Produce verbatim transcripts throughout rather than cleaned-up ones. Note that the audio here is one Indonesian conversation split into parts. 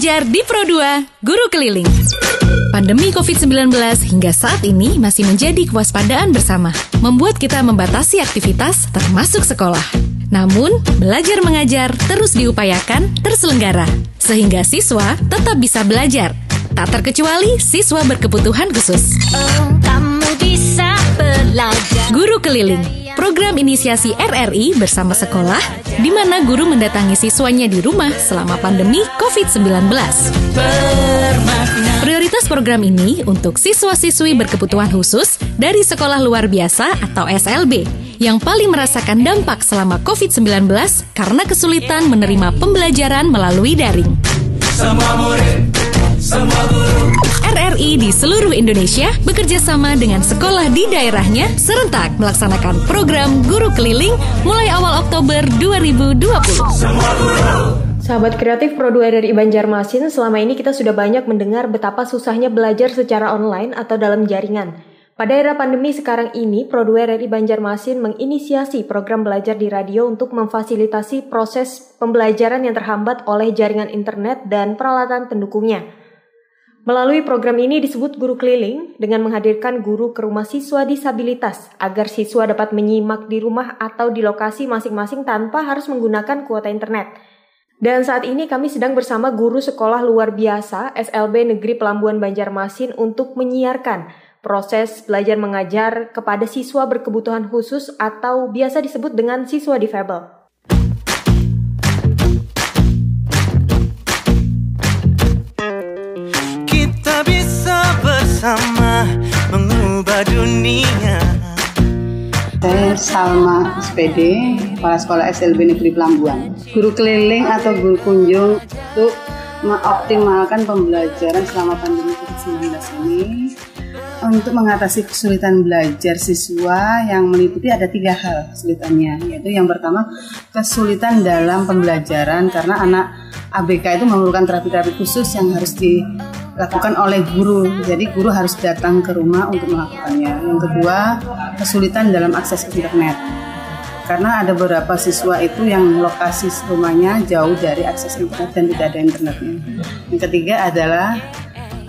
Belajar di Pro dua, Guru Keliling. Pandemi covid sembilan belas hingga saat ini masih menjadi kewaspadaan bersama, membuat kita membatasi aktivitas termasuk sekolah. Namun, belajar mengajar terus diupayakan terselenggara, sehingga siswa tetap bisa belajar, tak terkecuali siswa berkebutuhan khusus. Oh, kamu bisa belajar. Guru Keliling, program inisiasi R R I bersama sekolah, di mana guru mendatangi siswanya di rumah selama pandemi covid sembilan belas. Prioritas program ini untuk siswa-siswi berkebutuhan khusus dari sekolah luar biasa atau S L B, yang paling merasakan dampak selama covid sembilan belas karena kesulitan menerima pembelajaran melalui daring. Semua murid, semua guru. R R I di seluruh Indonesia bekerja sama dengan sekolah di daerahnya serentak melaksanakan program Guru Keliling mulai awal Oktober dua ribu dua puluh. Sahabat kreatif Pro dua dari Banjarmasin, selama ini kita sudah banyak mendengar betapa susahnya belajar secara online atau dalam jaringan. Pada era pandemi sekarang ini, Pro dua R R I Banjarmasin menginisiasi program belajar di radio untuk memfasilitasi proses pembelajaran yang terhambat oleh jaringan internet dan peralatan pendukungnya. Melalui program ini disebut Guru Keliling dengan menghadirkan guru ke rumah siswa disabilitas agar siswa dapat menyimak di rumah atau di lokasi masing-masing tanpa harus menggunakan kuota internet. Dan saat ini kami sedang bersama guru sekolah luar biasa S L B Negeri Pelambuan Banjarmasin untuk menyiarkan proses belajar mengajar kepada siswa berkebutuhan khusus atau biasa disebut dengan siswa difabel. Kita bisa bersama mengubah dunia. Saya Salma S P D, Kepala Sekolah S L B Negeri Pelambuan. Guru keliling atau guru kunjung untuk mengoptimalkan pembelajaran selama pandemi covid sembilan belas ini untuk mengatasi kesulitan belajar siswa yang meliputi ada tiga hal kesulitannya, yaitu yang pertama kesulitan dalam pembelajaran karena anak A B K itu memerlukan terapi-terapi khusus yang harus dilakukan oleh guru. Jadi guru harus datang ke rumah untuk melakukannya. Yang kedua, kesulitan dalam akses internet. Karena ada beberapa siswa itu yang lokasi rumahnya jauh dari akses internet dan tidak ada internetnya. Yang ketiga adalah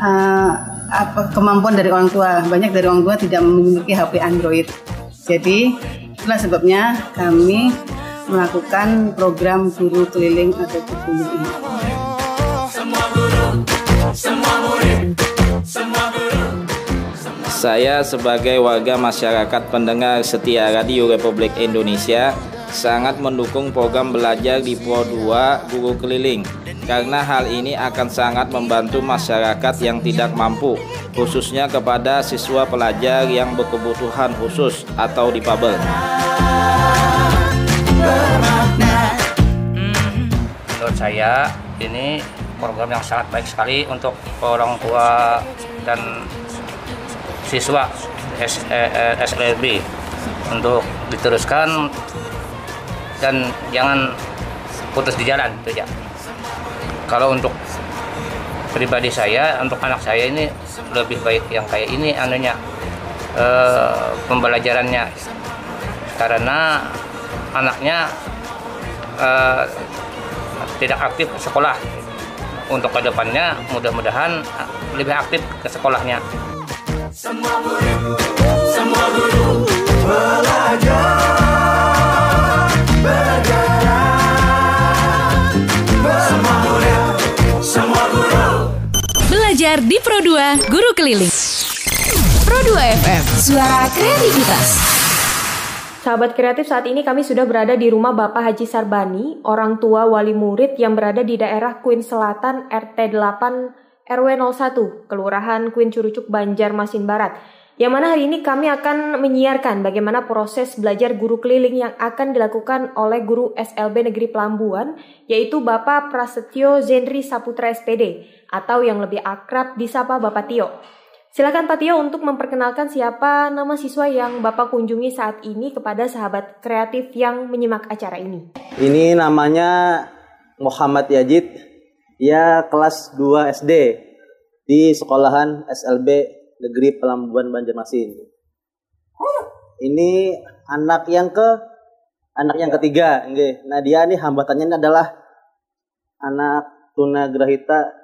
uh, apa, kemampuan dari orang tua. Banyak dari orang tua tidak memiliki H P Android. Jadi itulah sebabnya kami melakukan program guru keliling atau guru ini. Semua guru, semua murid, semua guru. Saya sebagai warga masyarakat pendengar setia Radio Republik Indonesia sangat mendukung program belajar di Pro dua Guru Keliling karena hal ini akan sangat membantu masyarakat yang tidak mampu, khususnya kepada siswa pelajar yang berkebutuhan khusus atau difabel. Menurut saya ini program yang sangat baik sekali untuk orang tua dan siswa S L B untuk diteruskan dan jangan putus di jalan itu ya. Kalau untuk pribadi saya, untuk anak saya ini lebih baik yang kayak ini anunya eh, pembelajarannya karena anaknya uh, tidak aktif ke sekolah. Untuk kedepannya mudah-mudahan lebih aktif ke sekolahnya. Semua guru, semua guru belajar, bergerak. Semua guru, semua guru. Belajar di Pro dua Guru Keliling. Pro dua F M, suara kreativitas. Sahabat kreatif, saat ini kami sudah berada di rumah Bapak Haji Sarbani, orang tua wali murid yang berada di daerah Kuin Selatan R T delapan R W nol satu, Kelurahan Kuin Curucuk, Banjarmasin Barat. Yang mana hari ini kami akan menyiarkan bagaimana proses belajar guru keliling yang akan dilakukan oleh guru S L B Negeri Pelambuan, yaitu Bapak Prasetyo Zendri Saputra S P D, atau yang lebih akrab disapa Bapak Tio. Silakan Pak Tio untuk memperkenalkan siapa nama siswa yang Bapak kunjungi saat ini kepada sahabat kreatif yang menyimak acara ini. Ini namanya Muhammad Yazid, ia kelas dua S D di sekolahan S L B Negeri Pelambuan Banjarmasin. Ini anak yang ke anak yang ketiga, nggih. Nah, dia ini hambatannya adalah anak tunagrahita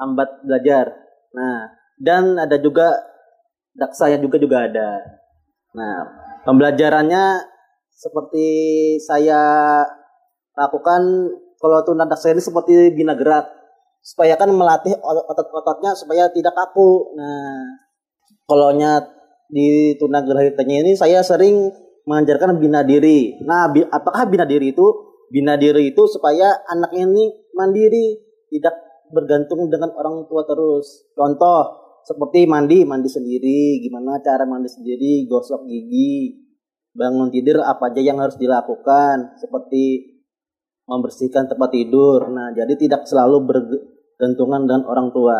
Ambat belajar. Nah, dan ada juga daksa yang juga juga ada. Nah, pembelajarannya seperti saya lakukan kalau tuntutan daksa ini seperti bina gerak, supaya kan melatih otot-ototnya supaya tidak kaku. Nah, kalau di tuntutan geraknya ini saya sering mengajarkan bina diri. Nah, bi- apakah bina diri itu? Bina diri itu supaya anak ini mandiri, tidak bergantung dengan orang tua terus. Contoh seperti mandi, mandi sendiri, gimana cara mandi sendiri, gosok gigi, bangun tidur apa aja yang harus dilakukan, seperti membersihkan tempat tidur. Nah, jadi tidak selalu bergantungan dengan orang tua.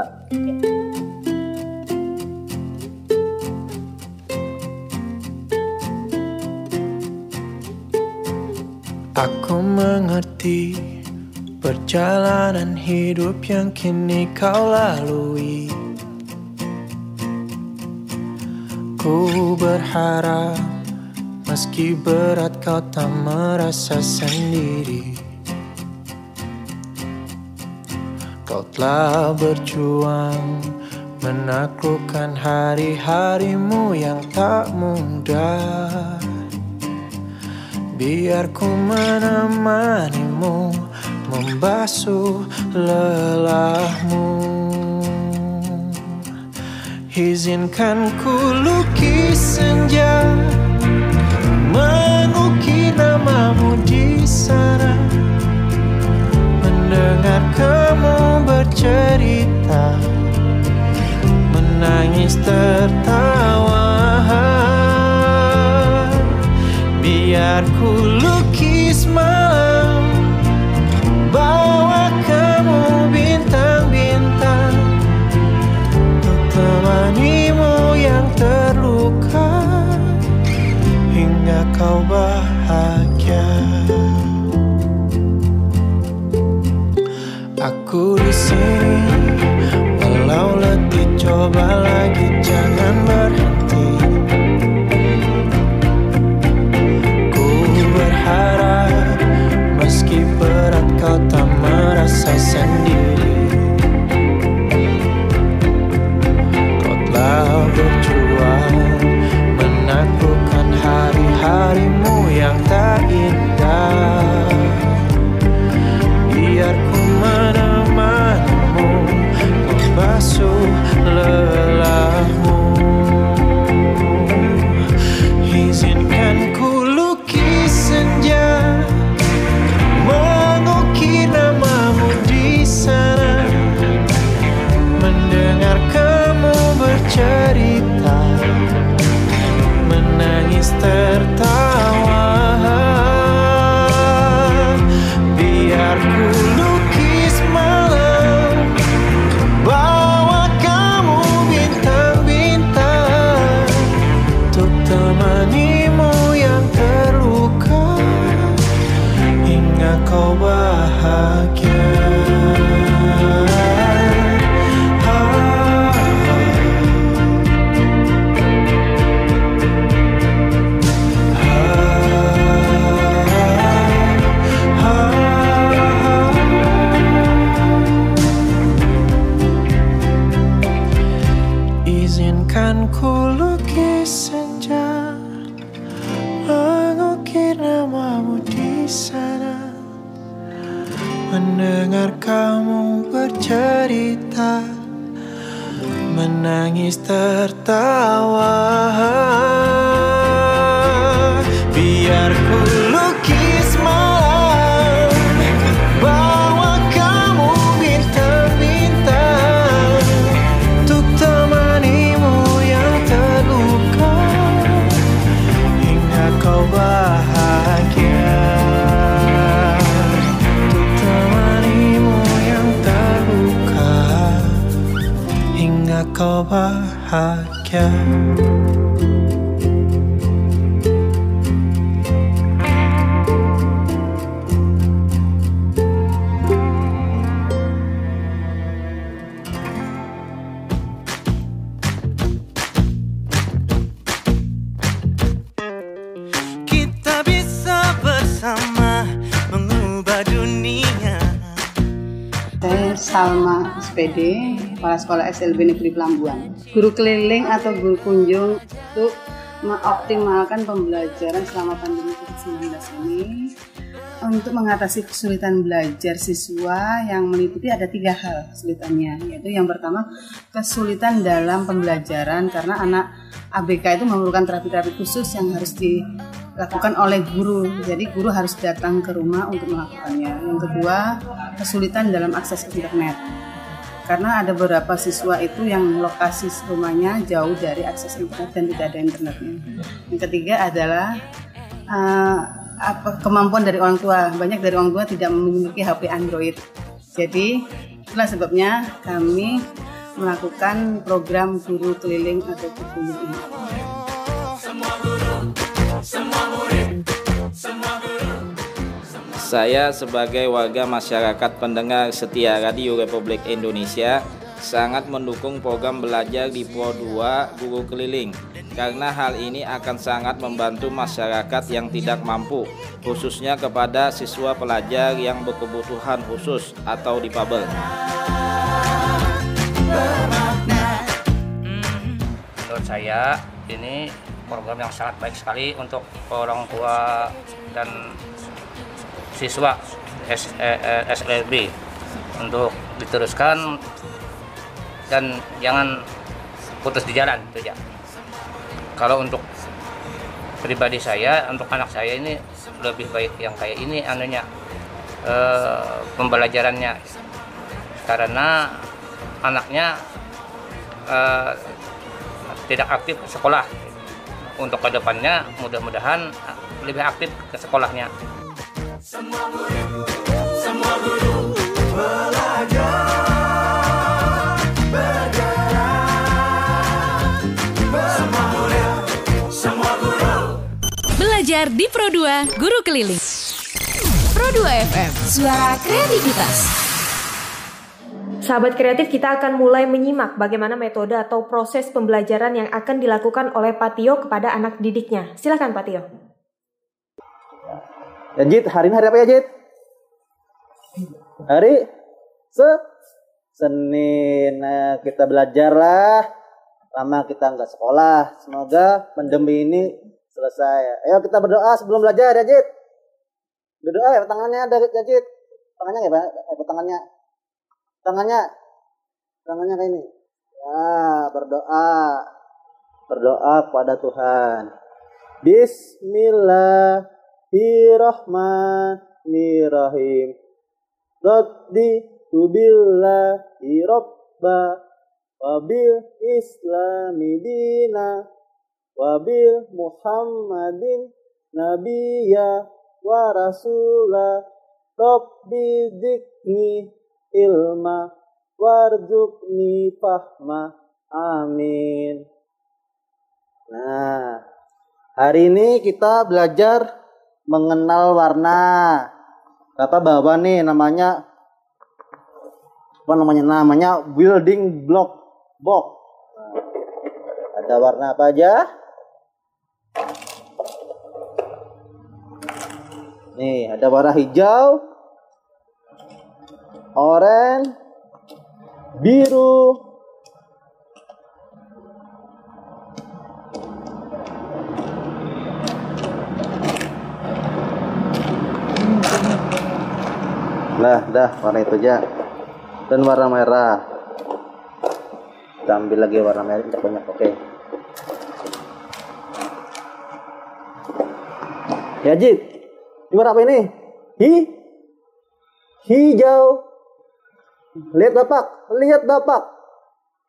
Aku mengerti perjalanan hidup yang kini kau lalui. Ku berharap meski berat kau tak merasa sendiri. Kau telah berjuang menaklukkan hari-harimu yang tak mudah. Biar ku menemanimu, membasuh lelahmu. Izinkan ku lukis senja, mengukir namamu di sana. Mendengar kamu bercerita, menangis tertawa. Biar ku lukis malam, bawa kamu bintang-bintang, untuk temanimu yang terluka hingga kau bahagia. Aku di sini, walau letih coba lagi jangan berhenti. Harap meski berat kau tak merasa sendiri. Kau telah berjuang menaklukkan hari-harimu yang tak indah. Biar ku menemanimu, membasuh lelahmu. Izinkan ku senja, mengukir namamu di sana. Mendengar kamu bercerita, menangis tertawa. Biar ku lukis malam, bawa kamu bintang-bintang, untuk temanimu yang terluka hingga kau bahagia. Ah. Ah. Ah. Izinkan ku lukis senja, mengukir namamu di sana. Mendengar kamu bercerita, menangis tertawa. Biar ku lukis malam, bawa kamu bintang-bintang, untuk temanimu yang terluka hingga kau bahagia. Kau bahagia. Kita bisa bersama mengubah dunia. Salma S P D, Kepala Sekolah S L B Negeri Pelambuan. Guru keliling atau guru kunjung untuk mengoptimalkan pembelajaran selama pandemi covid sembilan belas ini untuk mengatasi kesulitan belajar siswa yang meliputi ada tiga hal kesulitannya, yaitu yang pertama kesulitan dalam pembelajaran karena anak A B K itu memerlukan terapi-terapi khusus yang harus dilakukan oleh guru, jadi guru harus datang ke rumah untuk melakukannya. Yang kedua kesulitan dalam akses internet karena ada beberapa siswa itu yang lokasi rumahnya jauh dari akses internet dan tidak ada internetnya. Yang ketiga adalah uh, apa, kemampuan dari orang tua. Banyak dari orang tua tidak memiliki H P Android. Jadi itulah sebabnya kami melakukan program guru keliling atau guru ini. Saya sebagai warga masyarakat pendengar setia Radio Republik Indonesia sangat mendukung program belajar di Pro dua Guru Keliling karena hal ini akan sangat membantu masyarakat yang tidak mampu, khususnya kepada siswa pelajar yang berkebutuhan khusus atau difabel. Menurut saya ini program yang sangat baik sekali untuk orang tua dan siswa S L B untuk diteruskan dan jangan putus di jalan itu ya. Kalau untuk pribadi saya, untuk anak saya ini lebih baik yang kayak ini anunya e, pembelajarannya karena anaknya e, tidak aktif ke sekolah. Untuk kedepannya mudah-mudahan lebih aktif ke sekolahnya. Semua guru, semua guru belajar, bergerak, semua guru, semua guru. Belajar di Pro dua Guru Keliling. Pro dua F M, suara kreativitas. Sahabat kreatif, kita akan mulai menyimak bagaimana metode atau proses pembelajaran yang akan dilakukan oleh Pak Tio kepada anak didiknya. Silakan Pak Tio. Yazid, hari ini hari apa Yazid? Hari se Senin. Nah, kita belajar lah. Lama kita nggak sekolah. Semoga pandemi ini selesai. Ayo kita berdoa sebelum belajar Yazid. Berdoa ya, tangannya ada Yazid. Tangannya ya Pak, eh, tangannya. Tangannya, tangannya kayak ini. Ya, berdoa, berdoa kepada Tuhan. Bismillahirrahmanirrahim. Rodi tubillahi robba, wabil islamidina, wabil Muhammadin nabiyya wa rasulah, robbi dzikni ilma warzuqni fahma, amin. Nah, hari ini kita belajar mengenal warna. Bapak bawa nih namanya apa namanya namanya building block box. Nah, ada warna apa aja? Nih ada warna hijau, orange, biru, nah dah warna itu aja, dan warna merah. Kita ambil lagi warna merah, tidak banyak, oke. Ya Jid, ini warna apa ini? Hi, hijau. Lihat Bapak, lihat Bapak.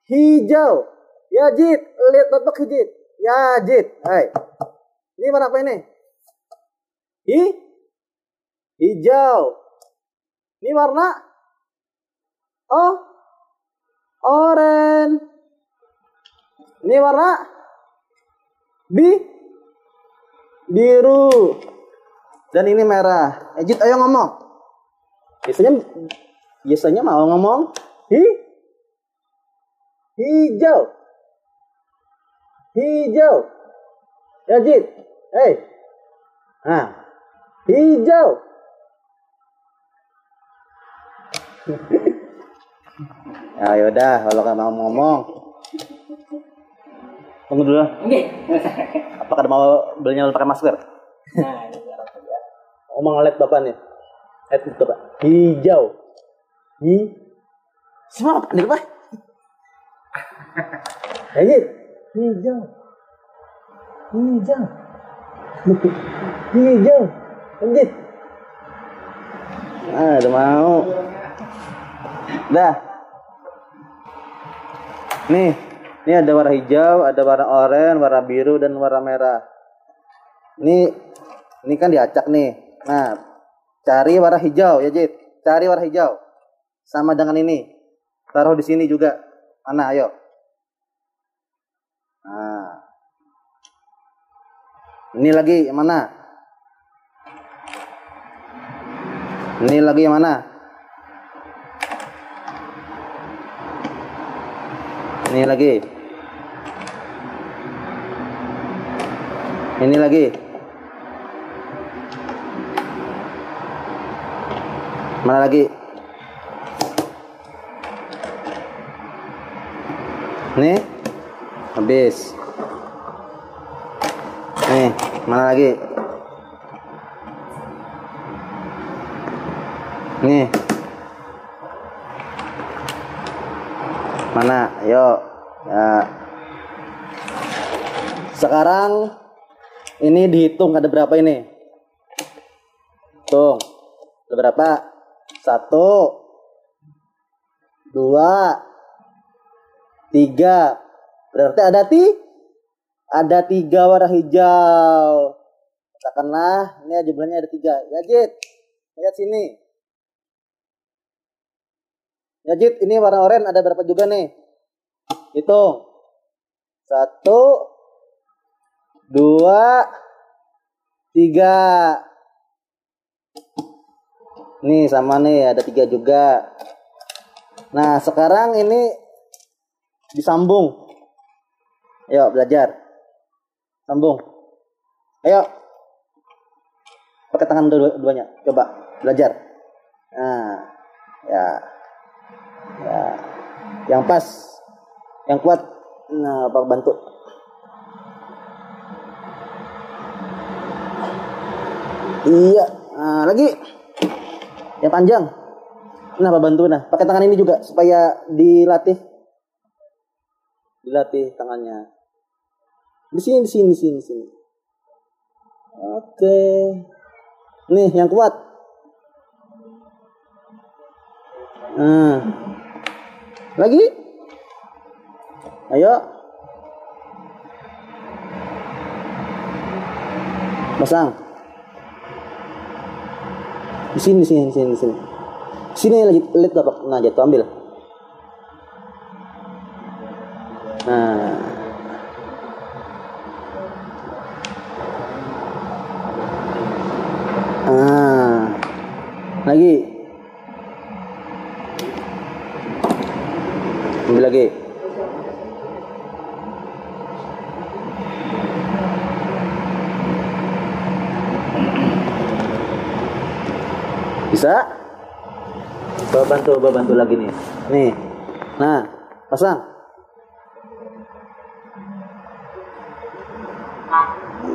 Hijau. Yazid, lihat Bapak Yazid. Yazid, hai. Ini warna apa ini? Hi? Hijau. Ini warna? Oh. Orange. Ini warna? Bi? Biru. Dan ini merah. Yazid, ayo ngomong. Biasanya Biasanya mau ngomong hi, hijau, hijau, Yazid, hey, nah, hijau. Nah, yaudah, kalau kamu mau ngomong, tunggu dulu. Oke. Apakah ada mau belinya pakai masker? Nah, ini omong ngeliat bapak nih. Lihat itu, Pak. Hijau. Hi. Semua apa nih, Pak? Ini hijau. Hijau. Hijau. Lanjut. Ah, udah mau. Dah. Nih, ini ada warna hijau, ada warna oranye, warna biru, dan warna merah. Ini, ini kan diacak nih. Nah, cari warna hijau ya, Jid. Cari warna hijau. Sama dengan ini. Taruh di sini juga. Mana, ayo. Nah. Ini lagi yang mana? Ini lagi yang mana? Ini lagi. Ini lagi. Mana lagi? Nih. Habis. Nih, mana lagi? Nih. Mana? Yo. Ya. Sekarang ini dihitung ada berapa ini? Hitung. Ada berapa? Satu, dua, tiga. Berarti ada ti? Ada tiga warna hijau. Katakanlah ini jumlahnya ada tiga. Yazid, lihat sini. Yazid, ini warna oranye ada berapa juga nih? Hitung. Satu, dua, tiga. Nih sama nih ada tiga juga. Nah sekarang ini disambung. Ayo belajar. Sambung. Ayo. Pakai tangan dua-duanya. Coba belajar. Nah, ya. Ya. Yang pas. Yang kuat. Nah, apa bantu. Iya, nah, lagi. Yang panjang. Nah, apa bantu nah. Pakai tangan ini juga supaya dilatih. Dilatih tangannya. Di sini, di sini, di sini, di sini. Oke. Nih, yang kuat. Nah. Lagi. Ayo. Pasang. Di sini, di sini, di sini, di sini. Sini lagi lihat dapat. Nah, jatuh ambil. Nah. Ah. Lagi. Ambil lagi. Bisa? Coba bantu, coba bantu lagi nih. Nih. Nah, pasang.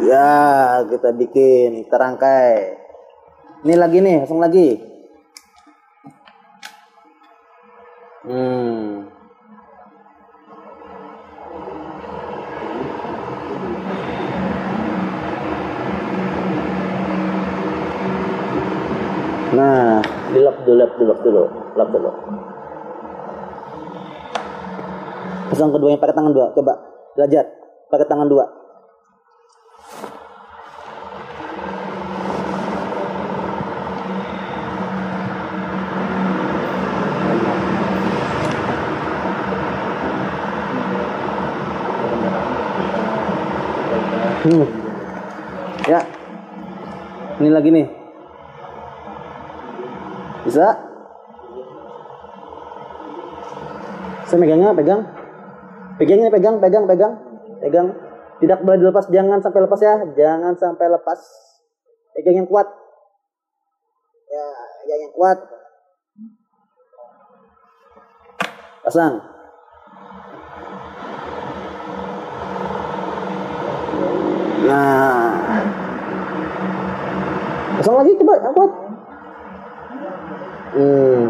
Ya, kita bikin terangkai. Ini lagi nih, pasang lagi. Hmm. Nah, dilap dulu, lap dulu, lap dulu, lap dulu. Pasang keduanya pakai tangan dua, coba belajar pakai tangan dua. Hmm. Ya, ini lagi nih. Bisa? Saya megangnya, pegang. Pegangnya, pegang, pegang, pegang. Pegang. Tidak boleh dilepas, jangan sampai lepas ya. Jangan sampai lepas. Pegang yang kuat. Ya, pegang yang kuat. Pasang. Nah. Pasang lagi, coba angkut. Hmm.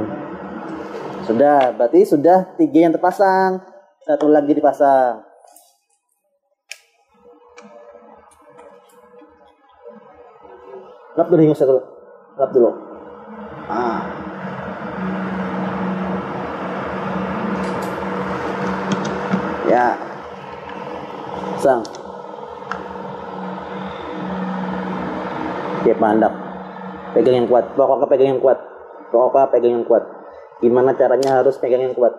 Sudah, berarti sudah tiga yang terpasang. Satu lagi dipasang. Lap dulu, hingus satu. Lap dulu. Ah. Ya. Pasang. Oke, mantap. Pegang yang kuat. Pokoknya pegang yang kuat. Pokoknya pegang yang kuat. Gimana caranya harus pegang yang kuat?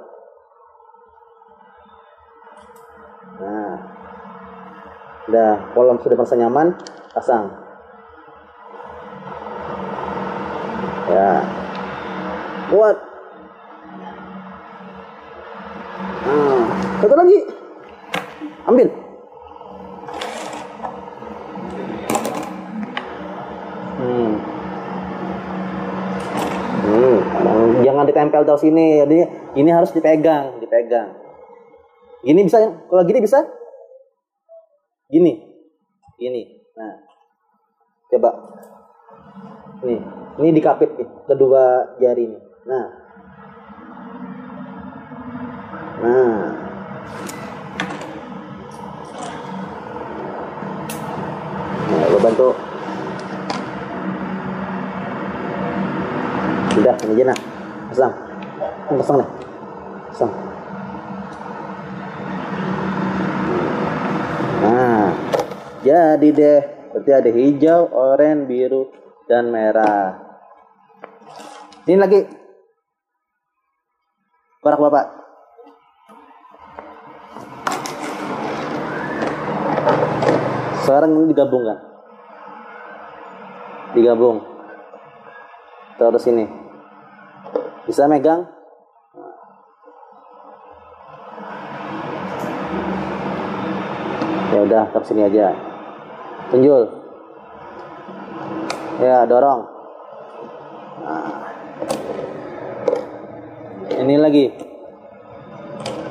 Nah. Udah, kolom sudah merasa nyaman, pasang. Ya. Kuat. Hmm. Satu lagi. Ambil. Hmm. Hmm. Jangan ditempel dari sini. Jadi ini harus dipegang, dipegang. Gini bisa, kalau gini bisa? Gini. Gini. Nah. Coba. Nih, ini dikapit nih, kedua jari ini. Nah. Nah. Nah, gue bantu. Udah, ini aja nah. Pasang. Pasang nih. Pasang. Nah. Jadi deh, berarti ada hijau, oranye, biru, dan merah. Ini lagi. Barak bapak. Sekarang ini digabung kan? Digabung. Terus ini. Bisa megang? Ya udah, ke sini aja. Tunjul. Ya, dorong. Nah. Ini lagi.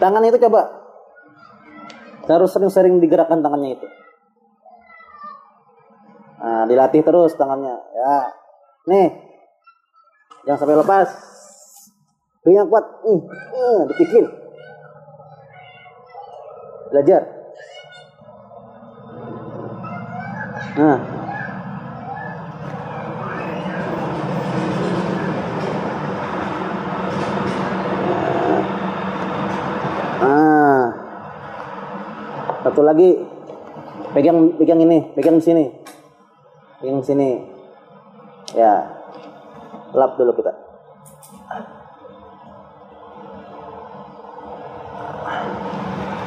Tangan itu coba. Harus sering-sering digerakkan tangannya itu. Nah, dilatih terus tangannya. Ya. Nih. Jangan sampai lepas. Beri yang kuat. Uh, uh, dipikin. Belajar. Nah. Satu lagi, pegang pegang ini, pegang sini, pegang sini, ya, lap dulu kita.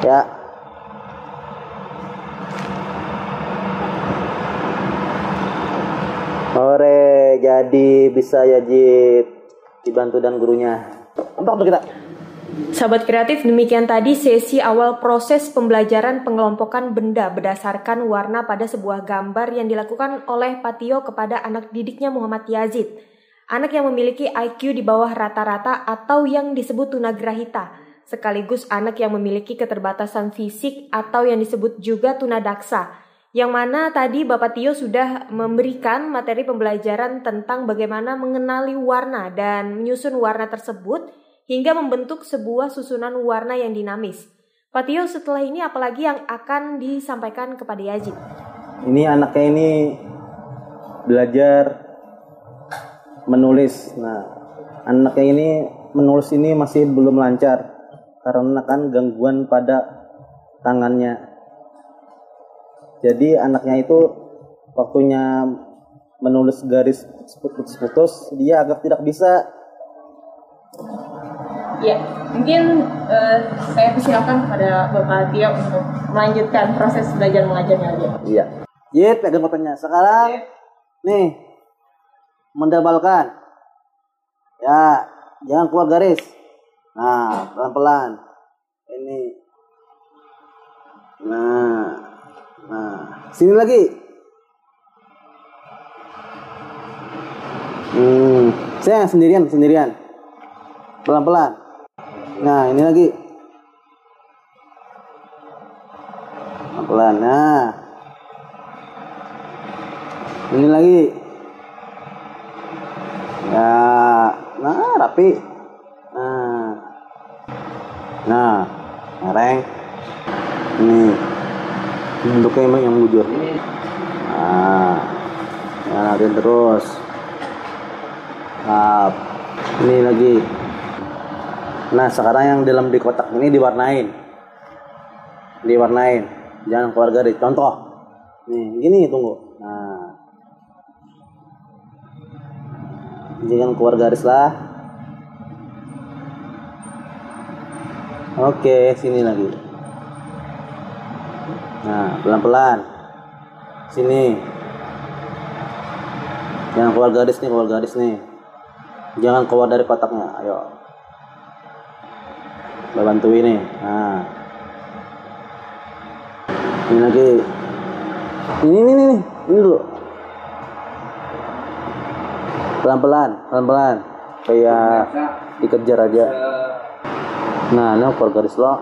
Ya, ore, jadi bisa Yazid dibantu dan gurunya. Untuk untuk kita. Sahabat kreatif, demikian tadi sesi awal proses pembelajaran pengelompokan benda berdasarkan warna pada sebuah gambar yang dilakukan oleh Patio kepada anak didiknya Muhammad Yazid. Anak yang memiliki I Q di bawah rata-rata atau yang disebut tunagrahita, sekaligus anak yang memiliki keterbatasan fisik atau yang disebut juga tunadaksa. Yang mana tadi Bapak Tio sudah memberikan materi pembelajaran tentang bagaimana mengenali warna dan menyusun warna tersebut, hingga membentuk sebuah susunan warna yang dinamis. Pak Tio, setelah ini apalagi yang akan disampaikan kepada Yazid? Ini anaknya ini belajar menulis. Nah, anaknya ini menulis ini masih belum lancar karena kan gangguan pada tangannya. Jadi anaknya itu waktunya menulis garis putus-putus dia agak tidak bisa. Ya, mungkin uh, saya persilakan kepada Bapak Tio untuk melanjutkan proses belajar mengajarnya aja. Iya. Yit, pegang kotaknya. Sekarang, Yip. Nih, mendebalkan. Ya, jangan keluar garis. Nah, pelan-pelan. Ini. Nah, nah, sini lagi. Hmm, saya sendirian, sendirian. Pelan-pelan. Nah, ini lagi. Pelan. Nah. Ini lagi. Ya, nah rapi. Nah. Nah, ngereng. Ini bentuknya emang yang bujur. Nah. Ya, latihan terus. Nah, ini lagi. Nah, sekarang yang dalam di kotak ini diwarnain. Diwarnain. Jangan keluar garis. Contoh. Nih, gini tunggu. Nah. Jangan keluar garis lah. Oke, sini lagi. Nah, pelan-pelan. Sini. Jangan keluar garis nih, keluar garis nih. Jangan keluar dari kotaknya. Ayo. Mbak bantu ini. Nah. Ini lagi. Ini ini ini. Ini dulu. Pelan-pelan, pelan-pelan. Kayak dikejar aja. Nah, ini keluar garis lo.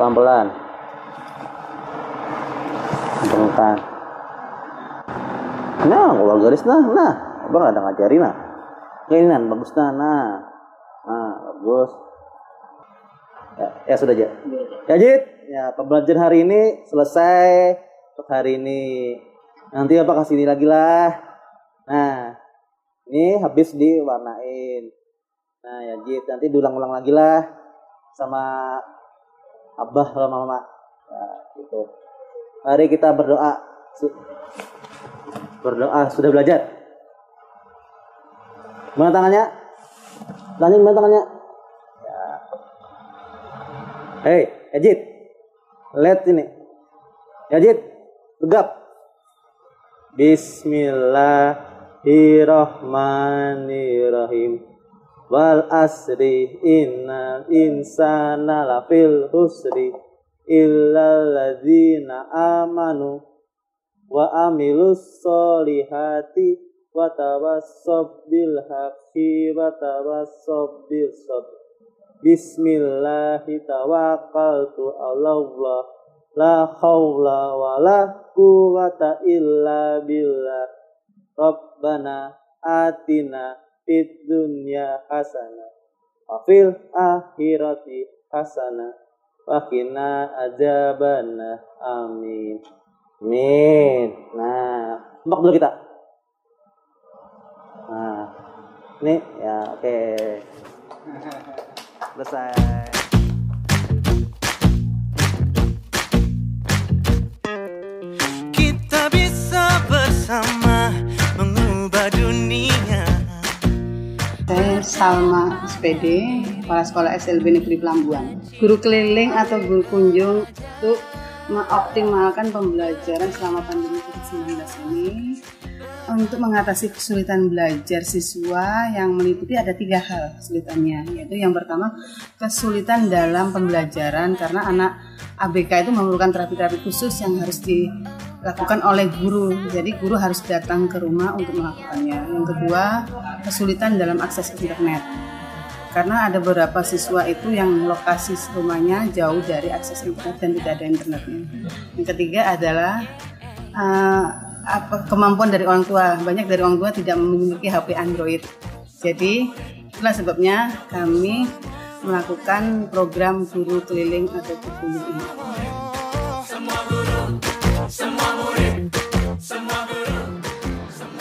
Pelan-pelan. Pelan-pelan. Nah, keluar garis nah. Nah, Abang ada ngajarin nah. Ini nah, bagus nah. Nah. Nah, bagus. Ya, ya sudah aja. Yazid, ya pembelajaran hari ini selesai untuk hari ini. Nanti apa kasih ini lagi lah. Nah, ini habis diwarnain. Nah, Yazid nanti diulang-ulang lagi lah sama Abah sama Mama. Ya, gitu. Mari kita berdoa. Berdoa sudah belajar. Mana tangannya? Tangannya mana tangannya? Hei, Yazid, lihat ini. Yazid, tegap. Bismillahirrahmanirrahim. Wal asri innal insana lafil husri illal ladzina amanu wa amilus solihati wa tawassob bil haqqi wa tawassob bil sabr. Bismillahi tawakkaltu ala Allah, la khawla wa la quwata illa billah. Rabbana atina fid dunya hasanah wa fil akhirati hasanah wa qina adzabannar. Amin. Amin. Nah, tembak dulu kita. Nah, ini ya oke. Okay. Selesai. Kita bisa bersama mengubah dunia. Saya Salma S P D, Kepala Sekolah S L B Negeri Pelambuan. Guru keliling atau guru kunjung untuk mengoptimalkan pembelajaran selama pandemi covid sembilan belas ini untuk mengatasi kesulitan belajar siswa yang meliputi ada tiga hal kesulitannya, yaitu yang pertama kesulitan dalam pembelajaran karena anak A B K itu memerlukan terapi-terapi khusus yang harus dilakukan oleh guru, jadi guru harus datang ke rumah untuk melakukannya. Yang kedua kesulitan dalam akses internet karena ada beberapa siswa itu yang lokasi rumahnya jauh dari akses internet dan tidak ada internetnya. Yang ketiga adalah uh, apa, kemampuan dari orang tua. Banyak dari orang tua tidak memiliki H P Android. Jadi itulah sebabnya kami melakukan program guru keliling atau guru ini.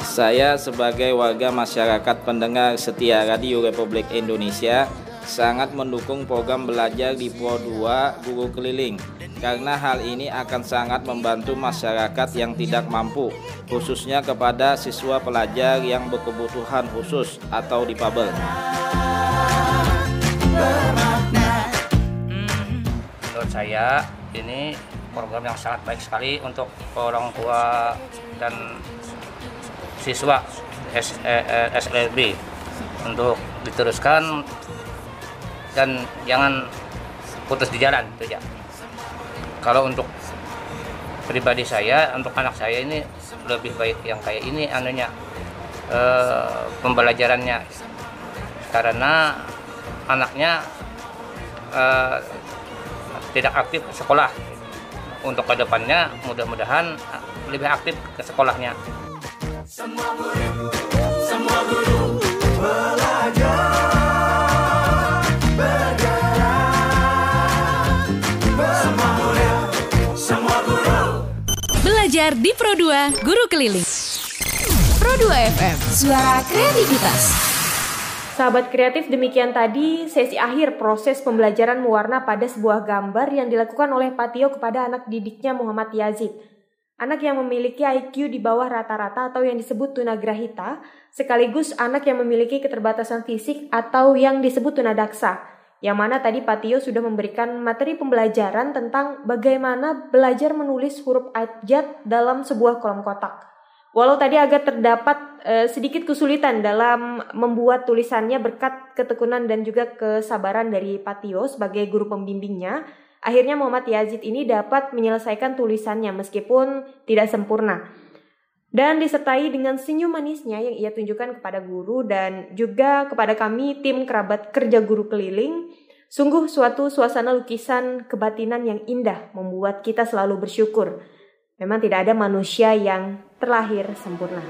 Saya sebagai warga masyarakat pendengar setia Radio Republik Indonesia sangat mendukung program belajar di Pro dua Guru Keliling karena hal ini akan sangat membantu masyarakat yang tidak mampu, khususnya kepada siswa pelajar yang berkebutuhan khusus atau difabel. Menurut saya ini program yang sangat baik sekali untuk orang tua dan siswa S L B untuk diteruskan dan jangan putus di jalan itu ya. Kalau untuk pribadi saya, untuk anak saya ini lebih baik yang kayak ini anunya e, pembelajarannya karena anaknya uh, tidak aktif ke sekolah. Untuk kedepannya mudah-mudahan lebih aktif ke sekolahnya. Semua guru, semua guru belajar, bergerak, semua guru, semua guru. Belajar di Pro dua, Guru Keliling. Pro dua F M, suara kreativitas. Sahabat kreatif, demikian tadi sesi akhir proses pembelajaran mewarna pada sebuah gambar yang dilakukan oleh Patio kepada anak didiknya Muhammad Yazid. Anak yang memiliki I Q di bawah rata-rata atau yang disebut tunagrahita, sekaligus anak yang memiliki keterbatasan fisik atau yang disebut tunadaksa. Yang mana tadi Patio sudah memberikan materi pembelajaran tentang bagaimana belajar menulis huruf abjad dalam sebuah kolom kotak. Walau tadi agak terdapat eh, sedikit kesulitan dalam membuat tulisannya berkat ketekunan dan juga kesabaran dari Patio sebagai guru pembimbingnya, akhirnya Muhammad Yazid ini dapat menyelesaikan tulisannya meskipun tidak sempurna. Dan disertai dengan senyum manisnya yang ia tunjukkan kepada guru dan juga kepada kami tim kerabat kerja Guru Keliling, sungguh suatu suasana lukisan kebatinan yang indah membuat kita selalu bersyukur. Memang tidak ada manusia yang terlahir sempurna.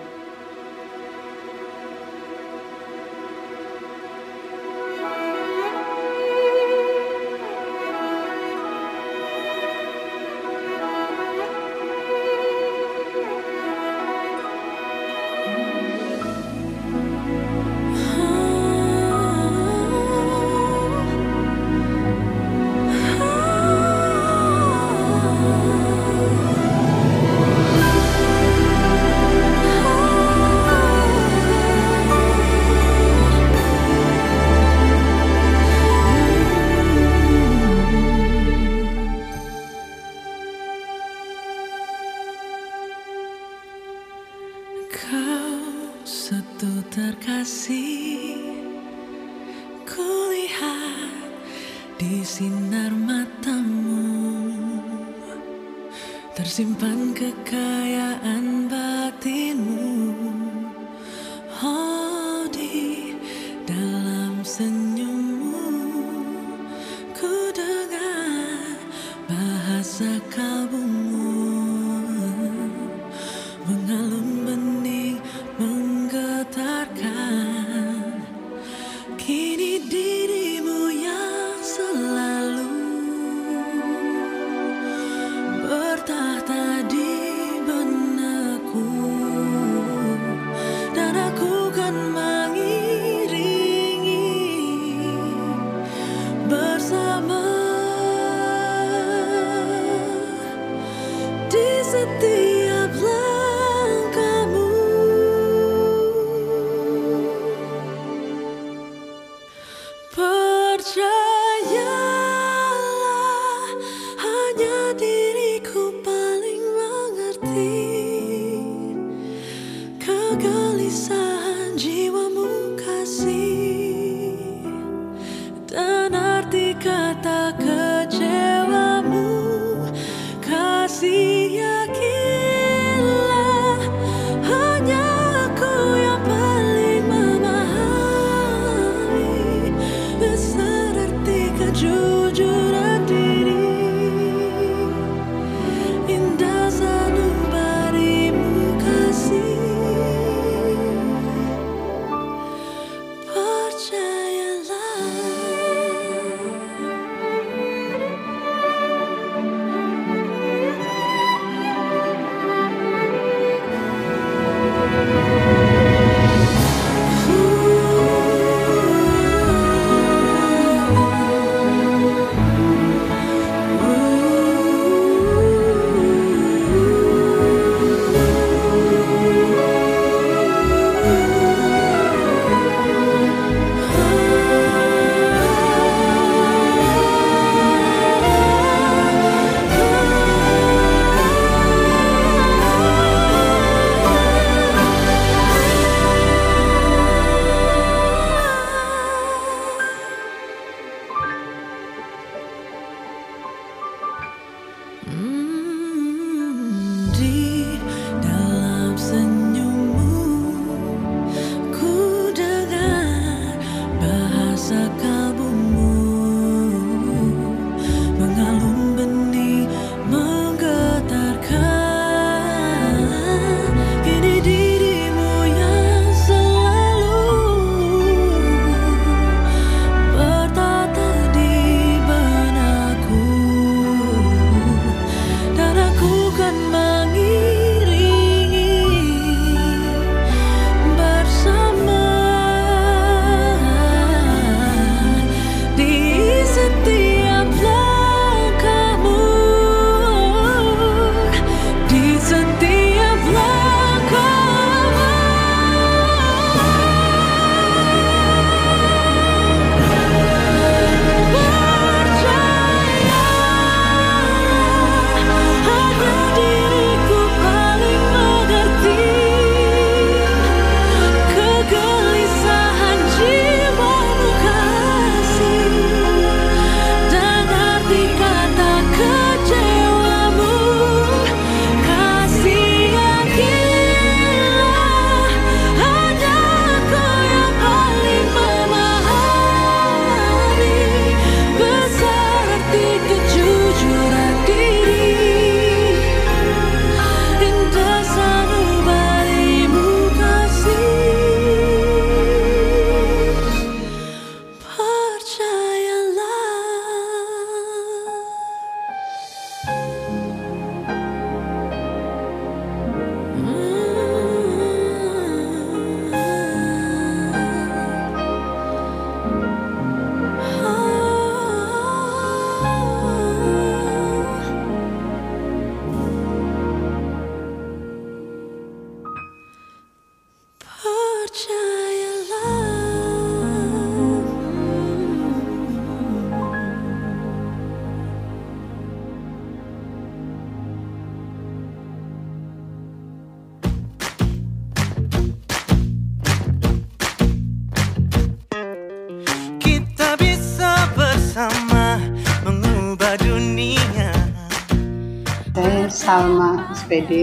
Salma S P D,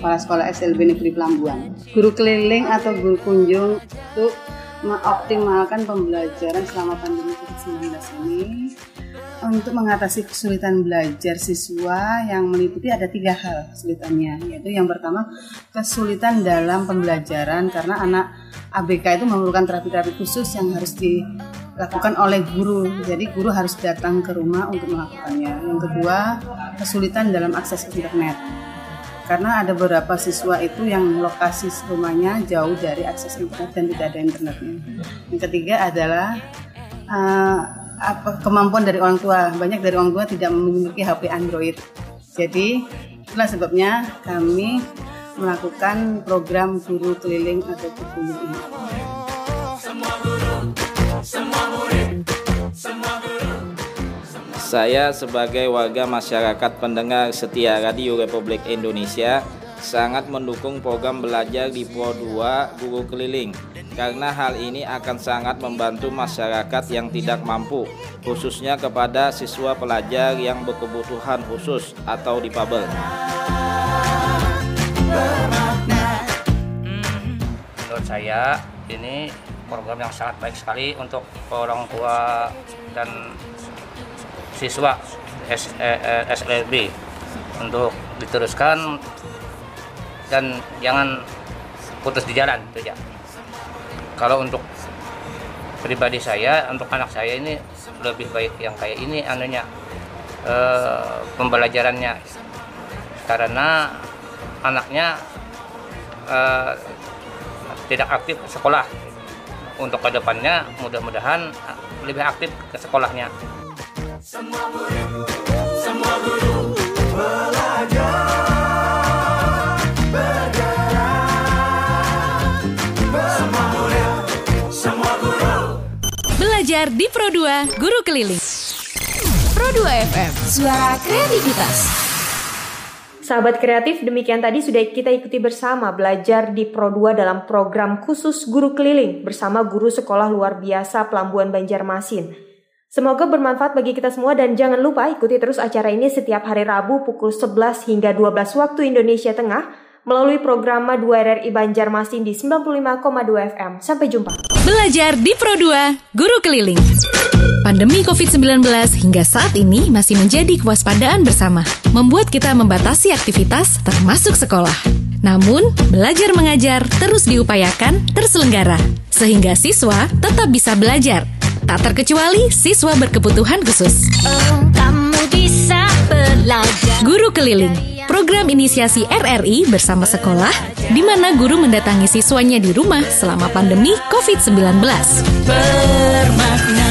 Kepala Sekolah S L B Negeri Pelambuan. Guru keliling atau guru kunjung untuk mengoptimalkan pembelajaran selama pandemi covid sembilan belas ini untuk mengatasi kesulitan belajar siswa yang meliputi ada tiga hal kesulitannya, yaitu yang pertama kesulitan dalam pembelajaran karena anak A B K itu memerlukan terapi-terapi khusus yang harus dilakukan oleh guru, jadi guru harus datang ke rumah untuk melakukannya. Yang kedua kesulitan dalam akses internet karena ada beberapa siswa itu yang lokasi rumahnya jauh dari akses internet dan tidak ada internetnya. Yang ketiga adalah uh, apa, kemampuan dari orang tua. Banyak dari orang tua tidak memiliki H P Android. Jadi itulah sebabnya kami melakukan program guru keliling atau guru ini. Saya sebagai warga masyarakat pendengar setia Radio Republik Indonesia sangat mendukung program belajar di Pro dua Guru Keliling karena hal ini akan sangat membantu masyarakat yang tidak mampu, khususnya kepada siswa pelajar yang berkebutuhan khusus atau difabel. Menurut saya ini program yang sangat baik sekali untuk orang tua dan siswa S L B untuk diteruskan dan jangan putus di jalan itu ya. Kalau untuk pribadi saya, untuk anak saya ini lebih baik yang kayak ini anunya e, pembelajarannya karena anaknya e, tidak aktif ke sekolah. Untuk kedepannya mudah-mudahan lebih aktif ke sekolahnya. Semua guru, semua guru belajar, bergerak, semua guru, semua guru. Belajar di Pro dua Guru Keliling. Pro dua F M, suara kreativitas. Sahabat kreatif, demikian tadi sudah kita ikuti bersama belajar di Pro dua dalam program khusus Guru Keliling bersama guru sekolah luar biasa Pelambuan Banjarmasin. Semoga bermanfaat bagi kita semua dan jangan lupa ikuti terus acara ini setiap hari Rabu pukul sebelas hingga dua belas waktu Indonesia Tengah melalui program dua R R I Banjarmasin di sembilan puluh lima koma dua F M. Sampai jumpa. Belajar di Pro dua Guru Keliling. Pandemi covid sembilan belas hingga saat ini masih menjadi kewaspadaan bersama, membuat kita membatasi aktivitas termasuk sekolah. Namun, belajar mengajar terus diupayakan terselenggara sehingga siswa tetap bisa belajar. Tak terkecuali siswa berkebutuhan khusus. Oh, kamu bisa belajar. Guru Keliling, program inisiasi R R I bersama sekolah, di mana guru mendatangi siswanya di rumah selama pandemi covid sembilan belas.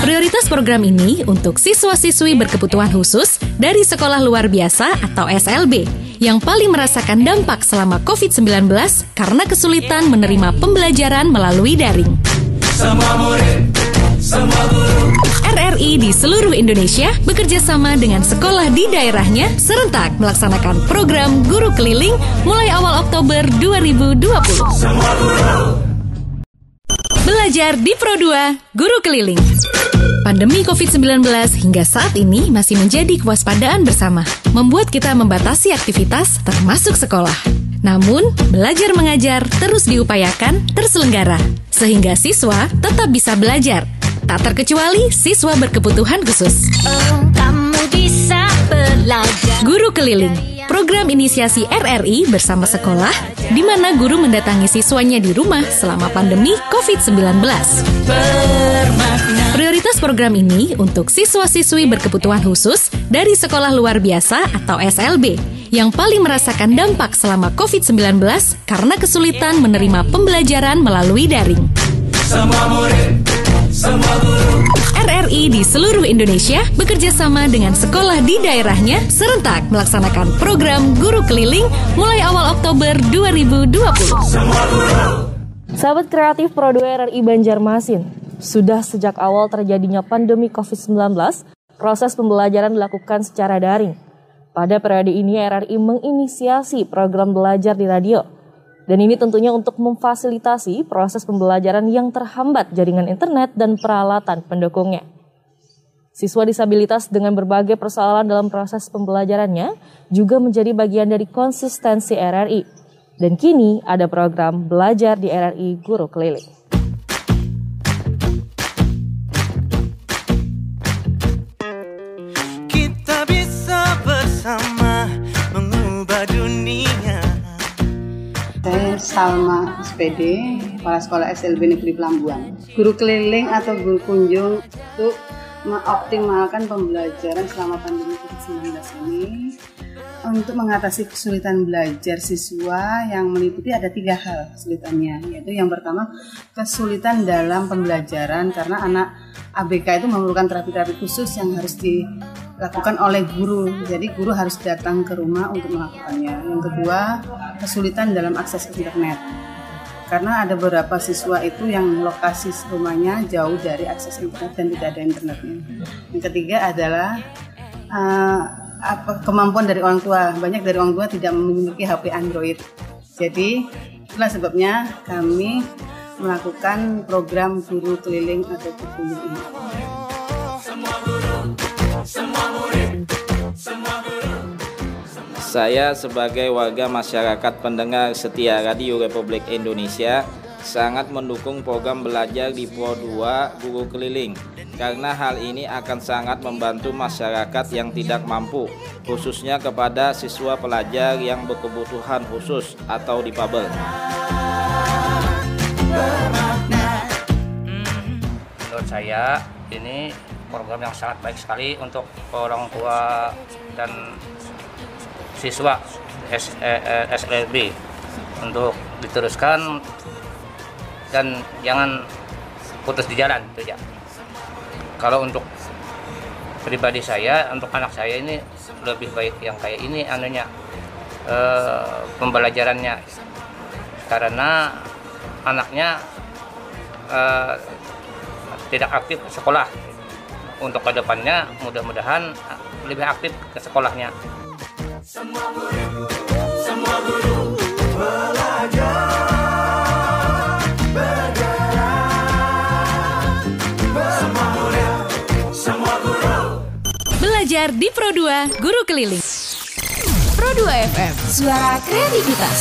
Prioritas program ini untuk siswa-siswi berkebutuhan khusus dari sekolah luar biasa atau S L B, yang paling merasakan dampak selama covid sembilan belas karena kesulitan menerima pembelajaran melalui daring. Semua murid. R R I di seluruh Indonesia bekerja sama dengan sekolah di daerahnya serentak melaksanakan program Guru Keliling mulai awal Oktober dua ribu dua puluh. Belajar di Pro dua Guru Keliling. Pandemi covid sembilan belas hingga saat ini masih menjadi kewaspadaan bersama, membuat kita membatasi aktivitas termasuk sekolah. Namun, belajar mengajar terus diupayakan terselenggara sehingga siswa tetap bisa belajar. Tak terkecuali siswa berkebutuhan khusus. Oh, kamu bisa belajar. Guru Keliling, program inisiasi R R I bersama sekolah, di mana guru mendatangi siswanya di rumah selama pandemi covid sembilan belas. Prioritas program ini untuk siswa-siswi berkebutuhan khusus dari sekolah luar biasa atau S L B, yang paling merasakan dampak selama covid sembilan belas karena kesulitan menerima pembelajaran melalui daring. Semua murid. Semua guru. R R I di seluruh Indonesia bekerja sama dengan sekolah di daerahnya serentak melaksanakan program Guru Keliling mulai awal Oktober dua ribu dua puluh. Semua guru. Sahabat kreatif Pro dua R R I Banjarmasin, sudah sejak awal terjadinya pandemi covid sembilan belas, proses pembelajaran dilakukan secara daring. Pada periode ini R R I menginisiasi program belajar di radio. Dan ini tentunya untuk memfasilitasi proses pembelajaran yang terhambat jaringan internet dan peralatan pendukungnya. Siswa disabilitas dengan berbagai persoalan dalam proses pembelajarannya juga menjadi bagian dari konsistensi R R I. Dan kini ada program belajar di R R I Guru Keliling. Kita bisa bersama mengubah dunia. Saya Salma S P D, Kepala Sekolah S L B Negeri Pelambuan. Guru keliling atau guru kunjung untuk mengoptimalkan pembelajaran selama pandemi covid sembilan belas ini untuk mengatasi kesulitan belajar siswa yang meliputi ada tiga hal kesulitannya, yaitu yang pertama kesulitan dalam pembelajaran karena anak A B K itu memerlukan terapi-terapi khusus yang harus dilakukan oleh guru, jadi guru harus datang ke rumah untuk melakukannya. Yang kedua kesulitan dalam akses ke internet karena ada beberapa siswa itu yang lokasi rumahnya jauh dari akses internet dan tidak ada internetnya. Yang ketiga adalah uh, apa, kemampuan dari orang tua. Banyak dari orang tua tidak memiliki H P Android. Jadi itulah sebabnya kami melakukan program guru keliling atau guru ini. Saya sebagai warga masyarakat pendengar setia Radio Republik Indonesia sangat mendukung program belajar di Pro dua Guru Keliling karena hal ini akan sangat membantu masyarakat yang tidak mampu, khususnya kepada siswa pelajar yang berkebutuhan khusus atau difabel. Menurut saya ini program yang sangat baik sekali untuk orang tua dan siswa S L B untuk diteruskan dan jangan putus di jalan itu ya. Kalau untuk pribadi saya, untuk anak saya ini lebih baik yang kayak ini anunya e, pembelajarannya karena anaknya e, tidak aktif ke sekolah. Untuk kedepannya mudah-mudahan lebih aktif ke sekolahnya. Semua guru, semua guru belajar, bergerak, semua guru, semua guru. Belajar di Pro dua Guru Keliling. Pro dua F M, suara kreativitas.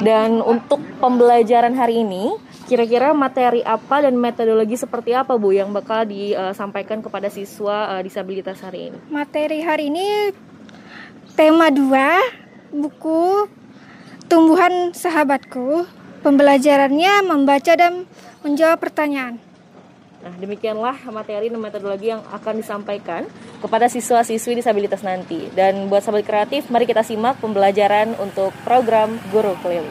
Dan untuk pembelajaran hari ini, kira-kira materi apa dan metodologi seperti apa, Bu, yang bakal disampaikan kepada siswa disabilitas hari ini? Materi hari ini tema dua, buku Tumbuhan Sahabatku. Pembelajarannya membaca dan menjawab pertanyaan. Nah, demikianlah materi dan metodologi yang akan disampaikan kepada siswa-siswi disabilitas nanti. Dan buat sahabat kreatif, mari kita simak pembelajaran untuk program Guru Keliling.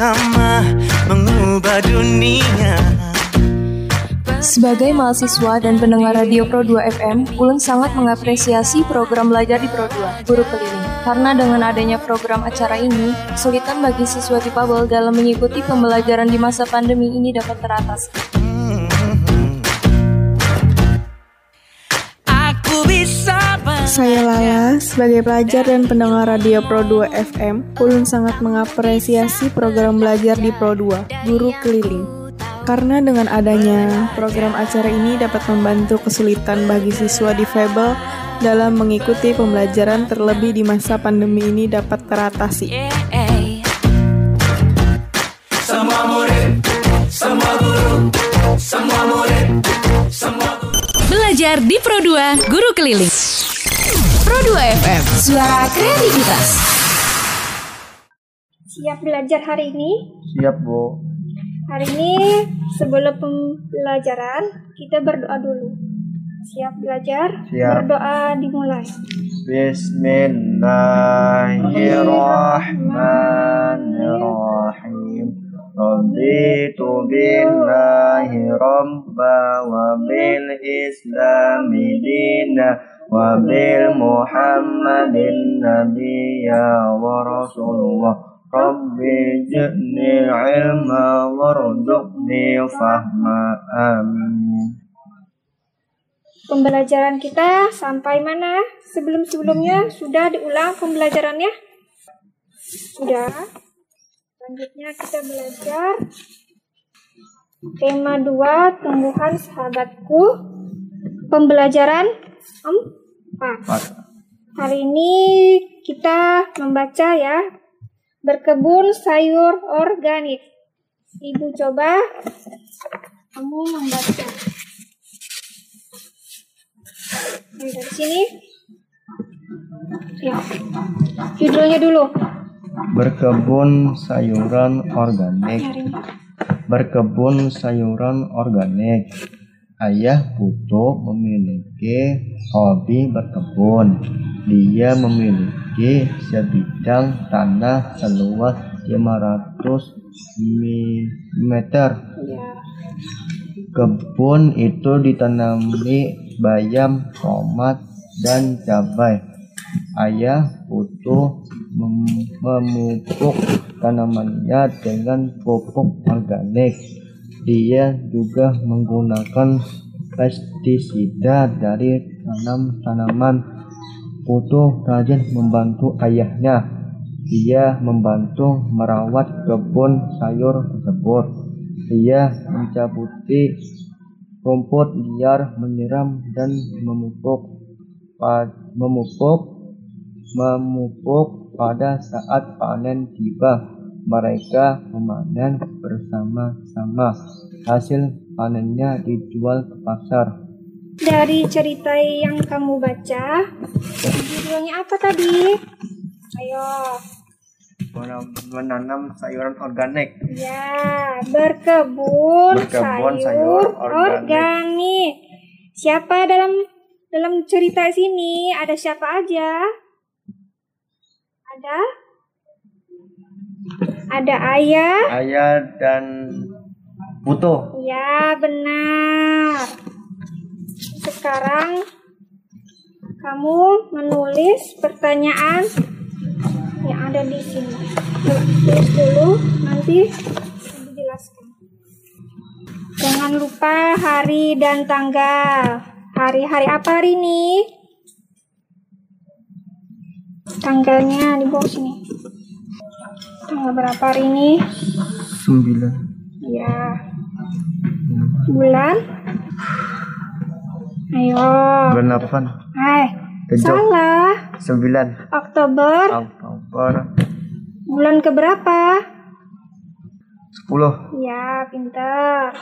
Sama mengubah dunia. Sebagai mahasiswa dan pendengar radio Pro dua F M, Ulun sangat mengapresiasi program belajar di Pro dua Guru Keliling. Karena dengan adanya program acara ini, kesulitan bagi siswa difabel dalam mengikuti pembelajaran di masa pandemi ini dapat teratasi. Saya Lala, sebagai pelajar dan pendengar radio Pro dua F M, Ulun sangat mengapresiasi program belajar di Pro dua, Guru Keliling. Karena dengan adanya program acara ini dapat membantu kesulitan bagi siswa difabel dalam mengikuti pembelajaran terlebih di masa pandemi ini dapat teratasi. Semua murid, semua guru, semua murid, semua guru. Belajar di Pro dua Guru Keliling. Pro dua F M, suara kreativitas. Siap belajar hari ini? Siap, Bu. Hari ini sebelum pembelajaran kita berdoa dulu. Siap belajar? Siap. Berdoa dimulai. Bismillahirrahmanirrahim. Raditu billahi rabba wa bil islami dina wa bil muhammadin nabiyya wa rasulullah. Rabbi zidni ilma warzuqni fahma, amin. Pembelajaran kita sampai mana? Sebelum-sebelumnya sudah diulang pembelajarannya? Sudah. Selanjutnya kita belajar tema dua, tumbuhan sahabatku, pembelajaran empat. Hari ini kita membaca ya, berkebun sayur organik. Ibu coba kamu membaca. Nah, dari sini. Ya. Judulnya dulu. Berkebun sayuran organik. Berkebun sayuran organik. Ayah Putu memiliki hobi berkebun. Dia memiliki sebidang tanah seluas lima ratus meter. Kebun itu ditanami bayam, tomat, dan cabai. Ayah Putu mem memupuk tanamannya dengan pupuk organik. Dia juga menggunakan pestisida dari tanam-tanaman. Putu rajin membantu ayahnya. Dia membantu merawat kebun sayur tersebut. Dia mencabuti rumput liar, menyiram dan memupuk. Memupuk memupuk pada saat panen tiba. Mereka memanen bersama-sama. Hasil panennya dijual ke pasar. Dari cerita yang kamu baca, judulnya apa tadi? Ayo. Menanam sayuran organik. Ya, berkebun, berkebun sayur, sayur organik. organik. Siapa dalam dalam cerita sini? Ada siapa aja? Ada? Ada ayah. Ayah dan Putu. Ya, benar. Sekarang kamu menulis pertanyaan yang ada di sini. Tulis dulu, nanti dijelaskan. Jangan lupa hari dan tanggal. Hari-hari apa hari ini? Tanggalnya di bawah sini. Tanggal berapa hari ini? Sembilan. Ya. Bulan? Ayo. Bulan delapan. Eh, salah. Sembilan. Oktober. Oktober. Bulan keberapa? Sepuluh. Ya, pintar.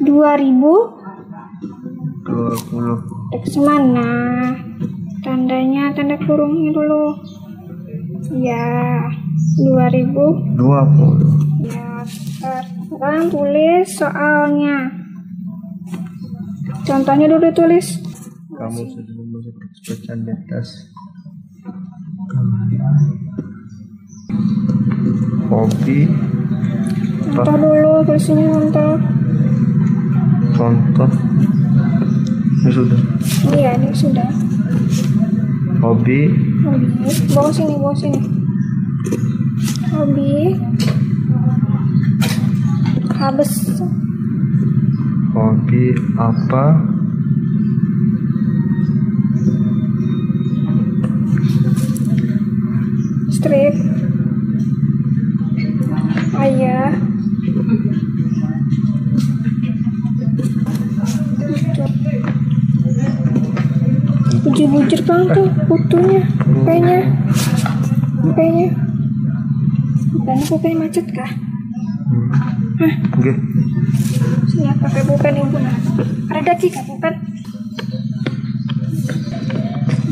Dua ribu? Dua puluh. Teks mana? Tandanya, tanda kurungnya dulu. Ya, dua ribu dua puluh. Ya, sekarang tulis soalnya. Contohnya dulu tulis. Kamu sudah membaca pecahan di atas. Hobi. Contoh dulu, tulis ini contoh. Contoh. Ini sudah. Iya, ini sudah. Hobi. Hobi. Bawa sini, bawa sini. Hobi. Habis. Hobi apa? Strip. Ayah. Bujur-bujur kan tuh putunya, kayaknya, kayaknya, bukan bukan macet kah? Hah? Oke. Sini pakai bukan ibu nah. Ada daki kah bukan?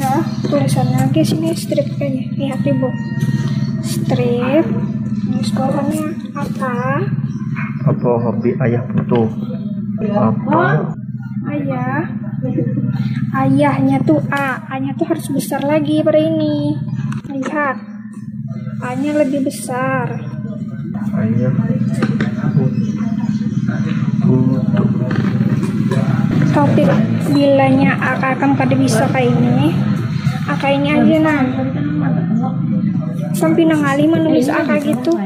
Nah, tulisan lagi sini strip kayaknya. Lihat ibu. Strip. Ini sekolahnya apa? Apa hobi ayah Putu? Apa? Ayah. Ayahnya tuh A, A nya tuh harus besar lagi pada ini. Lihat, A nya lebih besar. Ayah Taufik bilanya A akan kada bisa kayak ini. A ini aja nah. Sampai nangali menulis A gitu.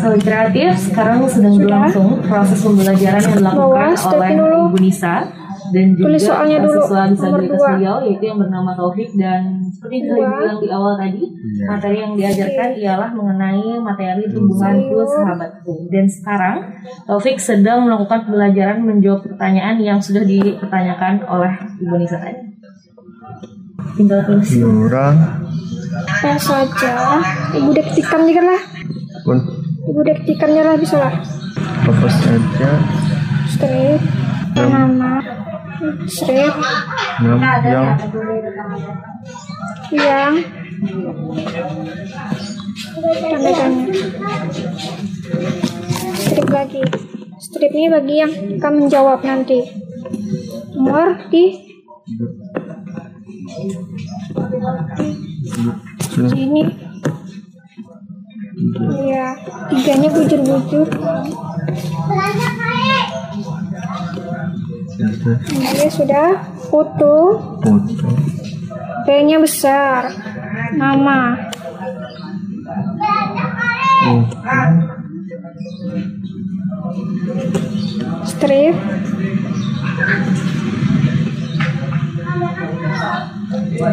Soal kreatif sekarang sedang berlangsung proses pembelajaran yang dilakukan oleh Ibu Nisa dan juga mahasiswa disabilitas beliau yaitu yang bernama Taufik. Dan seperti yang saya bilang di awal tadi, materi yang diajarkan ialah mengenai materi tumbuhanku sahabatku. Dan sekarang Taufik sedang melakukan pembelajaran menjawab pertanyaan yang sudah dipertanyakan oleh Ibu Nisa tadi. Tinggal tulis kurang apa saja. Ibu dektikannya kan lah pun ibu dektikannya lah bisa lah apa saja. Strip nama strip yang yang tanda-tanya strip lagi. Strip ini bagi yang akan menjawab nanti. Nomor di ini ya tiganya bujur-bujur. Ini sudah foto. P-nya besar. Nama. Strip.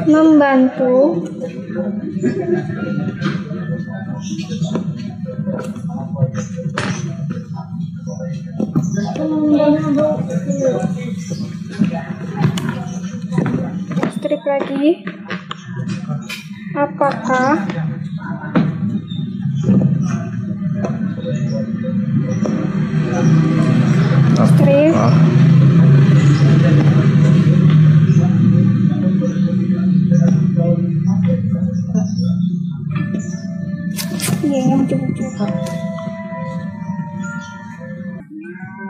Membantu. Strip lagi. Apakah strip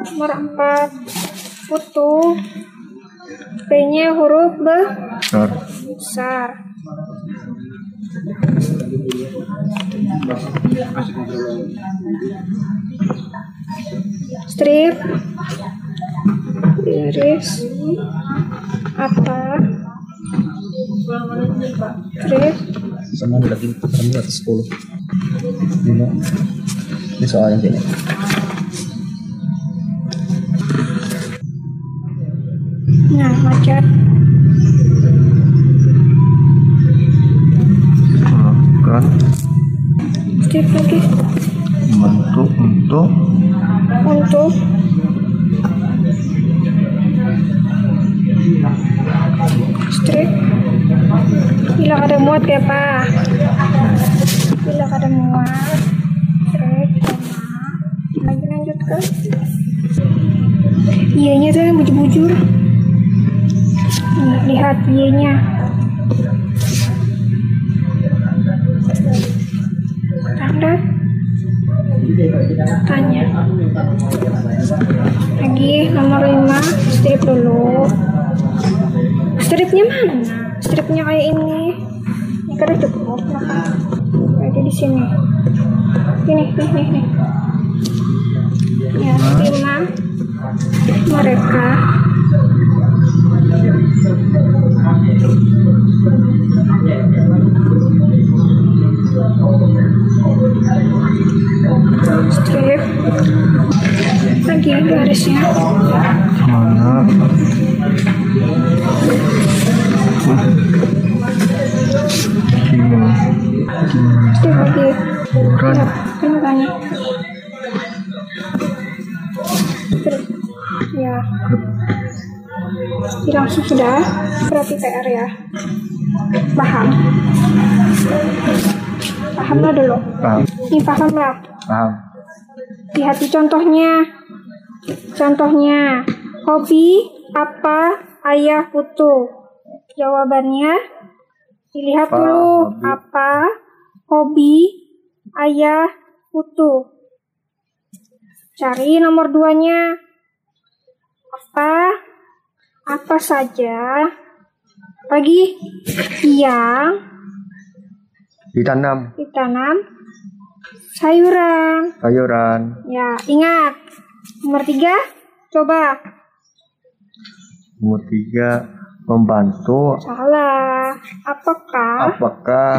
nomor empat foto. P-nya huruf B besar. Strip iris apa strip sama lagi sama atas sepuluh ini soalnya ini. Nah, macet. Makan. Strip lagi. Untuk untuk untuk strip. Bila ada muat ya Pak. Bila ada muat. Strip. Lagi lanjut ke. Iyanya tuh yang bujur-bujur. Lihat Y-nya. Tanda tanya. Lagi nomor lima strip dulu. Stripnya mana? Stripnya kayak ini. Ini kan udah cukup. Ada di sini. Ini, ini, ini. Ya, lima. Mereka strip lagi garisnya mana strip lagi bukan ya. Ini langsung sudah berarti P R ya. Paham? Paham lah dulu. Paham. Ini paham lah. Paham. Lihat di contohnya. Contohnya hobi apa ayah putu. Jawabannya dilihat apa, dulu hobi. Apa hobi ayah putu. Cari nomor duanya. Apa apa saja lagi yang ditanam ditanam sayuran sayuran ya. Ingat nomor tiga coba nomor tiga membantu salah. Apakah apakah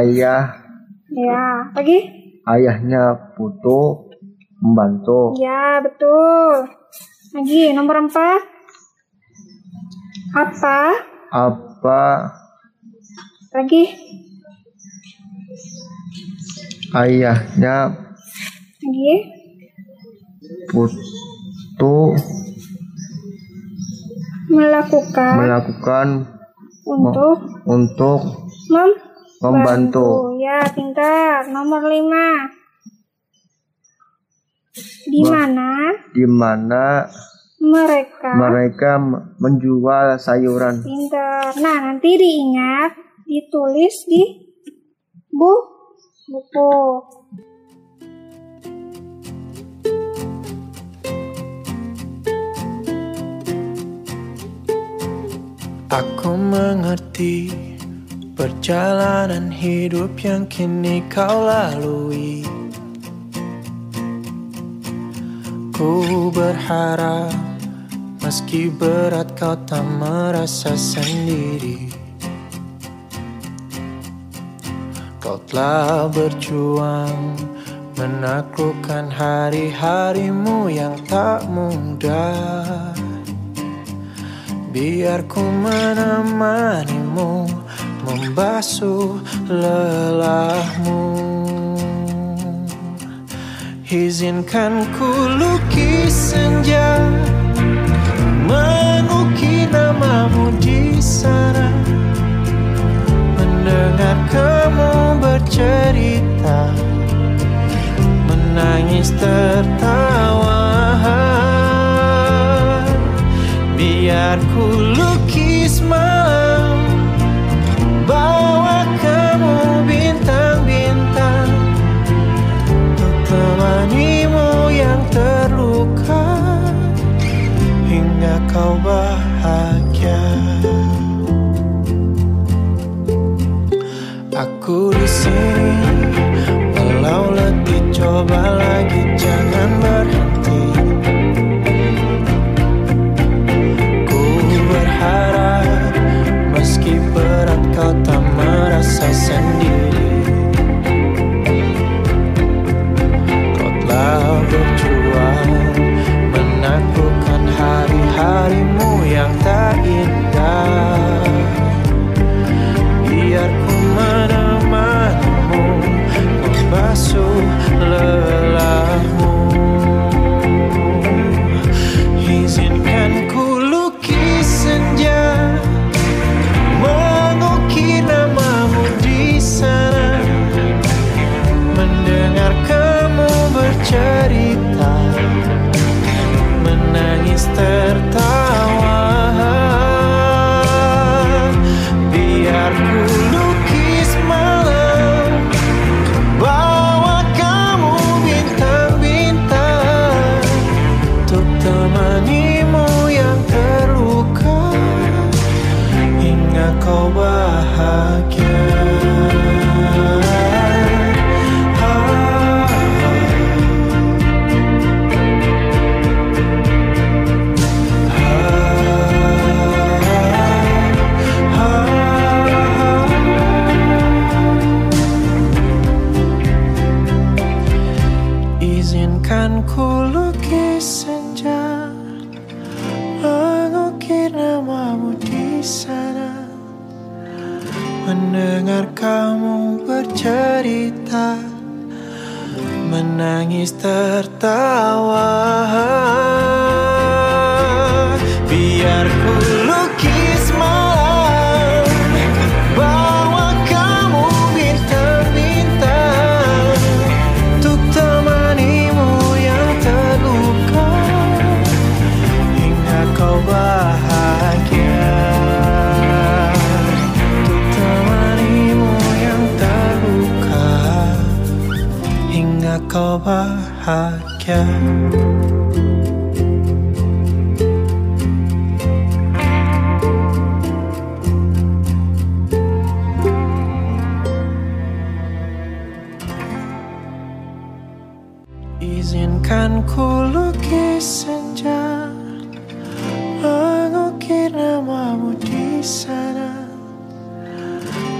ayah ya lagi ayahnya putu membantu ya betul. Lagi nomor empat Apa? Apa? Lagi? Ayahnya. Lagi? Putu. Melakukan. Melakukan. Untuk. Untuk. Mem. Membantu. Bantu. Ya, pintar. Nomor lima. Di mana? Di mana? Mereka. Mereka menjual sayuran. Pintar. Nah, nanti diingat, ditulis di bu buku. Aku mengerti. Perjalanan hidup yang kini kau lalui. Ku berharap meski berat kau tak merasa sendiri. Kau telah berjuang menaklukkan hari-harimu yang tak mudah. Biar ku menemanimu, membasuh lelahmu. Izinkan ku lukis senja, mengukir namamu di sana. Mendengar kamu bercerita, menangis tertawa. Biar ku lukis malam, bawa kamu bintang-bintang, untuk temanimu yang terluka hingga kau bahagia. Aku di sini, walau letih coba lagi, jangan berhenti. Ku berharap meski berat kau tak merasa sendiri. Kau telah berjuang menaklukkan hari-harimu yang tak indah. Biar ku menemanimu, membasuh lelahmu. Izinkan ku lukis senja, mengukir namamu di sana. Mendengar kamu bercerita, menangis tertawa. Biar ku lukis malam, bawa kamu bintang-bintang, untuk temanimu yang terluka hingga kau bahagia. Kan ku lukis senja, mengukir namamu di sana. Mendengar kamu bercerita, menangis tertawa. Biar ku lukis malam, bawa kamu bintang-bintang, untuk temanimu yang terluka hingga kau bahagia. Untuk temanimu yang terluka hingga kau bahagia. Izinkan ku lukis senja, mengukir namamu di sana.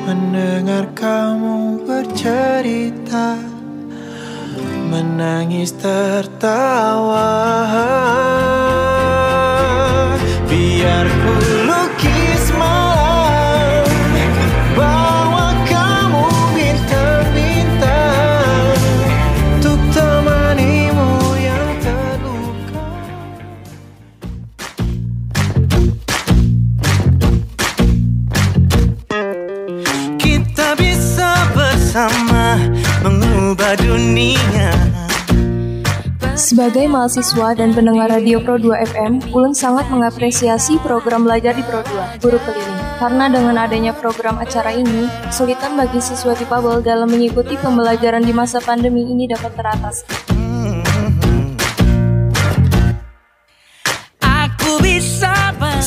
Mendengar kamu bercerita, menangis tertawa. Biar ku lukis. bersama mengubah dunia. Sebagai mahasiswa dan pendengar radio Pro dua F M, Ulun sangat mengapresiasi program belajar di Pro dua, Guru Keliling. Karena dengan adanya program acara ini, kesulitan bagi siswa difabel dalam mengikuti pembelajaran di masa pandemi ini dapat teratasi.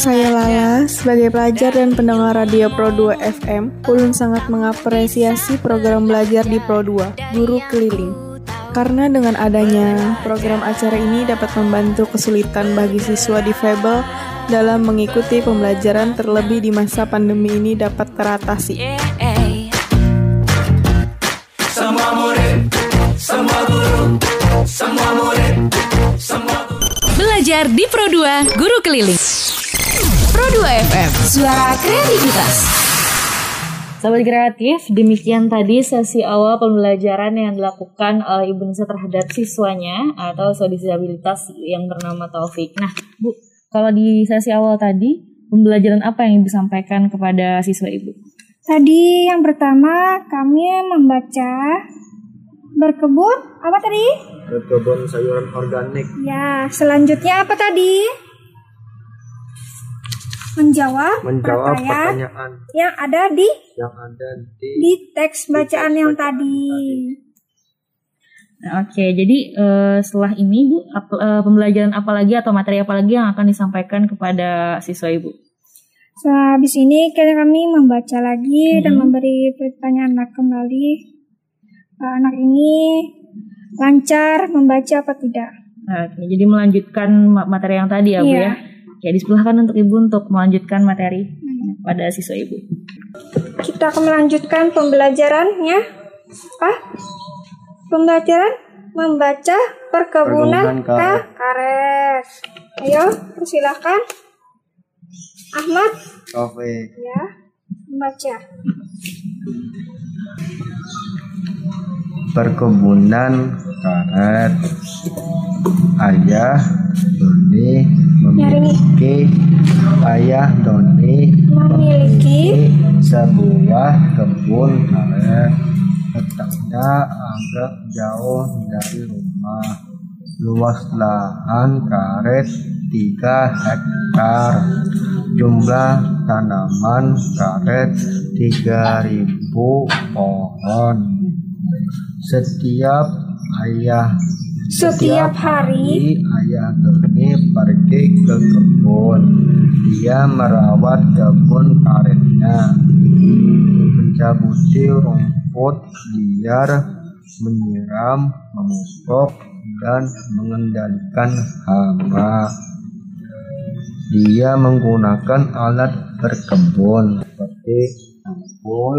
Saya Lala, sebagai pelajar dan pendengar radio Pro dua F M, Ulun sangat mengapresiasi program belajar di Pro dua, Guru Keliling. Karena dengan adanya program acara ini dapat membantu kesulitan bagi siswa difabel dalam mengikuti pembelajaran terlebih di masa pandemi ini dapat teratasi. Semua murid, semua guru, semua murid, semua guru. Belajar di Pro dua, Guru Keliling. Pro dua F M, suara kreativitas. Sahabat kreatif, demikian tadi sesi awal pembelajaran yang dilakukan oleh Ibu Nisa terhadap siswanya atau siswa disabilitas yang bernama Taufik. Nah, Bu, kalau di sesi awal tadi, pembelajaran apa yang Ibu sampaikan kepada siswa Ibu? Tadi yang pertama kami membaca berkebun, apa tadi? Berkebun sayuran organik. Ya, selanjutnya apa tadi? Menjawab, menjawab pertanyaan, pertanyaan yang ada di yang ada di, di teks bacaan di yang bacaan tadi. Nah, Oke, okay. Jadi uh, setelah ini Bu, ap, uh, pembelajaran apa lagi atau materi apa lagi yang akan disampaikan kepada siswa Ibu? Sehabis ini kami membaca lagi hmm. dan memberi pertanyaan kembali uh, anak ini lancar membaca apa tidak. Oke, okay. Jadi melanjutkan materi yang tadi ya Bu iya. ya. Ya, dipersilakan untuk Ibu untuk melanjutkan materi hmm. pada siswa Ibu. Kita akan melanjutkan pembelajarannya. Apa? Pembelajaran membaca perkebunan K. Kares. Ayo, persilakan. Ahmad. Taufik. Ya, membaca. Perkebunan karet. Ayah Doni memiliki Ayah Doni memiliki sebuah kebun karet. Letaknya agak jauh dari rumah. Luas lahan karet tiga hektar. Jumlah tanaman karet tiga ribu pohon. Setiap ayah Setiap, Setiap hari, hari Ayah Doni pergi ke kebun. Dia merawat kebun karetnya, mencabuti rumput liar, menyiram, memupuk, dan mengendalikan hama. Dia menggunakan alat berkebun seperti sampul,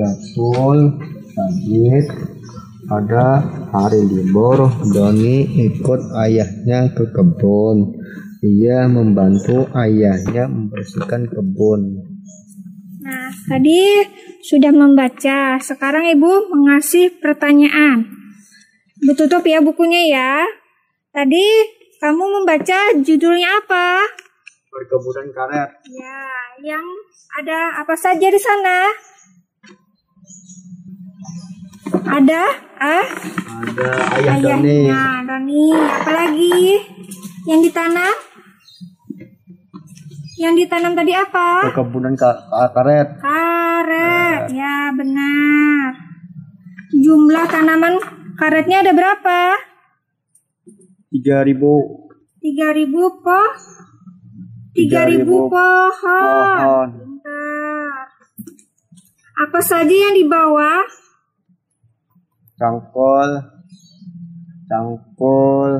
gatul, sabit. Pada hari libur, Doni ikut ayahnya ke kebun. Dia membantu ayahnya membersihkan kebun. Nah, tadi sudah membaca. Sekarang Ibu mengasih pertanyaan. Ibu tutup ya bukunya ya. Tadi kamu membaca judulnya apa? Perkebunan karet. Ya, yang ada apa saja di sana? Ada? Ah? Ada ayah, ayah Doni. Nah, Doni, apa lagi? Yang ditanam? Yang ditanam tadi apa? Perkebunan karet. Karet, ya. ya benar. Jumlah tanaman karetnya ada berapa? tiga ribu. tiga ribu poh? tiga ribu pohon. Bentar. Apa saja yang dibawa? Cangkul, cangkul,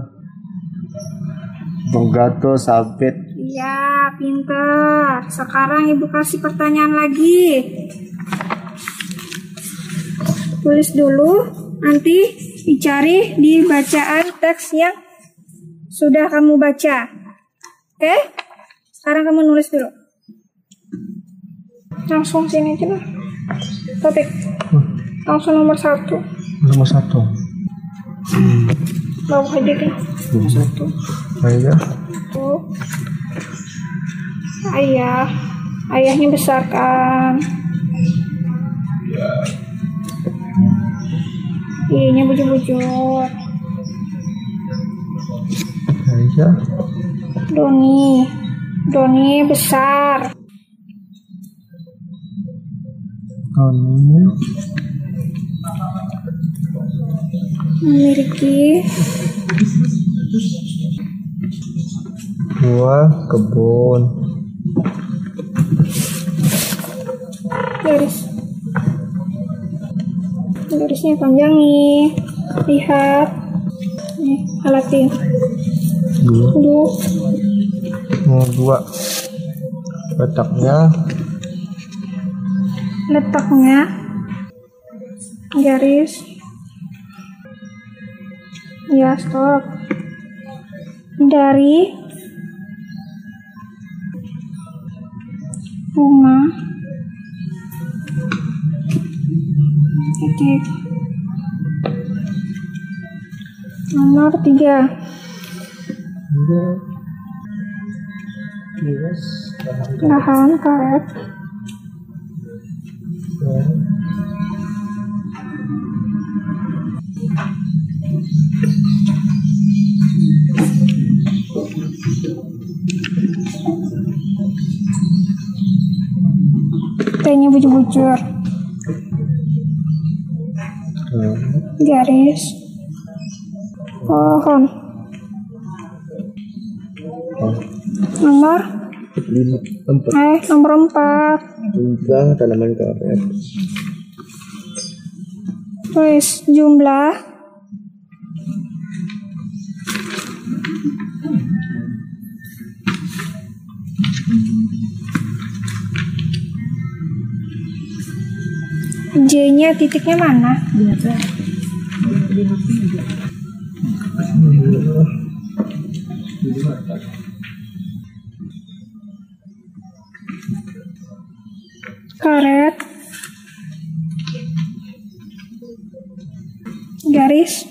penggatul, sabit. Iya, pinter. Sekarang Ibu kasih pertanyaan lagi. Tulis dulu, nanti dicari di bacaan teks yang sudah kamu baca. Oke? Sekarang kamu nulis dulu. Langsung sini aja lah. Topik. Langsung nomor satu. Nomor satu. Mau hadirin. Nomor satu. Ayah. Oh. Ayah. Ayahnya besar kan? Ya. Iya, bocor-bocor. Aisyah. Doni. Doni besar. Doni. Memiliki buah kebun. Garis. Garisnya panjang nih. Lihat. Nih, alatin. Dua. Dua. Mau dua. Letaknya. Letaknya. Garis. Ya, stop. Dari rumah titik nomor tiga lahan karet T-nya bujur-bujur. Garis. Pohon. Nomor? Lima, empat. Eh, nomor empat. Jumlah tanaman karet. Terus, jumlah. J-nya titiknya mana? Biasa. Karet. Garis.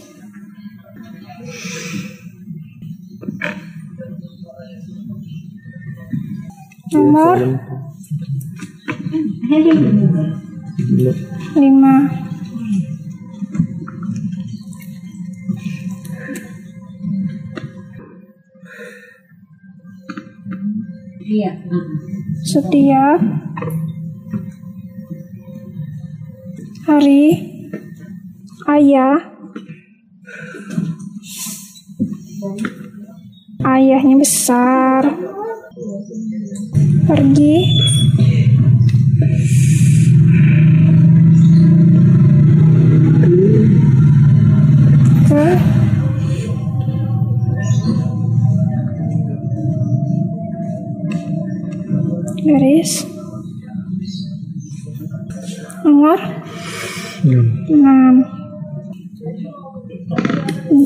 Nomor. lima Iya. Setiap hari ayah ayahnya besar pergi garis nomor enam.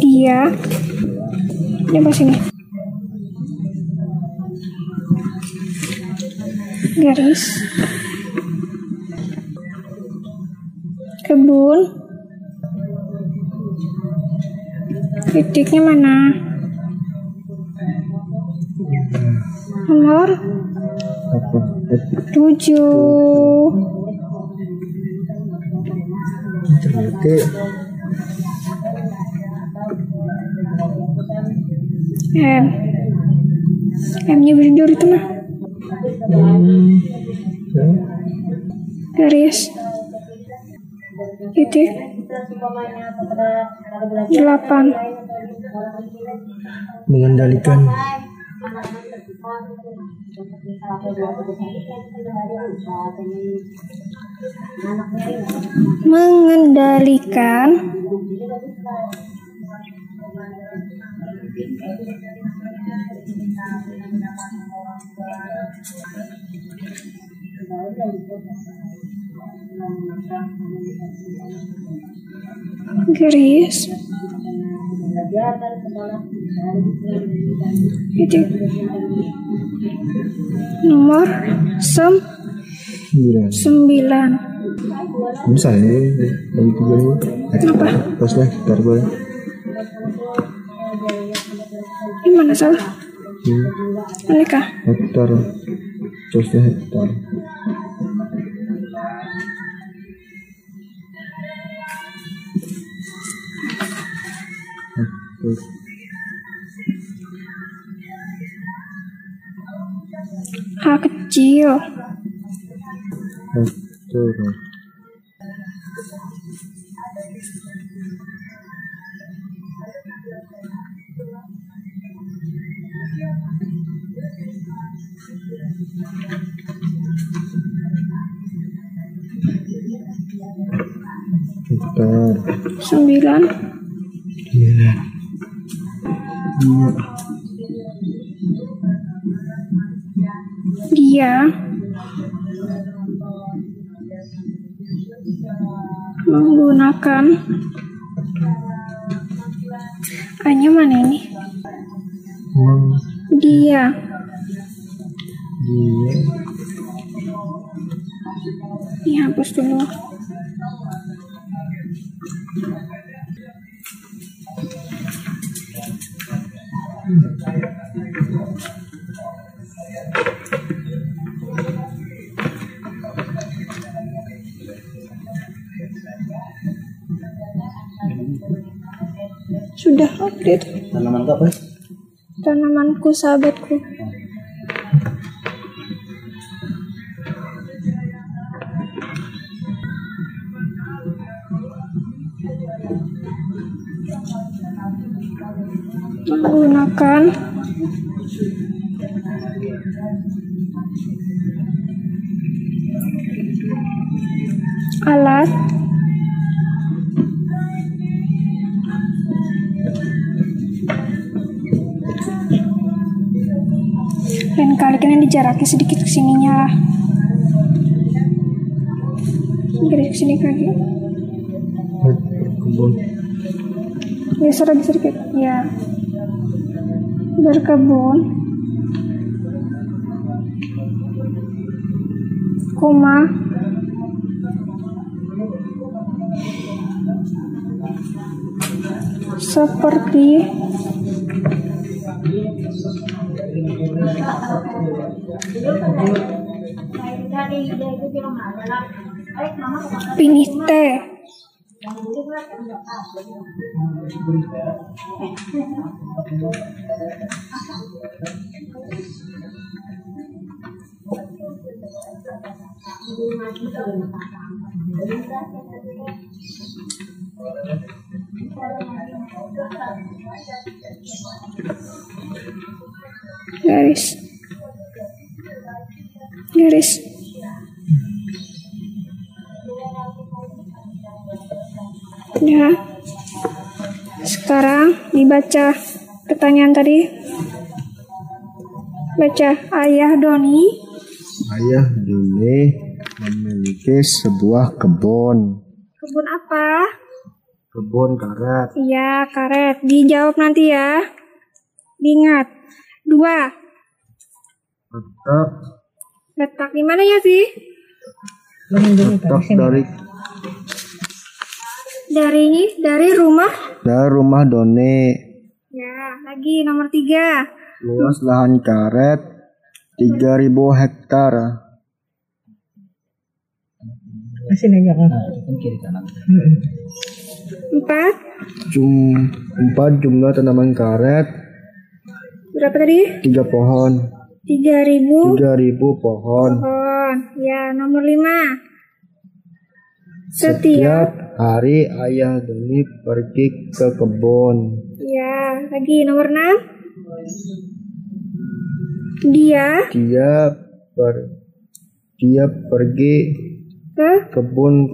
Dia dia pas ini garis kebun titiknya mana nomor tujuh. M M-nya berjujur itu mah garis titik delapan mengendalikan mengendalikan garis titik nomor sem sembilan. Bisa ini dari tiga ini. Apa? Pas lah, ntar boleh. Ini mana salah? Hmm. Mereka. Hektar, terusnya hektar. A kecil. Betul. Sembilan. Sembilan. Dia menggunakan A-nya mana ini? Meng... Dia. Dia. Ini hapus dulu. Sudah update. Tanaman apa? Tanamanku sahabatku. Menggunakan alat dan kali ini dijaraki sedikit kesininya lah, garis kesini lagi, geser lagi sedikit ya, berkebun, koma, seperti pinite. Garis garis ya. Sekarang dibaca pertanyaan tadi, baca. Ayah Doni Ayah Doni memiliki sebuah kebun. Kebun apa? Kebun karet. Iya, karet. Dijawab nanti ya. Ingat. Dua. Letak. Letak di mana ya sih? Letak dari. Dari ini, dari rumah. Dari rumah Doni. Ya, lagi nomor tiga. Luas lahan karet tiga ribu hektar. Sini aja kan. Kiri kanan. Empat. Jum, empat jumlah tanaman karet. Berapa tadi? Tiga pohon. Tiga ribu. Tiga ribu pohon. Pohon. Ya, nomor lima. Setiap, Setiap hari ayah Doni pergi ke kebun. Ya, lagi nomor enam. Dia. Dia per. Dia pergi ke kebun.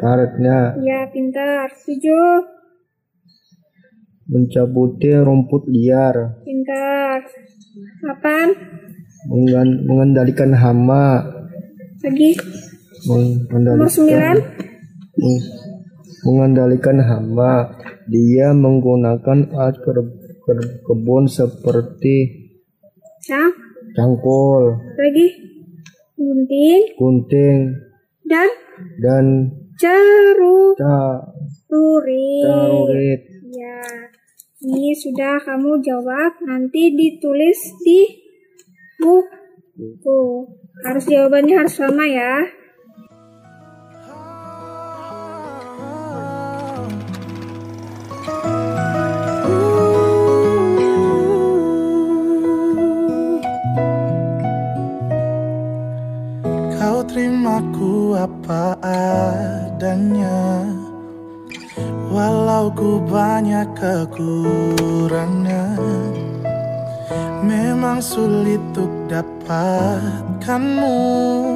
Karetnya. Ya, pintar. Setuju. Mencabuti rumput liar. Pintar. Apaan? Mengen mengendalikan hama. Lagi. Mengendalikan. Nomor sembilan. Meng mengendalikan hama. Dia menggunakan alat ke ke kebun seperti. Cang. Cangkul. Lagi. Gunting. Gunting. Dan. Dan ceru celurit. Ya, ini sudah kamu jawab, nanti ditulis di buku. Harus jawabannya harus sama ya. adanya. Walau ku banyak kekurangan, memang sulit untuk dapatkanmu.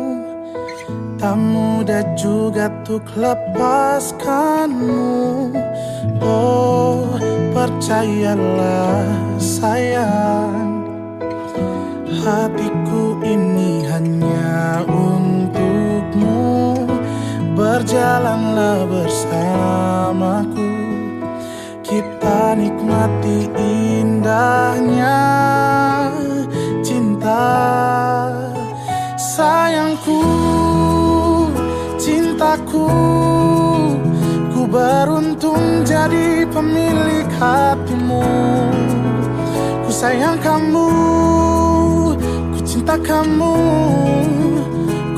Tak mudah juga untuk lepaskanmu. Oh, percayalah sayang, hatiku ini hanya untukmu. Berjalanlah bersamaku, kita nikmati indahnya cinta. Sayangku, cintaku, ku beruntung jadi pemilik hatimu. Ku sayang kamu, cinta kamu,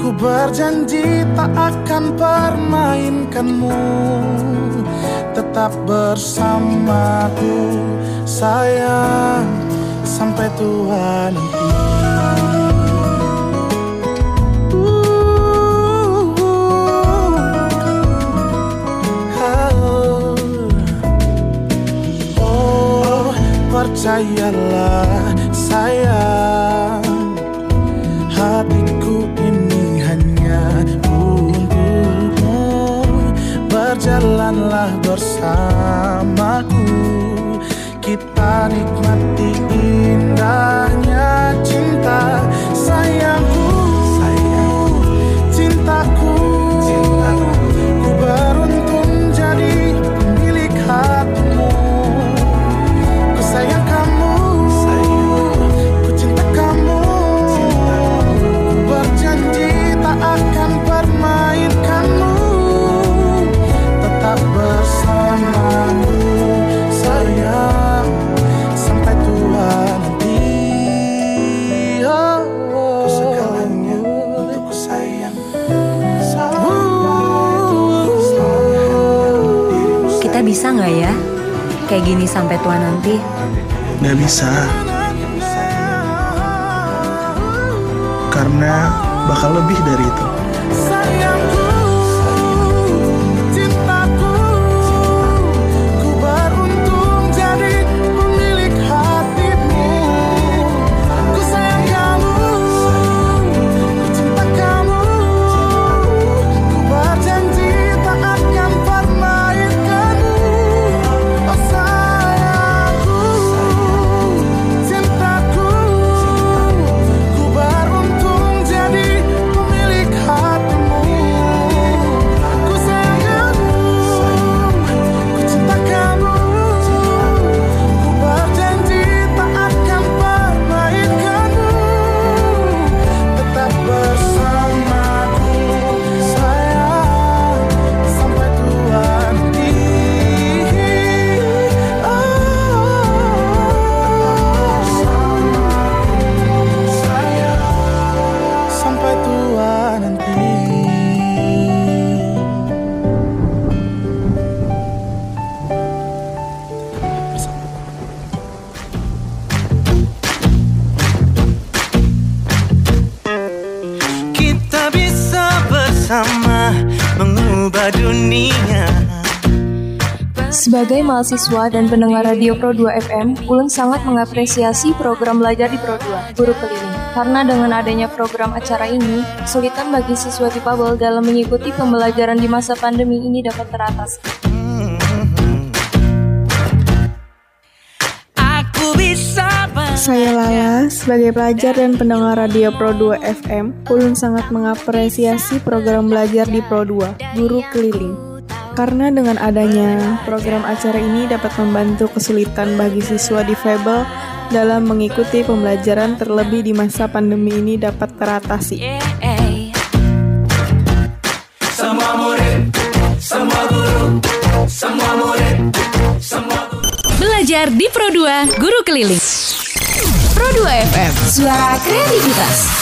ku berjanji tak akan permainkanmu. Tetap bersamaku sayang, sampai Tuhan hidup. Oh, oh, percayalah sayang, hatiku ini hanya untukmu. Berjalanlah bersamaku, kita nikmati indahnya cinta. Sayangku, sayangku, cintaku, cintaku, ku beruntung jadi milik hatimu. Ku sayang kamu, akan permainkanmu. Tetap bersamaku sayang, sampai tua nanti. Oh, segalanya untukku sayang. Kita bisa nggak ya kayak gini sampai tua nanti? Nggak bisa, karena bakal lebih dari itu. Sayangku, cintaku, ku beruntung jadi pemilik hatimu. Ku sayang kamu, ku cinta kamu, ku berjanji tak akan permainkanmu. Oh sayangku, cintaku, ku beruntung jadi dunia. Sebagai mahasiswa dan pendengar radio Pro dua F M, Ulun sangat mengapresiasi program belajar di Pro dua, Guru Keliling. Karena dengan adanya program acara ini, kesulitan bagi siswa difabel dalam mengikuti pembelajaran di masa pandemi ini dapat teratasi. Saya Lala, sebagai pelajar dan pendengar radio Pro dua F M, Ulun sangat mengapresiasi program belajar di Pro dua, Guru Keliling. Karena dengan adanya program acara ini dapat membantu kesulitan bagi siswa difabel dalam mengikuti pembelajaran terlebih di masa pandemi ini dapat teratasi. Semua murid, semua guru, semua murid, semua guru. Belajar di Pro dua, Guru Keliling. Pro dua F M, suara kreativitas.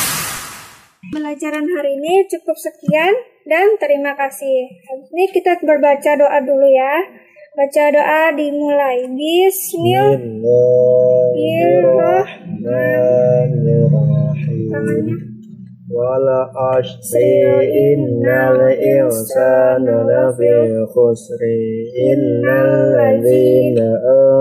Pelajaran hari ini cukup sekian dan terima kasih. Habis ini kita berbaca doa dulu ya. Baca doa dimulai. Bismillahirrahmanirrahim. Tangannya. Wala ashti innal insana lafi khusri innal ladzina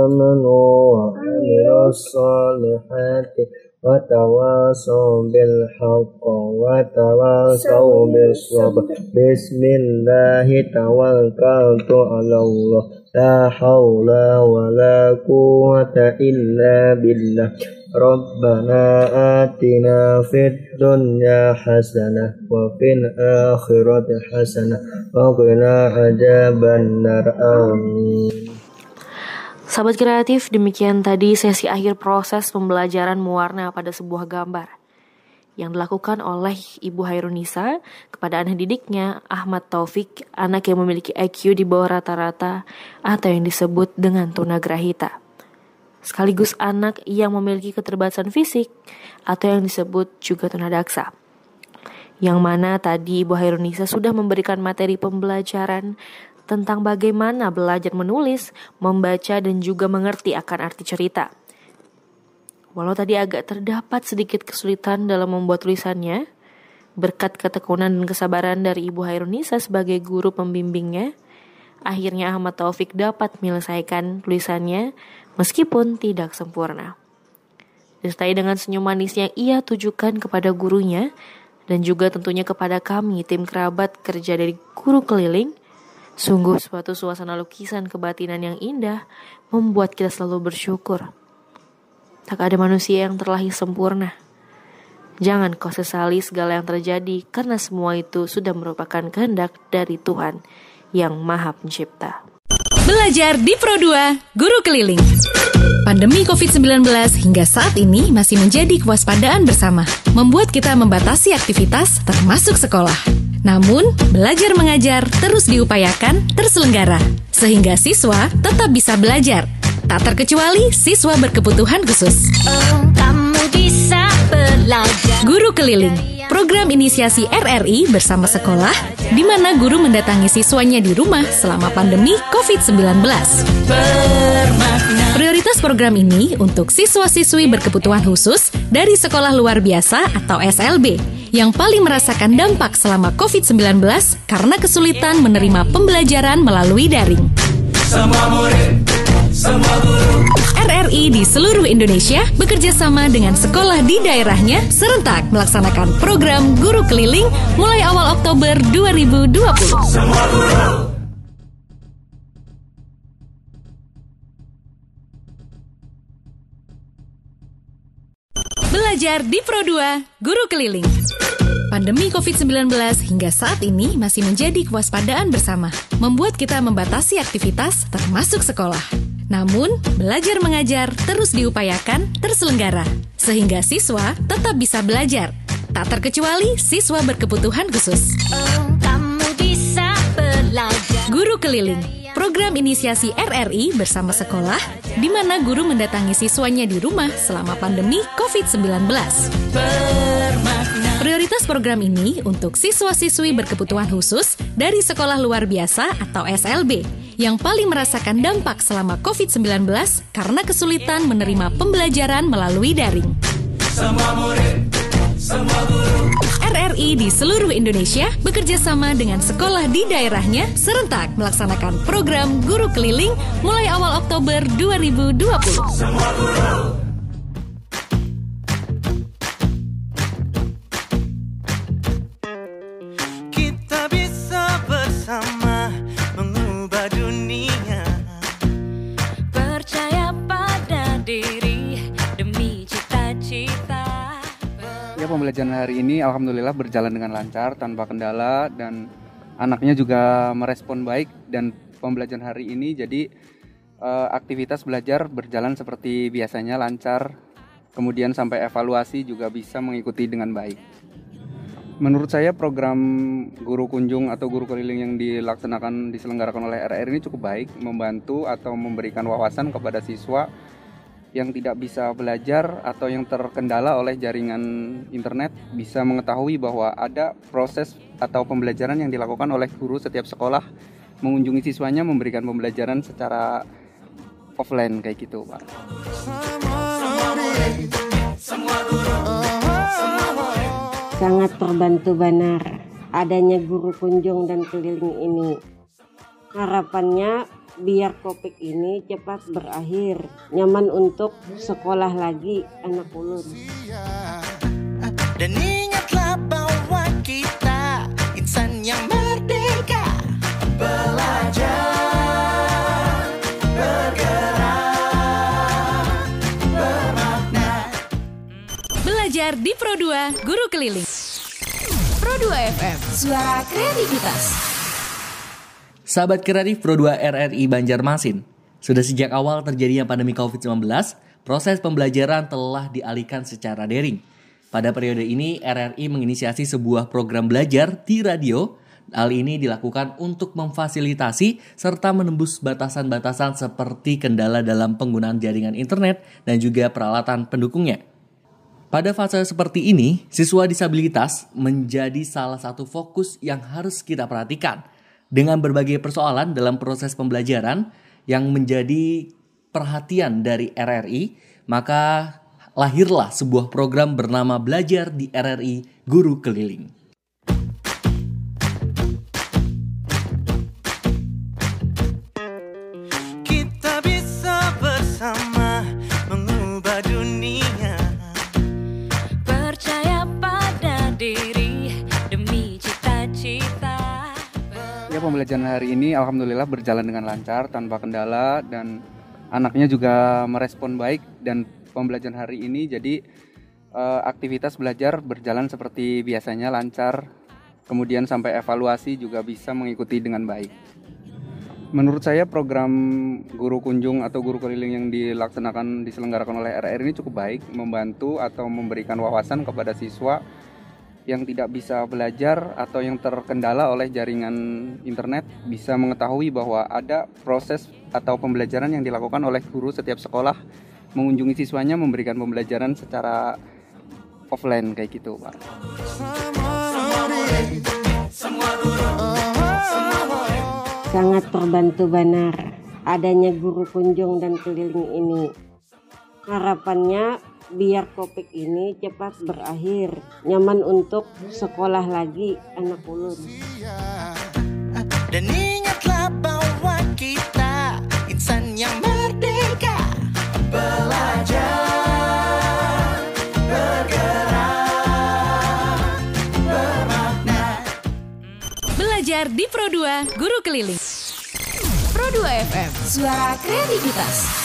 amanu wa amilus solihati wa tawasaw bil haqq wa tawasaw bis sabr. Bismillahi tawakkaltu ala Allah la hawla wa la quwwata illa billah. Rabbana atina fid dunya hasanah wa fil akhirati hasanah wa qina adzabannar. Amin. Sahabat kreatif, demikian tadi sesi akhir proses pembelajaran mewarna pada sebuah gambar yang dilakukan oleh Ibu Khairunnisa kepada anak didiknya Ahmad Taufik, anak yang memiliki I Q di bawah rata-rata atau yang disebut dengan tunagrahita, sekaligus anak yang memiliki keterbatasan fisik atau yang disebut juga tunadaksa. Yang mana tadi Ibu Khairunnisa sudah memberikan materi pembelajaran tentang bagaimana belajar menulis, membaca, dan juga mengerti akan arti cerita. Walau tadi agak terdapat sedikit kesulitan dalam membuat tulisannya, berkat ketekunan dan kesabaran dari Ibu Khairunnisa sebagai guru pembimbingnya, akhirnya Ahmad Taufik dapat menyelesaikan tulisannya meskipun tidak sempurna. Disertai dengan senyum manis yang ia tujukan kepada gurunya dan juga tentunya kepada kami tim kerabat kerja dari guru keliling, sungguh suatu suasana lukisan kebatinan yang indah membuat kita selalu bersyukur. Tak ada manusia yang terlahir sempurna. Jangan kau sesali segala yang terjadi karena semua itu sudah merupakan kehendak dari Tuhan yang Maha Pencipta. Belajar di Pro dua, Guru Keliling. Pandemi covid sembilan belas hingga saat ini masih menjadi kewaspadaan bersama, membuat kita membatasi aktivitas termasuk sekolah. Namun, belajar mengajar terus diupayakan terselenggara, sehingga siswa tetap bisa belajar, tak terkecuali siswa berkebutuhan khusus. Oh, kamu bisa belajar. Guru Keliling, program inisiasi R R I bersama sekolah, di mana guru mendatangi siswanya di rumah selama pandemi covid sembilan belas. Prioritas program ini untuk siswa-siswi berkebutuhan khusus dari sekolah luar biasa atau S L B, yang paling merasakan dampak selama covid sembilan belas karena kesulitan menerima pembelajaran melalui daring. Semua murid, semua guru. R R I di seluruh Indonesia bekerja sama dengan sekolah di daerahnya serentak melaksanakan program Guru Keliling mulai awal Oktober dua ribu dua puluh. Semua guru. Belajar di Pro dua, Guru Keliling. Pandemi covid sembilan belas hingga saat ini masih menjadi kewaspadaan bersama, membuat kita membatasi aktivitas termasuk sekolah. Namun, belajar mengajar terus diupayakan terselenggara, sehingga siswa tetap bisa belajar, tak terkecuali siswa berkebutuhan khusus. Oh, kamu bisa belajar. Guru Keliling, program inisiasi R R I bersama sekolah, di mana guru mendatangi siswanya di rumah selama pandemi covid sembilan belas. Prioritas program ini untuk siswa-siswi berkebutuhan khusus dari sekolah luar biasa atau S L B, yang paling merasakan dampak selama covid sembilan belas karena kesulitan menerima pembelajaran melalui daring. Semua murid, semua guru. R R I di seluruh Indonesia bekerja sama dengan sekolah di daerahnya serentak melaksanakan program Guru Keliling mulai awal Oktober dua ribu dua puluh. Semua guru. Kita bisa bersama mengubah dunia. Percaya pada diri demi cita-cita. Ya, pembelajaran hari ini alhamdulillah berjalan dengan lancar tanpa kendala dan anaknya juga merespon baik, dan pembelajaran hari ini jadi eh, aktivitas belajar berjalan seperti biasanya lancar, kemudian sampai evaluasi juga bisa mengikuti dengan baik. Menurut saya program guru kunjung atau guru keliling yang dilaksanakan diselenggarakan oleh R R I ini cukup baik, membantu atau memberikan wawasan kepada siswa yang tidak bisa belajar atau yang terkendala oleh jaringan internet, bisa mengetahui bahwa ada proses atau pembelajaran yang dilakukan oleh guru setiap sekolah mengunjungi siswanya, memberikan pembelajaran secara offline kayak gitu, Pak. Semua murid, semua guru, semua murid. Sangat terbantu benar adanya guru kunjung dan keliling ini. Harapannya biar Covid ini cepat berakhir, nyaman untuk sekolah lagi anak ulun. Dan ingatlah bahwa kita insan yang merdeka, belajar, bergerak, bermakna. Belajar di Pro dua, guru keliling. Pro dua F M, suara kreativitas. Sahabat Kreatif Pro dua R R I Banjarmasin, sudah sejak awal terjadinya pandemi covid sembilan belas, proses pembelajaran telah dialihkan secara daring. Pada periode ini, R R I menginisiasi sebuah program belajar di radio. Hal ini dilakukan untuk memfasilitasi serta menembus batasan-batasan seperti kendala dalam penggunaan jaringan internet dan juga peralatan pendukungnya. Pada fase seperti ini, siswa disabilitas menjadi salah satu fokus yang harus kita perhatikan. Dengan berbagai persoalan dalam proses pembelajaran yang menjadi perhatian dari R R I, maka lahirlah sebuah program bernama Belajar di R R I Guru Keliling. Kita bisa bersama mengubah dunia. Percaya pada diri demi cita-cita. Ya, pembelajaran hari ini alhamdulillah berjalan dengan lancar tanpa kendala dan anaknya juga merespon baik dan pembelajaran hari ini jadi eh, aktivitas belajar berjalan seperti biasanya lancar, kemudian sampai evaluasi juga bisa mengikuti dengan baik. Menurut saya program guru kunjung atau guru keliling yang dilaksanakan diselenggarakan oleh R R I ini cukup baik, membantu atau memberikan wawasan kepada siswa yang tidak bisa belajar atau yang terkendala oleh jaringan internet bisa mengetahui bahwa ada proses atau pembelajaran yang dilakukan oleh guru setiap sekolah mengunjungi siswanya memberikan pembelajaran secara offline kayak gitu, Pak. Sangat terbantu benar adanya guru kunjung dan keliling ini. Harapannya biar Covid ini cepat berakhir, nyaman untuk sekolah lagi anak ulun. Dan ingatlah bahwa kita insan yang merdeka, belajar, bergerak, bermakna. Belajar di Pro dua, guru keliling. Pro dua F M, suara kreativitas.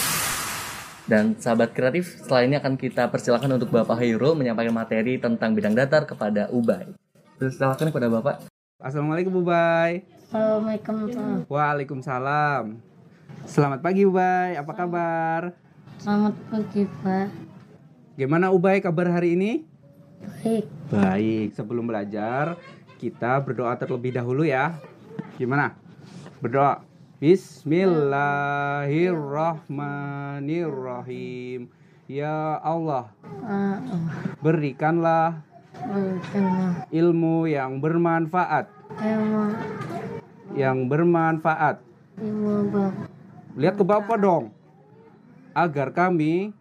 Dan sahabat kreatif, setelah ini akan kita persilakan untuk Bapak Khairul menyampaikan materi tentang bidang datar kepada Ubay. Persilakan kepada Bapak. Assalamualaikum Ubay. Assalamualaikum. Waalaikumsalam. Selamat pagi Ubay, apa kabar? Selamat pagi Pak. Gimana Ubay kabar hari ini? Baik. Baik, sebelum belajar kita berdoa terlebih dahulu ya. Gimana? Berdoa. Bismillahirrahmanirrahim. Ya Allah, berikanlah ilmu yang bermanfaat. Yang bermanfaat. Lihat ke Bapak dong. Agar kami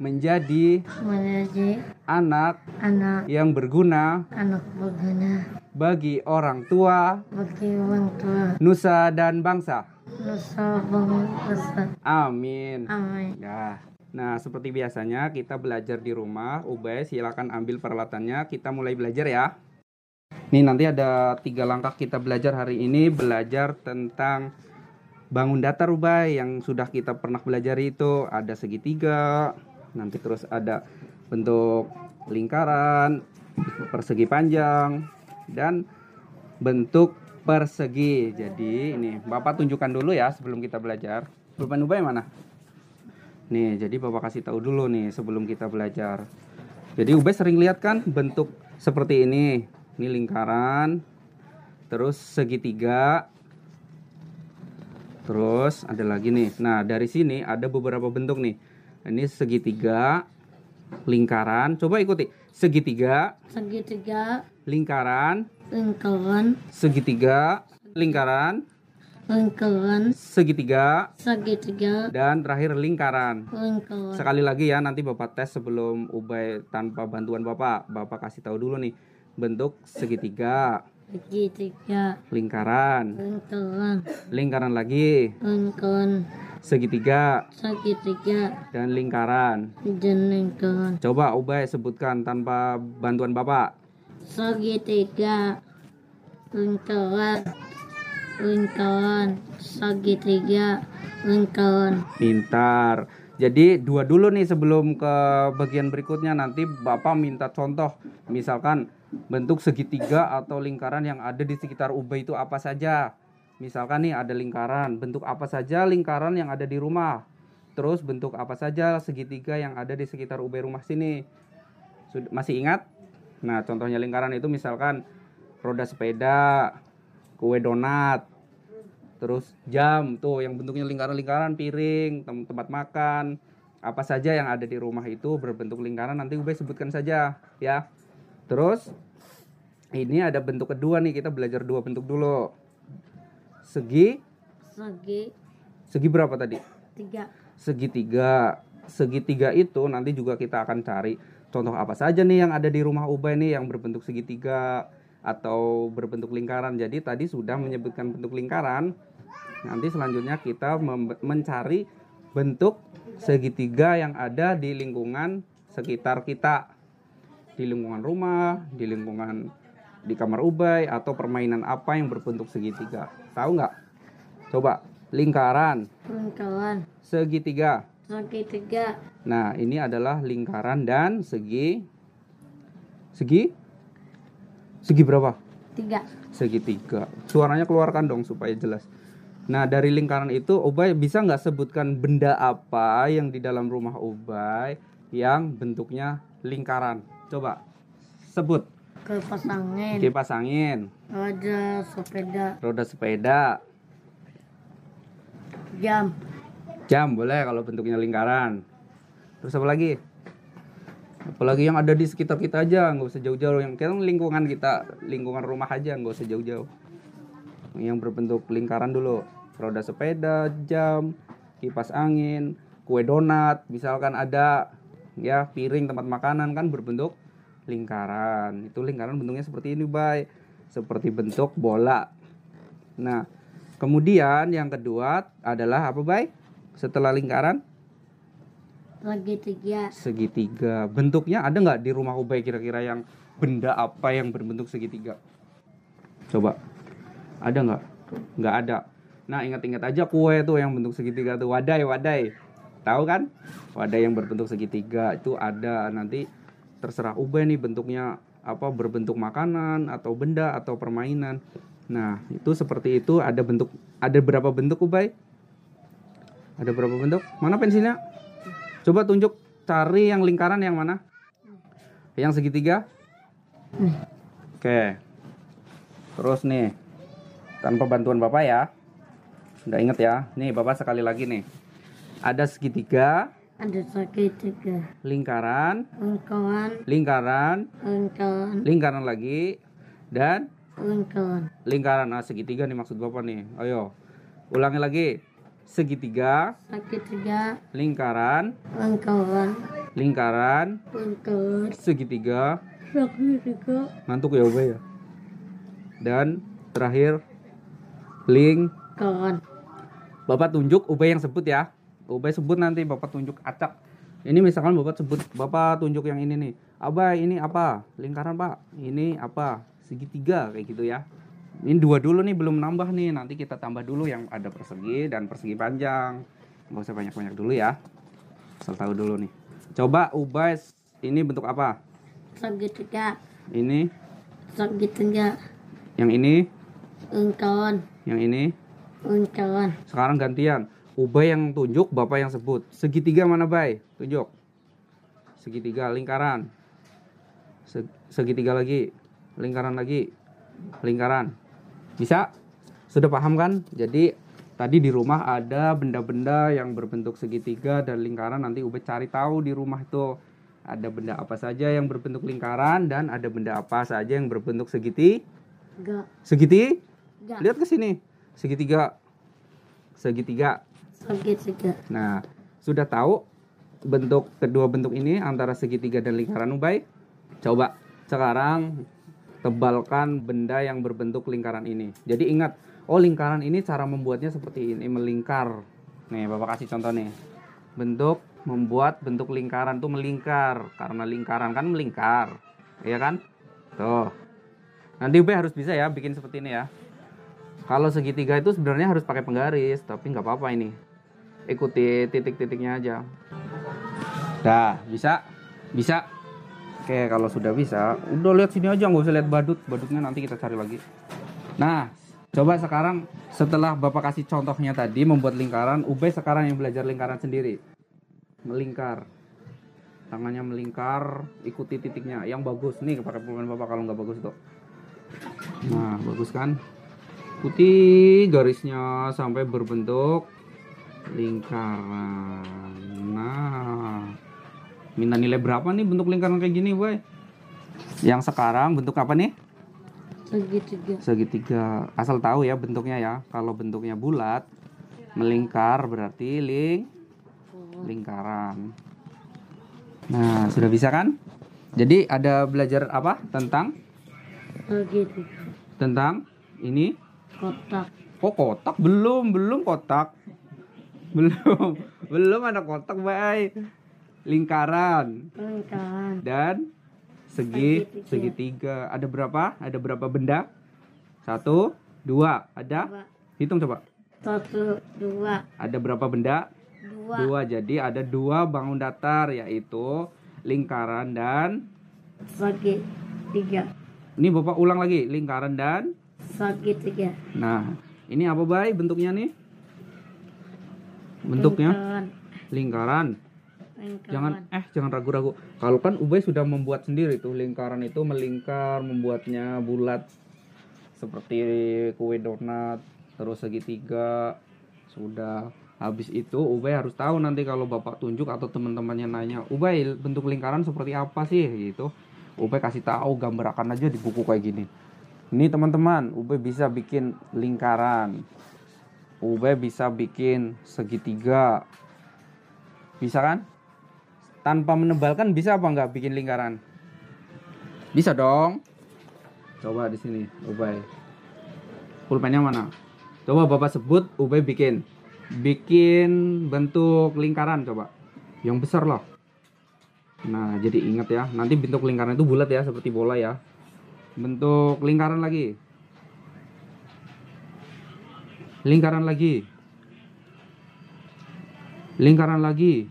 menjadi anak yang berguna. Bagi orang tua, bagi orang tua, nusa dan bangsa, nusa bangsa. Amin. Amin. Ya. Nah, seperti biasanya kita belajar di rumah. Ubay, silakan ambil peralatannya. Kita mulai belajar ya. Nih nanti ada tiga langkah kita belajar hari ini. Belajar tentang bangun datar Ubay yang sudah kita pernah belajar itu ada segitiga. Nanti terus ada bentuk lingkaran, persegi panjang. Dan bentuk persegi. Jadi ini Bapak tunjukkan dulu ya sebelum kita belajar. Pulpen Ubay mana? Nih, jadi Bapak kasih tahu dulu nih sebelum kita belajar. Jadi Ubay sering lihat kan bentuk seperti ini. Ini lingkaran, terus segitiga. Terus ada lagi nih. Nah, dari sini ada beberapa bentuk nih. Ini segitiga, lingkaran. Coba ikuti. Segitiga, segitiga, lingkaran, lingkaran, segitiga, lingkaran, lingkaran, segitiga, segitiga, dan terakhir lingkaran. Lingkaran. Sekali lagi ya, nanti Bapak tes sebelum Ubay tanpa bantuan Bapak. Bapak kasih tahu dulu nih bentuk segitiga, segitiga, lingkaran, lingkaran, lingkaran lagi, lingkaran, segitiga, segitiga, dan lingkaran, dan lingkaran. Coba Ubay sebutkan tanpa bantuan Bapak. Segitiga, lingkaran, lingkaran, segitiga, lingkaran. Pintar. Jadi dua dulu nih sebelum ke bagian berikutnya. Nanti Bapak minta contoh, misalkan bentuk segitiga atau lingkaran yang ada di sekitar Ubay itu apa saja. Misalkan nih ada lingkaran, bentuk apa saja lingkaran yang ada di rumah. Terus bentuk apa saja segitiga yang ada di sekitar Ubay rumah sini. Masih ingat? Nah, contohnya lingkaran itu misalkan roda sepeda, kue donat, terus jam tuh yang bentuknya lingkaran-lingkaran, piring, tem tempat makan, apa saja yang ada di rumah itu berbentuk lingkaran. Nanti Ubay sebutkan saja ya. Terus ini ada bentuk kedua nih, kita belajar dua bentuk dulu. Segi, segi, segi berapa tadi? Tiga. Segitiga. Segitiga itu nanti juga kita akan cari contoh apa saja nih yang ada di rumah Ubay nih yang berbentuk segitiga atau berbentuk lingkaran. Jadi tadi sudah menyebutkan bentuk lingkaran. Nanti selanjutnya kita mencari bentuk segitiga yang ada di lingkungan sekitar kita. Di lingkungan rumah, di lingkungan di kamar Ubay, atau permainan apa yang berbentuk segitiga. Tahu nggak? Coba lingkaran. Lingkaran. Segitiga. Segitiga. Nah, ini adalah lingkaran dan segi. Segi? Segi berapa? Tiga. Segitiga. Suaranya keluarkan dong supaya jelas. Nah, dari lingkaran itu Ubay bisa nggak sebutkan benda apa yang di dalam rumah Ubay yang bentuknya lingkaran? Coba sebut. Kipas angin. Kipas angin. Roda sepeda. Roda sepeda. Jam. Jam boleh kalau bentuknya lingkaran. Terus apa lagi? Apalagi yang ada di sekitar kita aja, nggak usah jauh-jauh. Yang kita lingkungan kita, lingkungan rumah aja, nggak usah jauh-jauh. Yang berbentuk lingkaran dulu. Roda sepeda, jam, kipas angin, kue donat, misalkan ada ya, piring, tempat makanan kan berbentuk lingkaran. Itu lingkaran bentuknya seperti ini, Bay. Seperti bentuk bola. Nah, kemudian yang kedua adalah apa, Bay? Setelah lingkaran, segitiga. Segitiga. Bentuknya ada nggak di rumah Ubay kira-kira yang benda apa yang berbentuk segitiga? Coba. Ada nggak? Nggak ada. Nah, ingat-ingat aja kue tuh yang bentuk segitiga tuh, wadai, wadai. Tahu kan? Wadai yang berbentuk segitiga itu ada. Nanti terserah Ubay nih bentuknya apa, berbentuk makanan atau benda atau permainan. Nah, itu seperti itu. Ada bentuk, ada berapa bentuk, Ubay? Ada berapa bentuk? Mana pensilnya? Coba tunjuk, cari yang lingkaran yang mana? Yang segitiga? Oke. Terus nih, tanpa bantuan Bapak ya. Udah inget ya. Nih Bapak sekali lagi nih. Ada segitiga. Ada segitiga. Lingkaran. Lingkaran. Lingkaran. Lingkaran. Lingkaran lagi. Dan? Lingkaran. Lingkaran. Nah, segitiga nih maksud Bapak nih. Ayo, ulangi lagi. Segitiga, segitiga, lingkaran, lingkaran, lingkaran, lingkaran, segitiga, segitiga, ngantuk ya Ubay ya, dan terakhir lingkaran. Bapak tunjuk, Ubay yang sebut ya. Ubay sebut, nanti Bapak tunjuk acak. Ini misalkan Bapak sebut, Bapak tunjuk yang ini nih. Abah, ini apa? Lingkaran, Pak. Ini apa? Segitiga, kayak gitu ya. Ini dua dulu nih, belum nambah nih. Nanti kita tambah dulu yang ada persegi dan persegi panjang. Nggak usah banyak-banyak dulu ya. Asal tahu dulu nih. Coba Ubay, ini bentuk apa? Segitiga. Ini? Segitiga. Yang ini? Lingkaran. Yang ini? Lingkaran. Sekarang gantian. Ubay yang tunjuk, Bapak yang sebut. Segitiga mana, Bay? Tunjuk. Segitiga, lingkaran. Segitiga lagi. Lingkaran lagi. Lingkaran. Bisa? Sudah paham kan? Jadi tadi di rumah ada benda-benda yang berbentuk segitiga dan lingkaran. Nanti Ubay cari tahu di rumah itu ada benda apa saja yang berbentuk lingkaran dan ada benda apa saja yang berbentuk segitiga. Segitiga? Lihat ke sini. Segitiga. segitiga. Segitiga. Nah, sudah tahu bentuk kedua bentuk ini antara segitiga dan lingkaran, Ubay? Coba sekarang tebalkan benda yang berbentuk lingkaran ini. Jadi ingat, oh lingkaran ini cara membuatnya seperti ini, melingkar. Nih, Bapak kasih contoh nih. Bentuk membuat bentuk lingkaran tuh melingkar, karena lingkaran kan melingkar. Iya kan? Tuh. Nanti Ubay harus bisa ya bikin seperti ini ya. Kalau segitiga itu sebenarnya harus pakai penggaris, tapi nggak apa-apa ini. Ikuti titik-titiknya aja. Dah, bisa? Bisa? Oke, kalau sudah bisa, udah lihat sini aja, nggak usah lihat badut. Badutnya nanti kita cari lagi. Nah, coba sekarang setelah Bapak kasih contohnya tadi membuat lingkaran, Ubay sekarang yang belajar lingkaran sendiri. Melingkar. Tangannya melingkar, ikuti titiknya. Yang bagus nih, pakai pulpen Bapak kalau nggak bagus tuh. Nah, bagus kan? Putih garisnya sampai berbentuk lingkaran. Nah, minta nilai berapa nih bentuk lingkaran kayak gini, Boy? Yang sekarang bentuk apa nih? Segitiga. Segitiga. Asal tahu ya bentuknya ya. Kalau bentuknya bulat, melingkar berarti ling lingkaran. Nah, sudah bisa kan? Jadi ada belajar apa tentang segitiga. Tentang ini kotak. Kok kotak? Belum, belum kotak. Belum. Belum ada kotak, Bay. Lingkaran. Lingkaran. Dan segi segitiga. segitiga. Ada berapa? Ada berapa benda? Satu, dua. Ada? Dua. Hitung coba. Satu, dua. Ada berapa benda? Dua. Dua. Jadi ada dua bangun datar, yaitu lingkaran dan segitiga. Ini Bapak ulang lagi, lingkaran dan segitiga. Nah, ini apa, Bay? Bentuknya nih? Bentuknya? Lingkaran. Lingkaran. Lingkaran. Jangan eh jangan ragu-ragu. Kalau kan Ubay sudah membuat sendiri tuh lingkaran itu melingkar, membuatnya bulat seperti kue donat, terus segitiga. Sudah. Habis itu Ubay harus tahu nanti kalau Bapak tunjuk atau teman-temannya nanya, "Ubay, bentuk lingkaran seperti apa sih?" gitu. Ubay kasih tahu, gambarkan aja di buku kayak gini. Ini teman-teman, Ubay bisa bikin lingkaran. Ubay bisa bikin segitiga. Bisa kan? Tanpa menebalkan bisa apa enggak bikin lingkaran? Bisa dong. Coba di sini, Ubay. Pulpennya mana? Coba Bapak sebut, Ubay bikin. Bikin bentuk lingkaran coba. Yang besar loh. Nah, jadi ingat ya, nanti bentuk lingkaran itu bulat ya, seperti bola ya. Bentuk lingkaran lagi. Lingkaran lagi. Lingkaran lagi.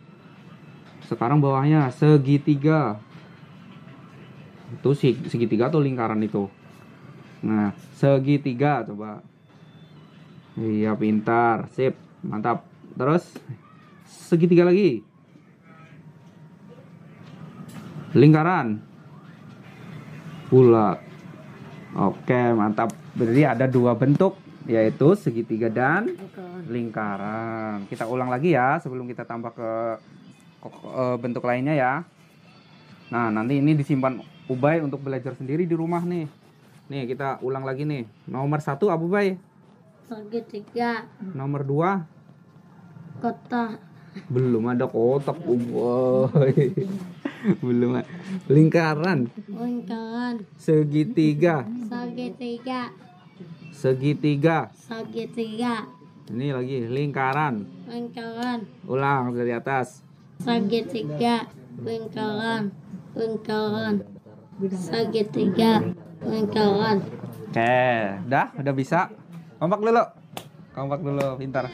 Sekarang bawahnya segitiga. Itu segitiga atau lingkaran itu? Nah, segitiga coba. Iya, pintar. Sip, mantap. Terus segitiga lagi. Lingkaran. Bulat. Oke, mantap. Berarti ada dua bentuk, yaitu segitiga dan lingkaran. Kita ulang lagi ya sebelum kita tambah ke bentuk lainnya ya. Nah, nanti ini disimpan Ubay untuk belajar sendiri di rumah nih. Nih, kita ulang lagi nih. Nomor satu apa, Ubay? Segitiga. Nomor dua? Kotak. Belum ada kotak, Ubay. Belum. Lingkaran. Lingkaran. Segitiga. Segitiga. Segitiga. Segitiga. Ini lagi lingkaran. Lingkaran. Ulang dari atas. Segitiga, lingkaran, lingkaran. Segitiga, lingkaran. Oke, dah, udah bisa. Kompak dulu. Kompak dulu, pintar.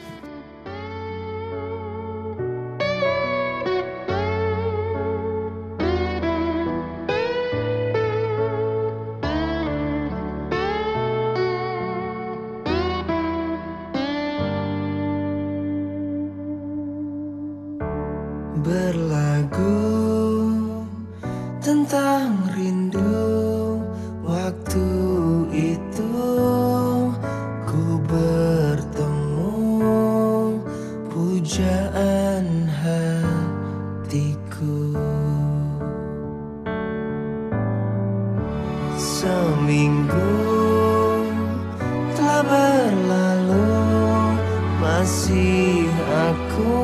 Seminggu telah berlalu, kasih aku,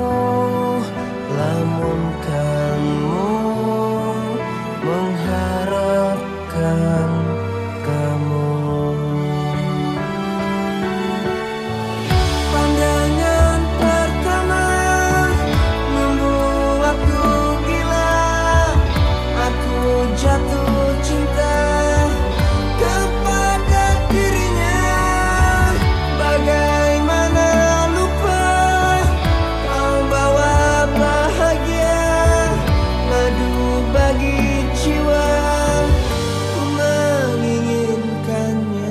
lamun kamu mengharapkan kamu. Pandangan pertama membuatku gila, aku jatuh cinta kepada dirinya. Bagaimana lupa kau bawa bahagia, madu bagi jiwa, ku menginginkannya.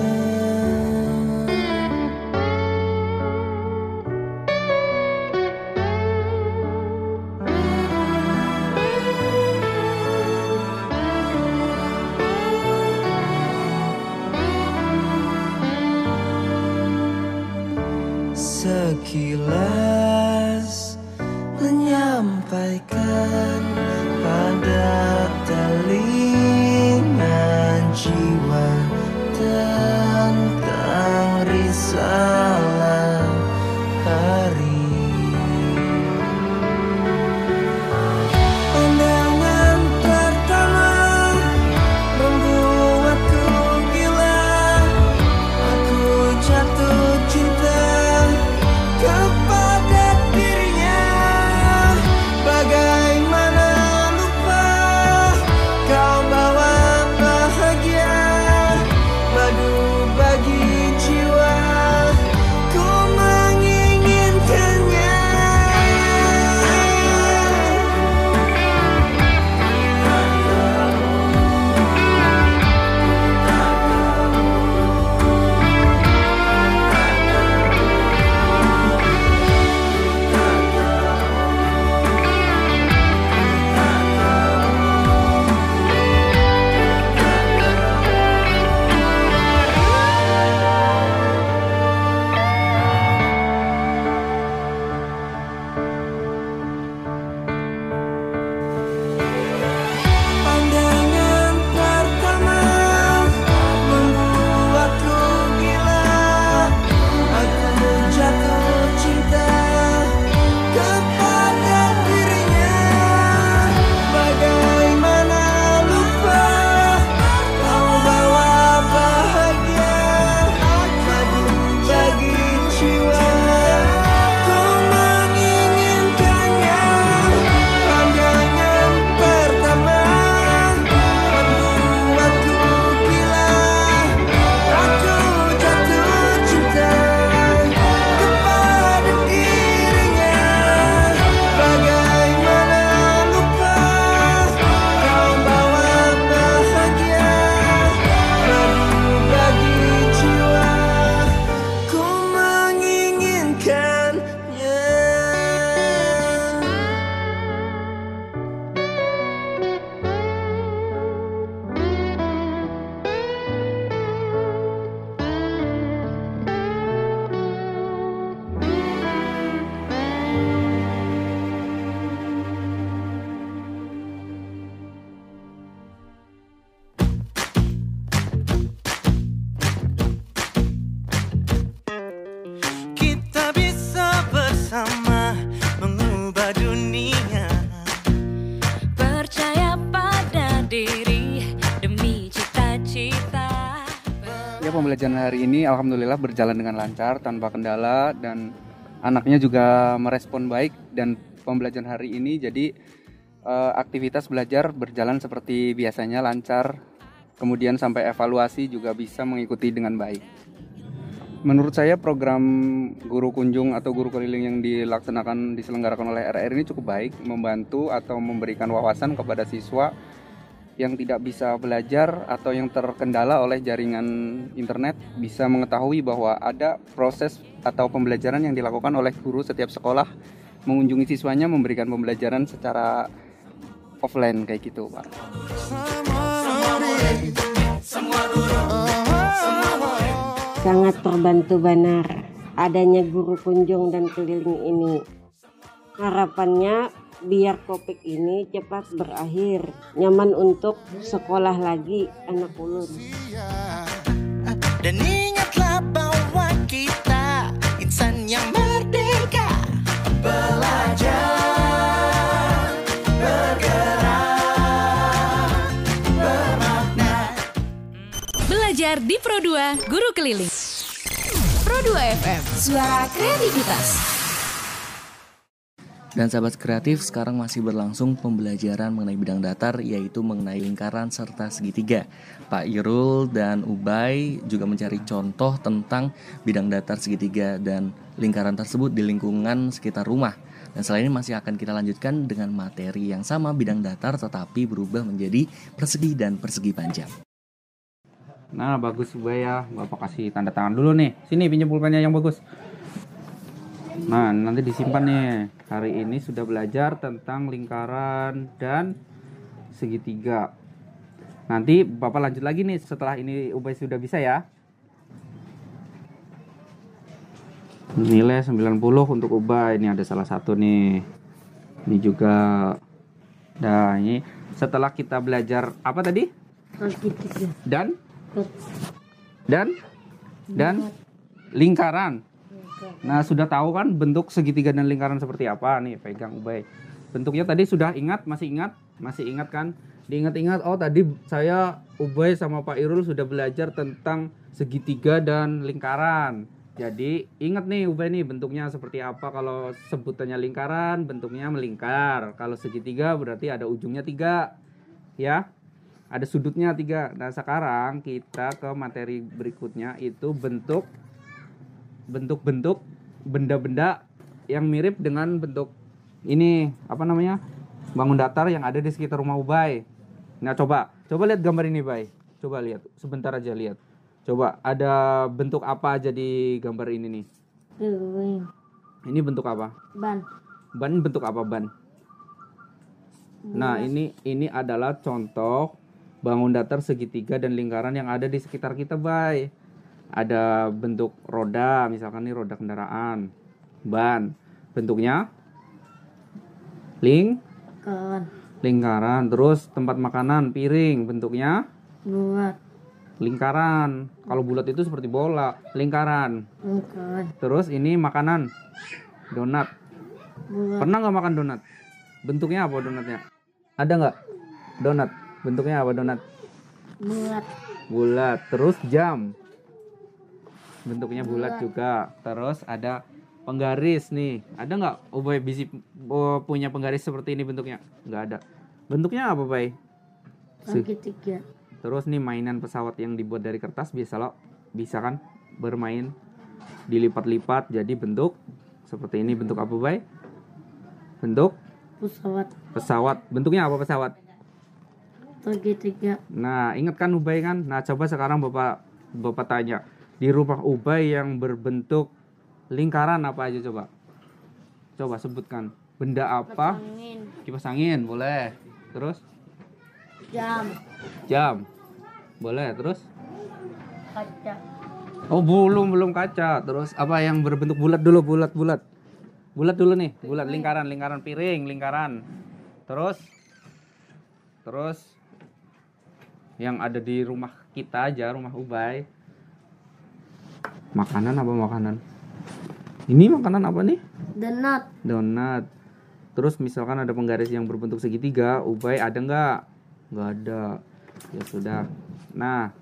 Sekilas menyampaikan pada telinga jiwa tentang risalah hari. Pandangan pertama membuatku gila, aku jatuh cinta kepada dirinya. Bagaimana lupa kau bawa bahagia, madu bagi jiwa, ku menginginkannya. Pandangan pertama membuatku gila, aku jatuh cinta kepada dirinya. Bagaimana lupa kau bawa bahagia, madu bagi jiwa, ku menginginkannya. Pandangan pertama membuatku gila, aku jatuh cinta kepada dirinya. Bagaimana lupa kau bawa bahagia, madu bagi jiwa, ku menginginkannya. Kita bisa bersama mengubah dunia. Percaya pada diri demi cita-cita. Ya, pembelajaran hari ini alhamdulillah berjalan dengan lancar tanpa kendala, dan anaknya juga merespon baik. Dan pembelajaran hari ini jadi eh, aktivitas belajar berjalan seperti biasanya lancar. Kemudian sampai evaluasi juga bisa mengikuti dengan baik. Menurut saya program guru kunjung atau guru keliling yang dilaksanakan diselenggarakan oleh R R I ini cukup baik, membantu atau memberikan wawasan kepada siswa yang tidak bisa belajar atau yang terkendala oleh jaringan internet, bisa mengetahui bahwa ada proses atau pembelajaran yang dilakukan oleh guru setiap sekolah mengunjungi siswanya, memberikan pembelajaran secara offline kayak gitu, Pak. Sangat terbantu benar adanya guru kunjung dan keliling ini. Harapannya biar Covid ini cepat berakhir, nyaman untuk sekolah lagi anak ulun. Dan ingatlah bahwa kita insan yang merdeka. di Pro dua Guru Keliling. Pro dua F M, suara kreativitas. Dan sahabat kreatif, sekarang masih berlangsung pembelajaran mengenai bidang datar, yaitu mengenai lingkaran serta segitiga. Pak Irul dan Ubay juga mencari contoh tentang bidang datar, segitiga, dan lingkaran tersebut di lingkungan sekitar rumah. Dan selain ini masih akan kita lanjutkan dengan materi yang sama, bidang datar tetapi berubah menjadi persegi dan persegi panjang. Nah, bagus Ubay ya, Bapak kasih tanda tangan dulu nih. Sini pinjam pulpennya yang bagus. Nah, nanti disimpan nih. Hari ini sudah belajar tentang lingkaran dan segitiga. Nanti Bapak lanjut lagi nih setelah ini Ubay sudah bisa ya. Nilai sembilan puluh untuk Ubay. Ini ada salah satu nih. Ini juga. Nah, ini setelah kita belajar apa tadi? Segitiga. Dan? Dan? Dan? Lingkaran. Nah, sudah tahu kan bentuk segitiga dan lingkaran seperti apa nih, pegang Ubay. Bentuknya tadi sudah ingat, masih ingat? Masih ingat kan? Diingat-ingat, oh tadi saya Ubay sama Pak Irul sudah belajar tentang segitiga dan lingkaran. Jadi, ingat nih Ubay nih bentuknya seperti apa. Kalau sebutannya lingkaran, bentuknya melingkar. Kalau segitiga berarti ada ujungnya tiga, ya. Ada sudutnya tiga. Nah, sekarang kita ke materi berikutnya, itu bentuk bentuk-bentuk benda-benda yang mirip dengan bentuk ini, apa namanya, bangun datar yang ada di sekitar rumah Ubay. Nah, coba coba lihat gambar ini, Bay. Coba lihat sebentar aja, lihat. Coba ada bentuk apa aja di gambar ini nih? Ini, ini bentuk apa? Ban. Ban bentuk apa ban? Bias. Nah, ini ini adalah contoh bangun datar, segitiga dan lingkaran yang ada di sekitar kita, Bay. Ada bentuk roda, misalkan ini roda kendaraan, ban, bentuknya ling, lingkaran. Terus tempat makanan, piring, bentuknya bulat, lingkaran. Kalau bulat itu seperti bola, lingkaran. Lingkaran. Terus ini makanan, donat. Bulat. Pernah nggak makan donat? Bentuknya apa donatnya? Ada nggak? Donat, bentuknya apa donat? Bulat. Bulat. Terus jam. Bentuknya bulat juga. Terus ada penggaris nih. Ada nggak Ubay bisi oh, punya penggaris seperti ini bentuknya? Nggak ada. Bentuknya apa, Bay? Segitiga. Terus nih mainan pesawat yang dibuat dari kertas, bisa lo bisa kan bermain dilipat-lipat jadi bentuk seperti ini. Bentuk apa, Bay? Bentuk pesawat. Pesawat. Bentuknya apa pesawat? Segitiga. Nah, ingat kan Ubay kan? Nah, coba sekarang Bapak Bapak tanya. Di rumah Ubay yang berbentuk lingkaran apa aja coba? Coba sebutkan. Benda apa? Kipas angin. Kipas angin, boleh. Terus? Jam. Jam. Boleh, terus? Kaca. Oh, belum, belum kaca. Terus apa yang berbentuk bulat dulu, bulat, bulat. Bulat dulu nih, bulat, lingkaran, lingkaran piring, lingkaran. Terus? Terus yang ada di rumah kita aja, rumah Ubay. Makanan apa makanan? Ini makanan apa nih? Donat. Donat. Terus misalkan ada penggaris yang berbentuk segitiga, Ubay ada nggak? Nggak ada. Ya sudah. Nah,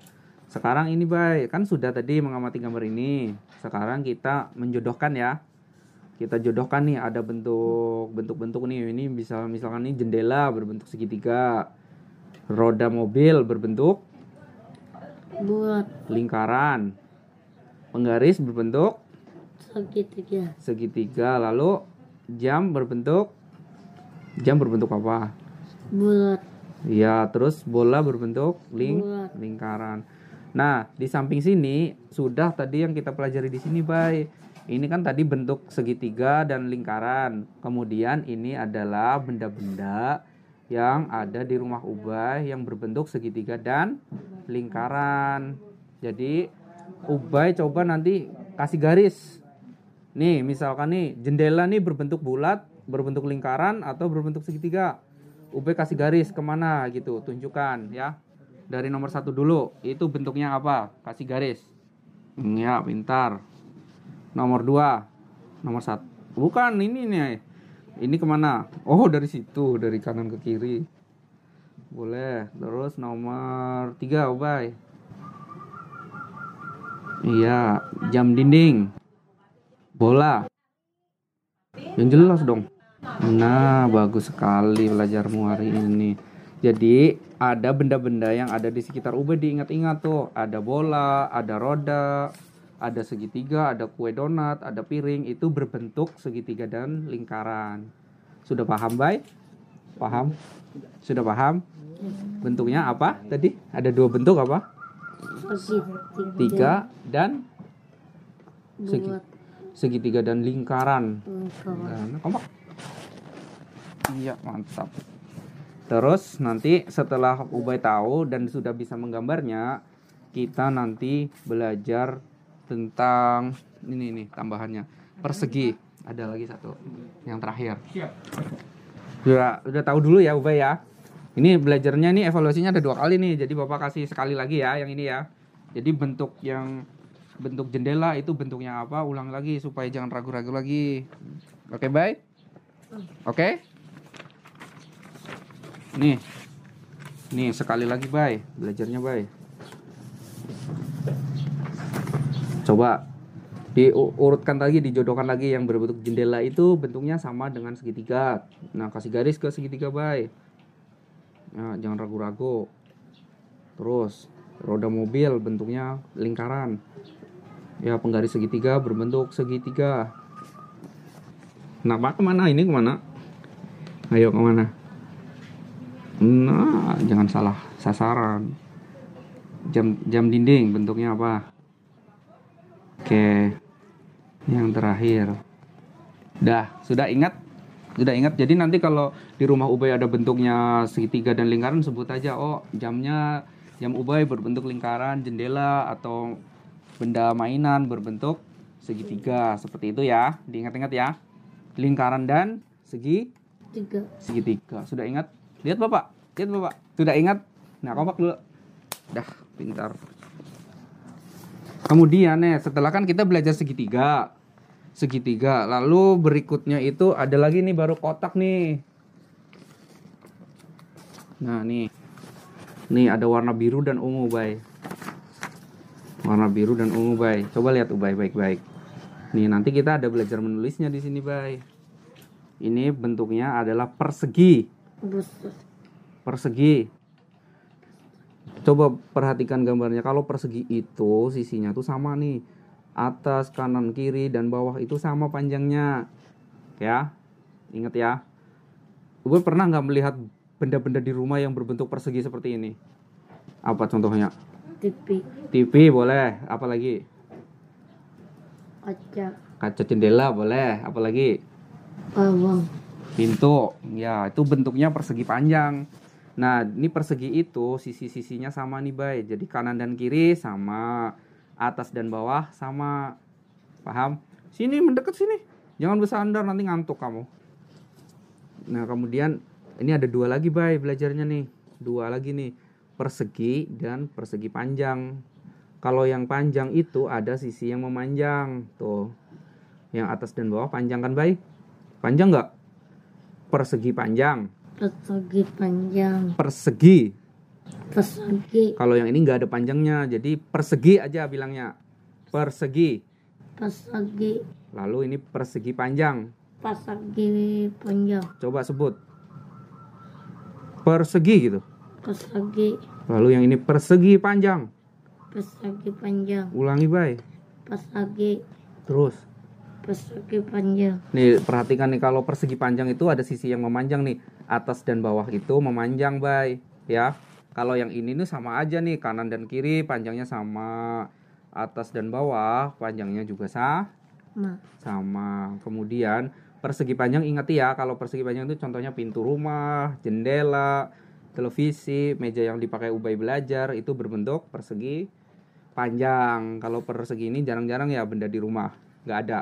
sekarang ini Bay, kan sudah tadi mengamati gambar ini. Sekarang kita menjodohkan ya. Kita jodohkan nih, ada bentuk bentuk-bentuk nih. Ini bisa misalkan ini jendela berbentuk segitiga. Roda mobil berbentuk bulat. Lingkaran. Penggaris berbentuk segitiga. Segitiga. Lalu jam berbentuk jam berbentuk apa? Bulat. Ya, terus bola berbentuk ling bulat. Lingkaran. Nah, di samping sini sudah tadi yang kita pelajari di sini, Bay. Ini kan tadi bentuk segitiga dan lingkaran. Kemudian ini adalah benda-benda yang ada di rumah Ubay yang berbentuk segitiga dan lingkaran. Jadi Ubay coba nanti kasih garis. Nih, misalkan nih jendela nih berbentuk bulat, berbentuk lingkaran atau berbentuk segitiga. Ubay kasih garis kemana gitu, tunjukkan ya. Dari nomor satu dulu, itu bentuknya apa? Kasih garis. Ya, pintar. Nomor dua, nomor satu. Bukan, ini nih. Ini kemana? Oh, dari situ, dari kanan ke kiri. Boleh. Terus nomor tiga, Ubay. Iya, jam dinding. Bola. Yang jelas dong. Nah, bagus sekali belajarmu hari ini. Jadi ada benda-benda yang ada di sekitar Ubay, diingat-ingat tuh. Ada bola, ada roda, ada segitiga, ada kue donat, ada piring. Itu berbentuk segitiga dan lingkaran. Sudah paham, Bay? Paham? Sudah paham? Bentuknya apa tadi? Ada dua bentuk apa? Segitiga dan segi, segitiga dan lingkaran. Nah, kompak. Iya, mantap. Terus nanti setelah Ubay tahu dan sudah bisa menggambarnya, kita nanti belajar tentang ini nih tambahannya. Persegi. Ada lagi satu yang terakhir. Sudah udah tahu dulu ya Ubay ya. Ini belajarnya nih evaluasinya ada dua kali nih. Jadi Bapak kasih sekali lagi ya yang ini ya. Jadi bentuk yang bentuk jendela itu bentuknya apa? Ulang lagi supaya jangan ragu-ragu lagi. Oke, Bay? Oke? Nih, nih sekali lagi Bay, belajarnya Bay. Coba diurutkan lagi, dijodohkan lagi yang berbentuk jendela itu bentuknya sama dengan segitiga. Nah, kasih garis ke segitiga Bay. Nah, jangan ragu-ragu. Terus roda mobil bentuknya lingkaran. Ya, penggaris segitiga berbentuk segitiga. Kenapa kemana ini kemana? Ayo kemana? Nah, jangan salah sasaran. Jam jam dinding bentuknya apa? Oke. Yang terakhir. Dah, sudah ingat? Sudah ingat. Jadi nanti kalau di rumah Ubay ada bentuknya segitiga dan lingkaran, sebut aja, oh, jamnya jam Ubay berbentuk lingkaran, jendela atau benda mainan berbentuk segitiga. Seperti itu ya. Diingat-ingat ya. Lingkaran dan segi tiga. Segitiga. Sudah ingat? Lihat Bapak, lihat Bapak, sudah ingat? Nah, kompak dulu. Dah, pintar. Kemudian nih, setelah kan kita belajar segitiga. Segitiga, lalu berikutnya itu ada lagi nih baru kotak nih. Nah, nih. Nih ada warna biru dan ungu, Bay. Warna biru dan ungu, Bay. Coba lihat Ubay baik-baik. Nih, nanti kita ada belajar menulisnya di sini, Bay. Ini bentuknya adalah persegi. Persegi. Coba perhatikan gambarnya. Kalau persegi itu sisinya tuh sama nih. Atas, kanan, kiri, dan bawah itu sama panjangnya. Ya, ingat ya. Ubay pernah nggak melihat benda-benda di rumah yang berbentuk persegi seperti ini? Apa contohnya? T V. T V boleh. Apalagi? Kaca. Kaca jendela boleh. Apalagi? Bawang. Pintu, ya itu bentuknya persegi panjang. Nah, ini persegi itu sisi-sisinya sama nih, Bay. Jadi kanan dan kiri sama, atas dan bawah sama. Paham? Sini, mendekat sini. Jangan bersandar, nanti ngantuk kamu. Nah, kemudian ini ada dua lagi, Bay, belajarnya nih. Dua lagi nih, persegi dan persegi panjang. Kalau yang panjang itu ada sisi yang memanjang. Tuh, yang atas dan bawah panjang kan, Bay? Panjang nggak? Persegi panjang. Persegi panjang. Persegi. Persegi. Kalau yang ini nggak ada panjangnya, jadi persegi aja bilangnya. Persegi. Persegi. Lalu ini persegi panjang. Persegi panjang. Coba sebut. Persegi gitu. Persegi. Lalu yang ini persegi panjang. Persegi panjang. Ulangi, Bay. Persegi. Terus. Persegi panjang. Nih, perhatikan nih, kalau persegi panjang itu ada sisi yang memanjang nih. Atas dan bawah itu memanjang, Bay. Ya. Kalau yang ini nih sama aja nih, kanan dan kiri panjangnya sama. Atas dan bawah panjangnya juga sama. Sama. Kemudian persegi panjang, ingat ya, kalau persegi panjang itu contohnya pintu rumah, jendela, televisi, meja yang dipakai Ubay belajar itu berbentuk persegi panjang. Kalau persegi ini jarang-jarang ya benda di rumah, nggak ada.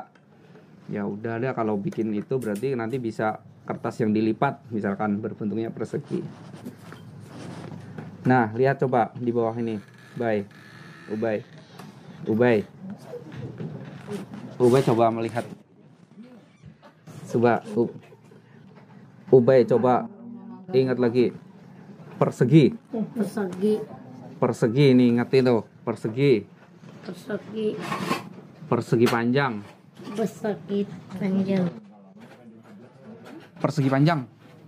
Ya udah deh, kalau bikin itu berarti nanti bisa kertas yang dilipat misalkan berbentuknya persegi. Nah, lihat coba di bawah ini, Bay. Ubay. Ubay. Ubay coba melihat. Coba U. Ubay coba ingat lagi. Persegi. Persegi. Persegi nih, ingat itu, persegi. Persegi. Persegi panjang. Persegi panjang. Persegi panjang.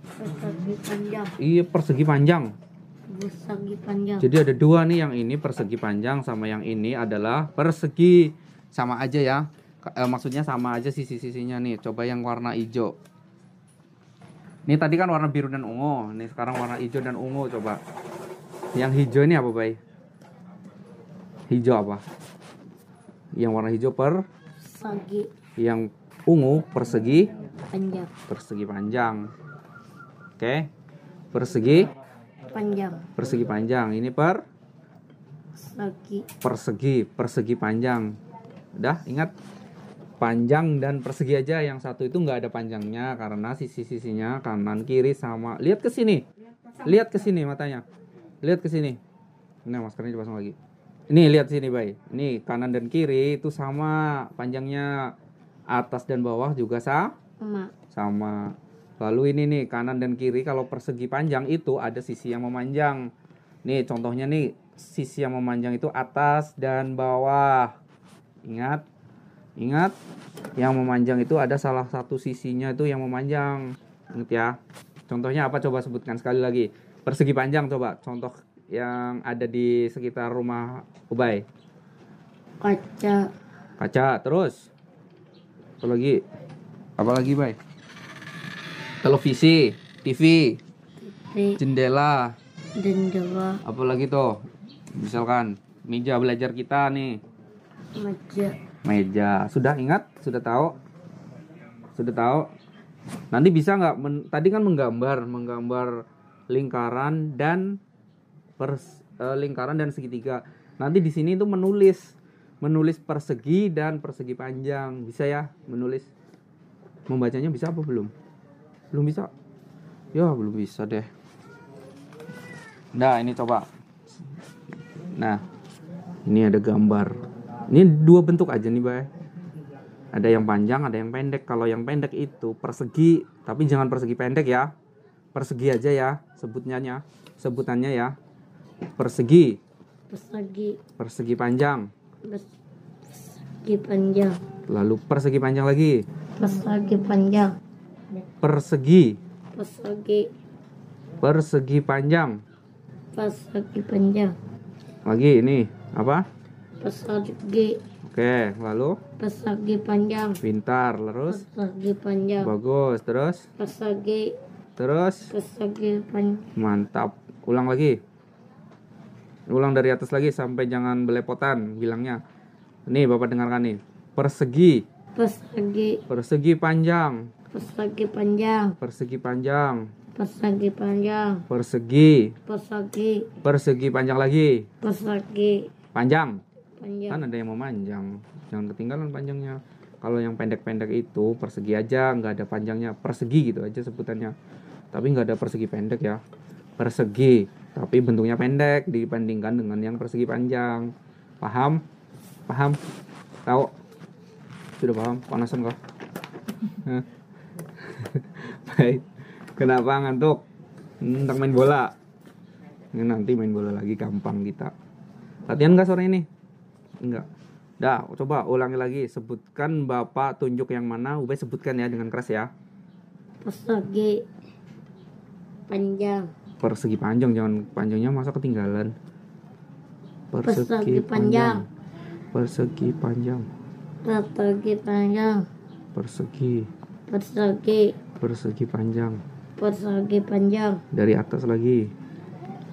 Persegi panjang. Iya, persegi panjang. Persegi panjang. Jadi ada dua nih, yang ini persegi panjang sama yang ini adalah persegi. Sama aja ya. E, maksudnya sama aja sisi-sisinya nih. Coba yang warna hijau. Ini tadi kan warna biru dan ungu. Nih sekarang warna hijau dan ungu, coba. Yang hijau ini apa, Bay? Hijau apa? Yang warna hijau per persegi. Yang ungu persegi panjang. Persegi panjang. Oke. Persegi panjang. Persegi panjang. Ini per persegi. Persegi, persegi panjang. Udah, ingat? Panjang dan persegi aja. Yang satu itu nggak ada panjangnya karena sisi-sisinya kanan kiri sama. Lihat ke sini, lihat ke sini matanya, lihat ke sini. Nah, maskernya dipasang lagi. Ini lihat sini, Bay. Ini kanan dan kiri itu sama panjangnya, atas dan bawah juga sama. Sama. Lalu ini nih kanan dan kiri, kalau persegi panjang itu ada sisi yang memanjang. Nih contohnya nih, sisi yang memanjang itu atas dan bawah. Ingat. Ingat, yang memanjang itu ada salah satu sisinya itu yang memanjang. Ingat ya. Contohnya apa? Coba sebutkan sekali lagi. Persegi panjang, coba. Contoh yang ada di sekitar rumah Ubay. Kaca. Kaca, terus. Apa lagi? Apa lagi, Bay? Televisi, T V. T V. Jendela. Jendela. Apa lagi tuh? Misalkan meja belajar kita nih. Meja. Meja. Sudah ingat? Sudah tahu? Sudah tahu? Nanti bisa nggak? Tadi kan menggambar, menggambar lingkaran dan pers, eh, lingkaran dan segitiga. Nanti di sini itu menulis, menulis persegi dan persegi panjang. Bisa ya? Menulis. Membacanya bisa apa belum? Belum bisa. Ya, belum bisa deh. Nah, ini coba. Nah, ini ada gambar. Ini dua bentuk aja nih, Bay. Ada yang panjang, ada yang pendek. Kalau yang pendek itu persegi, tapi jangan persegi pendek ya. Persegi aja ya, sebutnya. Sebutannya ya. Persegi. Persegi. Persegi panjang. Persegi panjang. Lalu persegi panjang lagi. Persegi panjang. Persegi. Persegi. Persegi panjang. Persegi panjang. Lagi ini apa? Persegi. Oke, lalu persegi panjang. Pintar, terus persegi panjang. Bagus, terus persegi. Terus persegi panjang. Mantap. Ulang lagi. Ulang dari atas lagi sampai jangan belepotan bilangnya. Nih, Bapak dengarkan nih. Persegi. Persegi. Persegi panjang. Persegi panjang. Persegi panjang. Persegi panjang. Persegi. Persegi. Persegi panjang lagi. Persegi. Panjang. Panjang. Kan ada yang memanjang, jangan ketinggalan panjangnya. Kalau yang pendek-pendek itu persegi aja, nggak ada panjangnya, persegi gitu aja sebutannya. Tapi nggak ada persegi pendek ya, persegi. Tapi bentuknya pendek dibandingkan dengan yang persegi panjang. Paham? Paham? Tahu? Sudah paham? Panasan kok. Baik. Kenapa ngantuk? Ntar main bola. Nanti main bola lagi, gampang kita. Latihan nggak sore ini? Enggak. Dah, coba ulangi lagi. Sebutkan, Bapak tunjuk yang mana. Ubay sebutkan ya dengan keras ya. Persegi panjang. Persegi panjang, jangan panjangnya masa ketinggalan. Persegi, persegi panjang. Panjang. Persegi panjang. Persegi panjang. Persegi. Persegi. Persegi panjang. Persegi panjang. Dari atas lagi.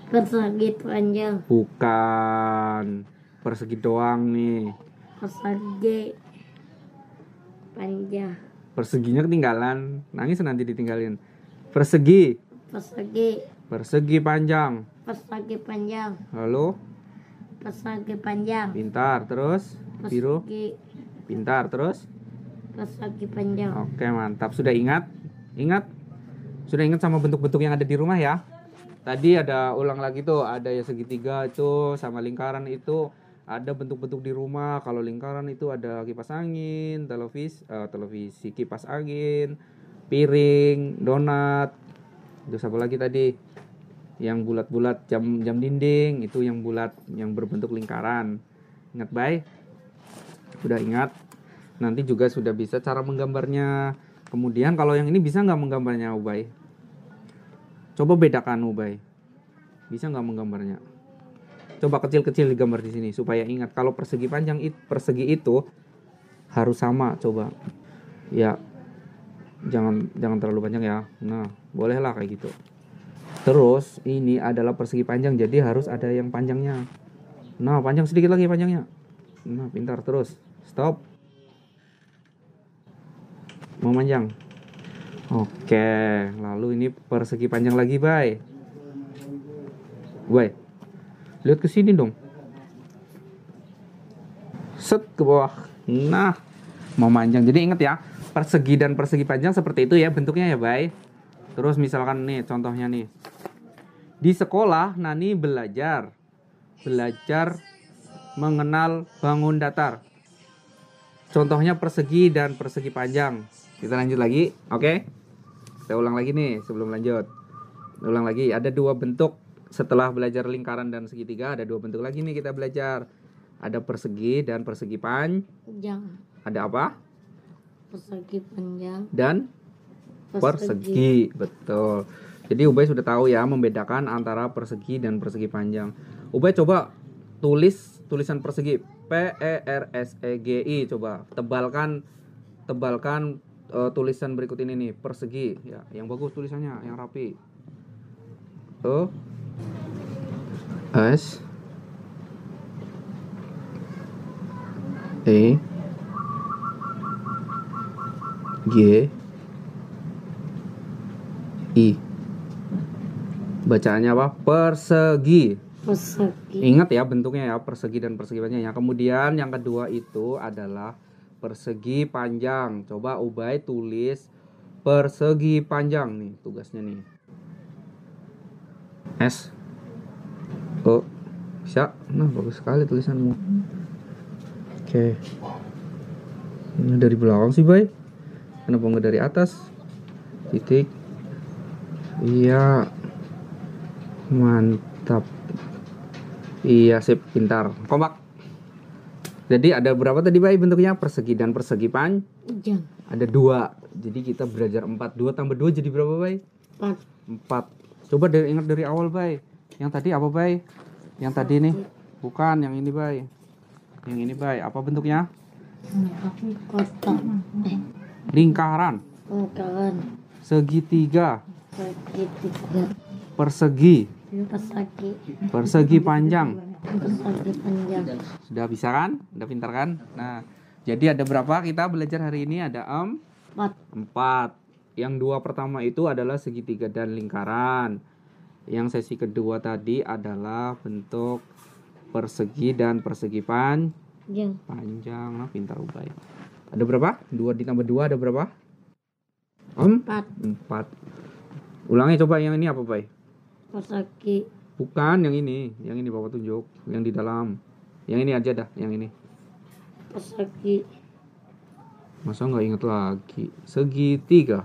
Persegi panjang. Bukan. Persegi doang nih. Persegi panjang. Perseginya ketinggalan. Nangis nanti ditinggalin. Persegi. Persegi. Persegi panjang. Persegi panjang. Lalu persegi panjang. Pintar, terus persegi. Biru. Pintar, terus persegi panjang. Oke, mantap. Sudah ingat? Ingat? Sudah ingat sama bentuk-bentuk yang ada di rumah ya? Tadi ada ulang lagi tuh, ada ya segitiga itu sama lingkaran itu. Ada bentuk-bentuk di rumah. Kalau lingkaran itu ada kipas angin, televisi, uh, televisi, kipas angin, piring, donat. Terus apa lagi tadi? Yang bulat-bulat, jam jam dinding itu yang bulat, yang berbentuk lingkaran. Ingat, Bay? udah ingat. Nanti juga sudah bisa cara menggambarnya. Kemudian kalau yang ini bisa nggak menggambarnya, Ubay? Coba bedakan, Ubay. Bisa nggak menggambarnya? Coba kecil-kecil digambar di sini supaya ingat. Kalau persegi panjang itu, persegi itu harus sama. Coba ya, jangan jangan terlalu panjang ya. Nah, bolehlah kayak gitu. Terus ini adalah persegi panjang, jadi harus ada yang panjangnya. Nah, panjang sedikit lagi panjangnya. Nah, pintar. Terus stop. Memanjang. Oke, lalu ini persegi panjang lagi, Bay. Bay, lihat ke sini dong. Set ke bawah. Nah, memanjang. Jadi ingat ya, persegi dan persegi panjang seperti itu ya bentuknya ya, Bay. Terus misalkan nih contohnya nih. Di sekolah Nani belajar belajar mengenal bangun datar. Contohnya persegi dan persegi panjang. Kita lanjut lagi, oke? Okay? Kita ulang lagi nih sebelum lanjut. Kita ulang lagi, ada dua bentuk setelah belajar lingkaran dan segitiga, ada dua bentuk lagi nih kita belajar. Ada persegi dan persegi panjang. Ada apa? Persegi panjang dan persegi. persegi. Betul. Jadi Ubay sudah tahu ya membedakan antara persegi dan persegi panjang. Ubay coba tulis tulisan persegi P E R S E G I, coba tebalkan tebalkan uh, tulisan berikut ini nih, persegi ya, yang bagus tulisannya, yang rapi. O S E G I. Bacaannya apa? Persegi. Persegi. Ingat ya bentuknya ya, persegi dan persegi panjang ya. Kemudian yang kedua itu adalah persegi panjang. Coba Ubay tulis persegi panjang nih tugasnya nih. S. Oh, bisa. Nah, bagus sekali tulisanmu. Oke. Ini dari belakang sih, Bay. Kenapa nggak dari atas? Titik. Iya. Mantap. Iya, sip, pintar. Kompak. Jadi ada berapa tadi, Bay, bentuknya? Persegi dan persegi panjang. Ada dua. Jadi kita belajar empat. Dua tambah dua jadi berapa, Bay? Empat. Empat. Coba dari, ingat dari awal, Bay. Yang tadi apa, Bay? Yang tadi nih? Bukan, yang ini, Bay. Yang ini, Bay. Apa bentuknya? Kotak. Lingkaran. Lingkaran. Segitiga. Segitiga. Persegi. Persegi. Persegi panjang. Persegi panjang. Sudah bisa kan? Sudah pintar kan? Nah, jadi ada berapa kita belajar hari ini? Ada em? Empat. Empat. Yang dua pertama itu adalah segitiga dan lingkaran. Yang sesi kedua tadi adalah bentuk persegi dan persegi pan? Panjang. Panjang. Nah, pintar Ubay. Ada berapa? Dua ditambah dua ada berapa? Em? Empat. Empat. Ulangi coba yang ini apa, Bay? Persegi. Bukan yang ini, yang ini bapak tunjuk, yang di dalam. Yang ini aja dah, yang ini. Persegi. Masa nggak ingat lagi? Segitiga.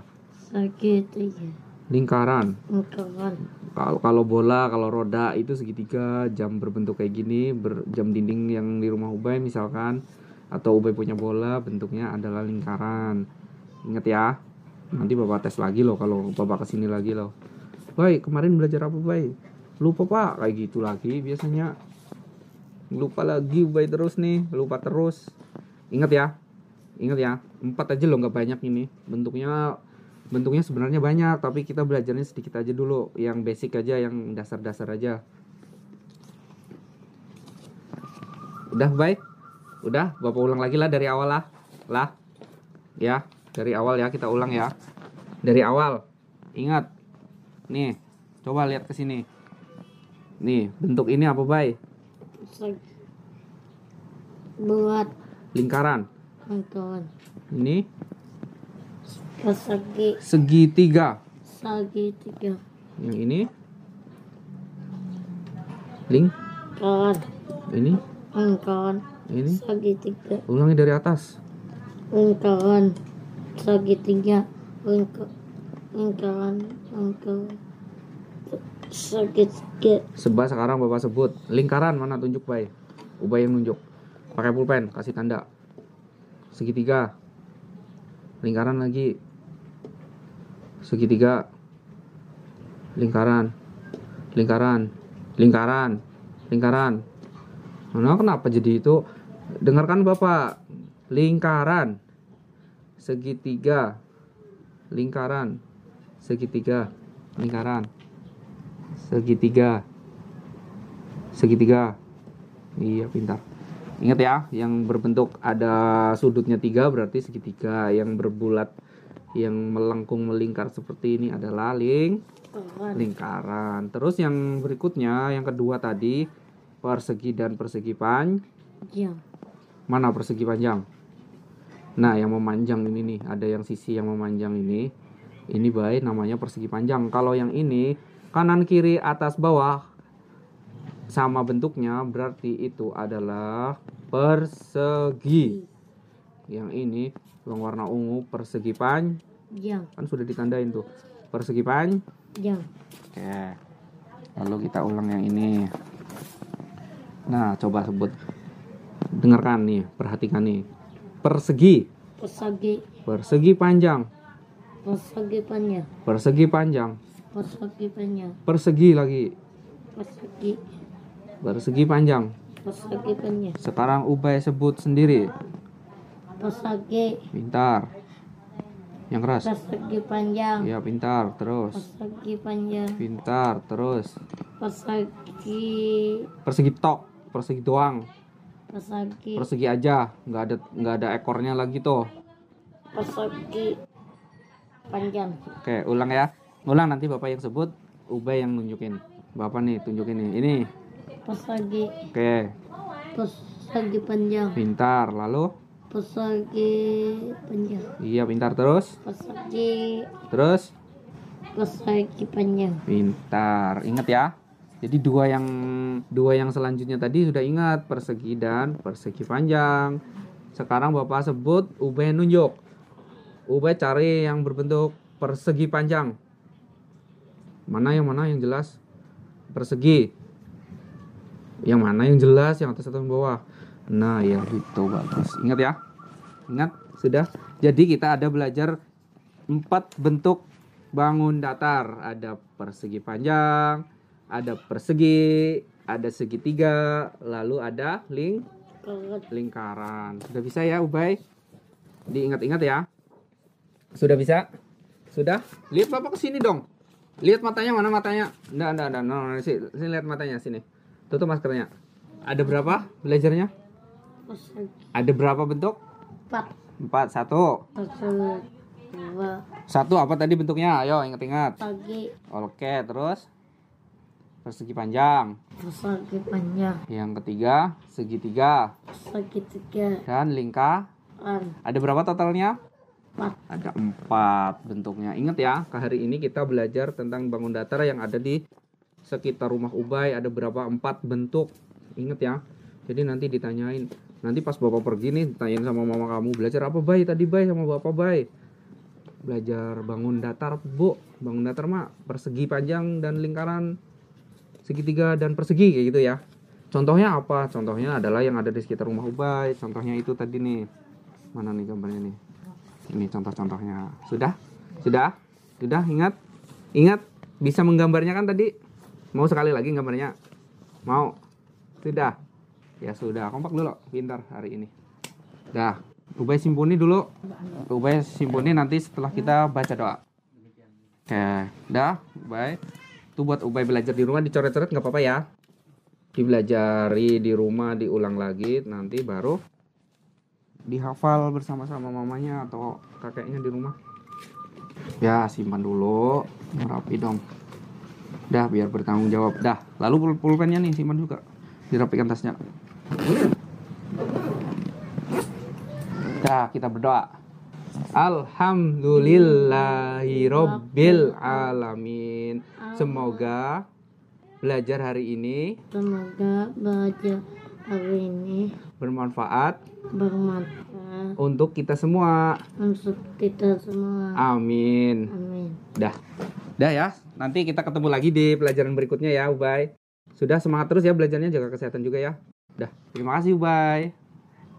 Segitiga. Lingkaran. Lingkaran. Kalau kalau bola, kalau roda itu segitiga, jam berbentuk kayak gini, ber, jam dinding yang di rumah Ubay misalkan, atau Ubay punya bola bentuknya adalah lingkaran. Ingat ya. Nanti bapak tes lagi loh kalau bapak kesini lagi loh. Bay, kemarin belajar apa, Bay? Lupa, Pak. Kayak gitu lagi biasanya. Lupa lagi, Bay, terus nih. Lupa terus. Ingat ya. Ingat ya. Empat aja loh, nggak banyak ini. Bentuknya bentuknya sebenarnya banyak, tapi kita belajarnya sedikit aja dulu. Yang basic aja, yang dasar-dasar aja. Udah, Bay? Udah? Bapak ulang lagi lah dari awal lah. Lah. Ya, dari awal ya. Kita ulang ya. Dari awal. Ingat. Nih, coba lihat ke sini. Nih, bentuk ini apa, Bay? Buat lingkaran. Lingkaran. Ini persegi. Segitiga. Segitiga. Yang ini lingkaran. Ini lingkaran. Ini segitiga. Ulangi dari atas. Lingkaran. Segitiga. Lingkaran. Lingkaran, lingkaran, segitiga. Seba sekarang bapak sebut. Lingkaran mana tunjuk, Bay? Ubay yang nunjuk. Pakai pulpen, kasih tanda. segitiga, lingkaran lagi, segitiga, lingkaran, lingkaran, lingkaran, lingkaran. Nah, kenapa jadi itu? Dengarkan Bapak, lingkaran, segitiga, lingkaran, segitiga, lingkaran, segitiga, segitiga. Iya, pintar. Ingat ya, yang berbentuk ada sudutnya tiga berarti segitiga. Yang berbulat, yang melengkung melingkar seperti ini adalah ling lingkaran. Terus yang berikutnya, yang kedua tadi, persegi dan persegi panjang. Mana persegi panjang? Nah, yang memanjang ini nih, ada yang sisi yang memanjang ini. Ini baik, namanya persegi panjang. Kalau yang ini, kanan kiri atas bawah sama bentuknya, berarti itu adalah persegi. Yang ini yang warna ungu persegi panjang, kan sudah ditandain tuh, persegi panjang. Oke, lalu kita ulang yang ini. Nah, coba sebut, dengarkan nih, perhatikan nih, persegi, persegi, persegi panjang, persegi panjang, persegi panjang, persegi panjang, persegi lagi, persegi, persegi panjang, persegi panjang. Sekarang Ubay sebut sendiri. Persegi. Pintar. Yang keras. Persegi panjang. Ya, pintar. Terus. Persegi panjang. Pintar. Terus. Persegi. Persegi tok. Persegi doang. Persegi. Persegi aja, nggak ada nggak ada ekornya lagi tuh. Persegi panjang. Oke, ulang ya. Ulang, nanti Bapak yang sebut, Ubay yang nunjukin. Bapak nih tunjukin nih. Ini. Persegi. Oke. Persegi panjang. Pintar. Lalu. Persegi panjang. Iya, pintar. Terus. Persegi. Terus. Persegi panjang. Pintar. Ingat ya. Jadi dua yang dua yang selanjutnya tadi sudah ingat, persegi dan persegi panjang. Sekarang Bapak sebut, Ubay nunjuk. Ubay cari yang berbentuk persegi panjang. Mana yang mana yang jelas? Persegi. Yang mana yang jelas, yang atas atau yang bawah? Nah, ya gitu, bagus. Ingat ya, ingat sudah. Jadi kita ada belajar empat bentuk bangun datar. Ada persegi panjang, ada persegi, ada segitiga, lalu ada ling lingkaran. Sudah bisa ya, Ubay? Diingat-ingat ya. Sudah bisa? Sudah? Lihat Bapak ke sini dong. Lihat matanya, mana matanya? Nggak, nggak, nggak, nggak. Sini, sini lihat matanya, sini. Tutup maskernya. Ada berapa belajarnya? Persegi. Ada berapa bentuk? Empat. Empat, satu. Persegi. Dua. Satu apa tadi bentuknya? Ayo ingat-ingat. Persegi. Oke, terus? Persegi panjang. Persegi panjang. Yang ketiga, segitiga. Segitiga. Dan lingkaran. Ada berapa totalnya? Empat. Ada empat bentuknya. Ingat ya, ke hari ini kita belajar tentang bangun datar yang ada di sekitar rumah Ubay. Ada berapa? Empat bentuk. Ingat ya. Jadi nanti ditanyain, nanti pas Bapak pergi nih, tanyain sama mama kamu, belajar apa Bay tadi Bay sama Bapak Bay? Belajar bangun datar, Bu. Bangun datar mak, persegi panjang dan lingkaran, segitiga dan persegi, kayak gitu ya. Contohnya apa? Contohnya adalah yang ada di sekitar rumah Ubay. Contohnya itu tadi nih. Mana nih gambarnya nih? Ini contoh-contohnya. Sudah? Sudah? Sudah? Ingat? Ingat? Bisa menggambarnya kan tadi? Mau sekali lagi gambarnya? Mau? Sudah? Ya sudah, kompak dulu, pintar hari ini. Dah, Ubay simponi dulu. Ubay simponi nanti setelah kita baca doa. Oke, dah, Ubay. Itu buat Ubay belajar di rumah, dicoret-coret nggak apa-apa ya. Dibelajari di rumah, diulang lagi, nanti baru dihafal bersama-sama mamanya atau kakeknya di rumah. Ya, simpan dulu, rapi dong. Dah, biar bertanggung jawab. Dah, lalu pulpennya nih simpan juga. Dirapikan tasnya. Dah, kita berdoa. Alhamdulillahirabbil alamin. Semoga belajar hari ini, semoga belajar hari ini bermanfaat, bermanfaat untuk kita semua. Untuk kita semua. Amin. Amin. Dah. Dah ya. Nanti kita ketemu lagi di pelajaran berikutnya ya, Ubay. Sudah, semangat terus ya belajarnya, jaga kesehatan juga ya. Dah, terima kasih Ubay.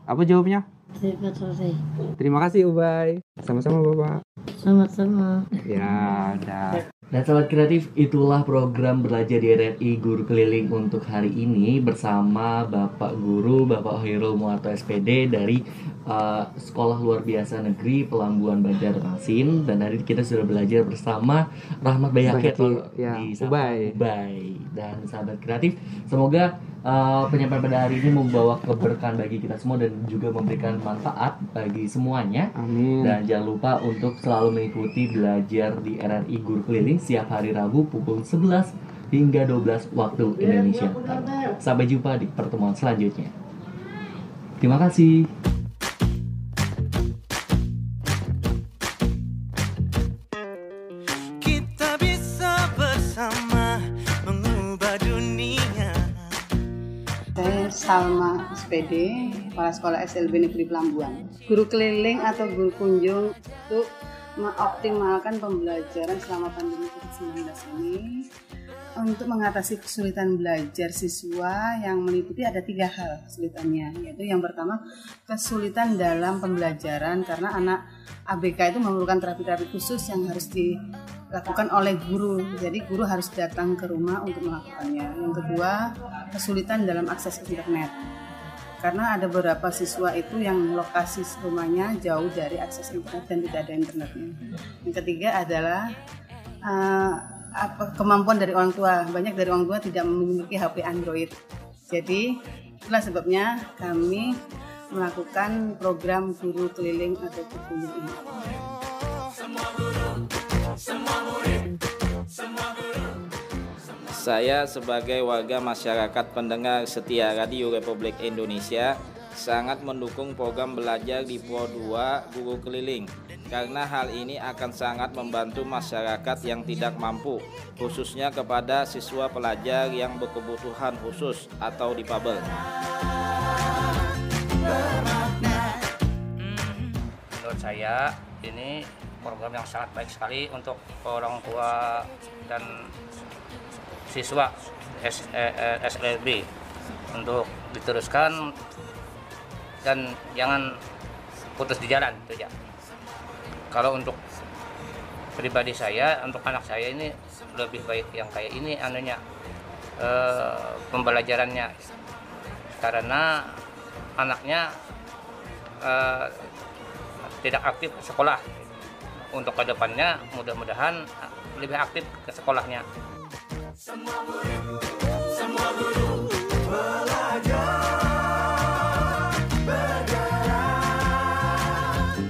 Apa jawabnya? Sertifikat selesai. Terima kasih Ubay. Sama-sama Bapak. Sama-sama. Ya udah. Nah sahabat kreatif, itulah program belajar di R R I Guru Keliling untuk hari ini bersama Bapak Guru, Bapak Khairul Muwarto S P D dari uh, Sekolah Luar Biasa Negeri Pelambuan Banjarmasin. Dan hari kita sudah belajar bersama Rahmat Bayaket ya, di Ubay. Ubay. Dan sahabat kreatif, semoga uh, penyampaian pada hari ini membawa keberkahan bagi kita semua dan juga memberikan manfaat bagi semuanya. Amin. Dan jangan lupa untuk selalu mengikuti belajar di R R I Guru Keliling setiap hari Rabu pukul sebelas hingga dua belas waktu Indonesia. Sampai jumpa di pertemuan selanjutnya. Terima kasih. Kita bisa bersama mengubah dunia. Saya Salma S P D, Kepala Sekolah S L B Negeri Pelambuan. Guru keliling atau guru kunjung untuk mengoptimalkan pembelajaran selama pandemi covid sembilan belas ini untuk mengatasi kesulitan belajar siswa yang meliputi ada tiga hal kesulitannya, yaitu yang pertama kesulitan dalam pembelajaran karena anak A B K itu memerlukan terapi-terapi khusus yang harus dilakukan oleh guru, jadi guru harus datang ke rumah untuk melakukannya. Yang kedua kesulitan dalam akses internet karena ada beberapa siswa itu yang lokasi rumahnya jauh dari akses internet dan tidak ada internetnya. Yang ketiga adalah uh, apa, kemampuan dari orang tua. Banyak dari orang tua tidak memiliki H P Android. Jadi itulah sebabnya kami melakukan program guru keliling atau guru ini. Saya sebagai warga masyarakat pendengar setia Radio Republik Indonesia sangat mendukung program belajar di Pro dua Guru Keliling karena hal ini akan sangat membantu masyarakat yang tidak mampu, khususnya kepada siswa pelajar yang berkebutuhan khusus atau difabel. Menurut saya ini program yang sangat baik sekali untuk orang tua dan siswa S L B untuk diteruskan dan jangan putus di jalan itu ya. Kalau untuk pribadi saya, untuk anak saya ini lebih baik yang kayak ini anunya e, pembelajarannya karena anaknya e, tidak aktif ke sekolah. Untuk kedepannya mudah-mudahan lebih aktif ke sekolahnya. Semua guru, semua guru belajar, bergerak,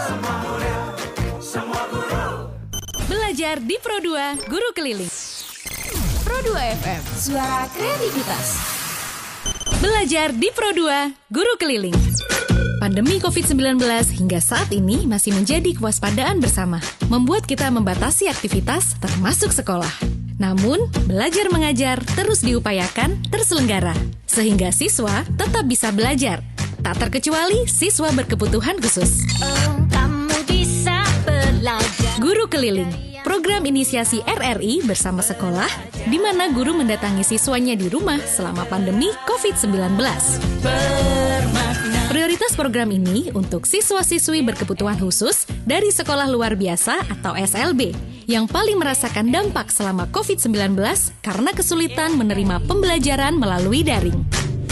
semua guru, semua guru. Belajar di Pro dua Guru Keliling. Pro dua F M, suara kreativitas. Belajar di Pro dua Guru Keliling. Pandemi covid sembilan belas hingga saat ini masih menjadi kewaspadaan bersama, membuat kita membatasi aktivitas termasuk sekolah. Namun, belajar mengajar terus diupayakan terselenggara, sehingga siswa tetap bisa belajar, tak terkecuali siswa berkebutuhan khusus. Oh, kamu bisa belajar. Guru Keliling, program inisiasi R R I bersama sekolah, di mana guru mendatangi siswanya di rumah selama pandemi covid sembilan belas. Prioritas program ini untuk siswa-siswi berkebutuhan khusus dari Sekolah Luar Biasa atau S L B, yang paling merasakan dampak selama covid sembilan belas karena kesulitan menerima pembelajaran melalui daring.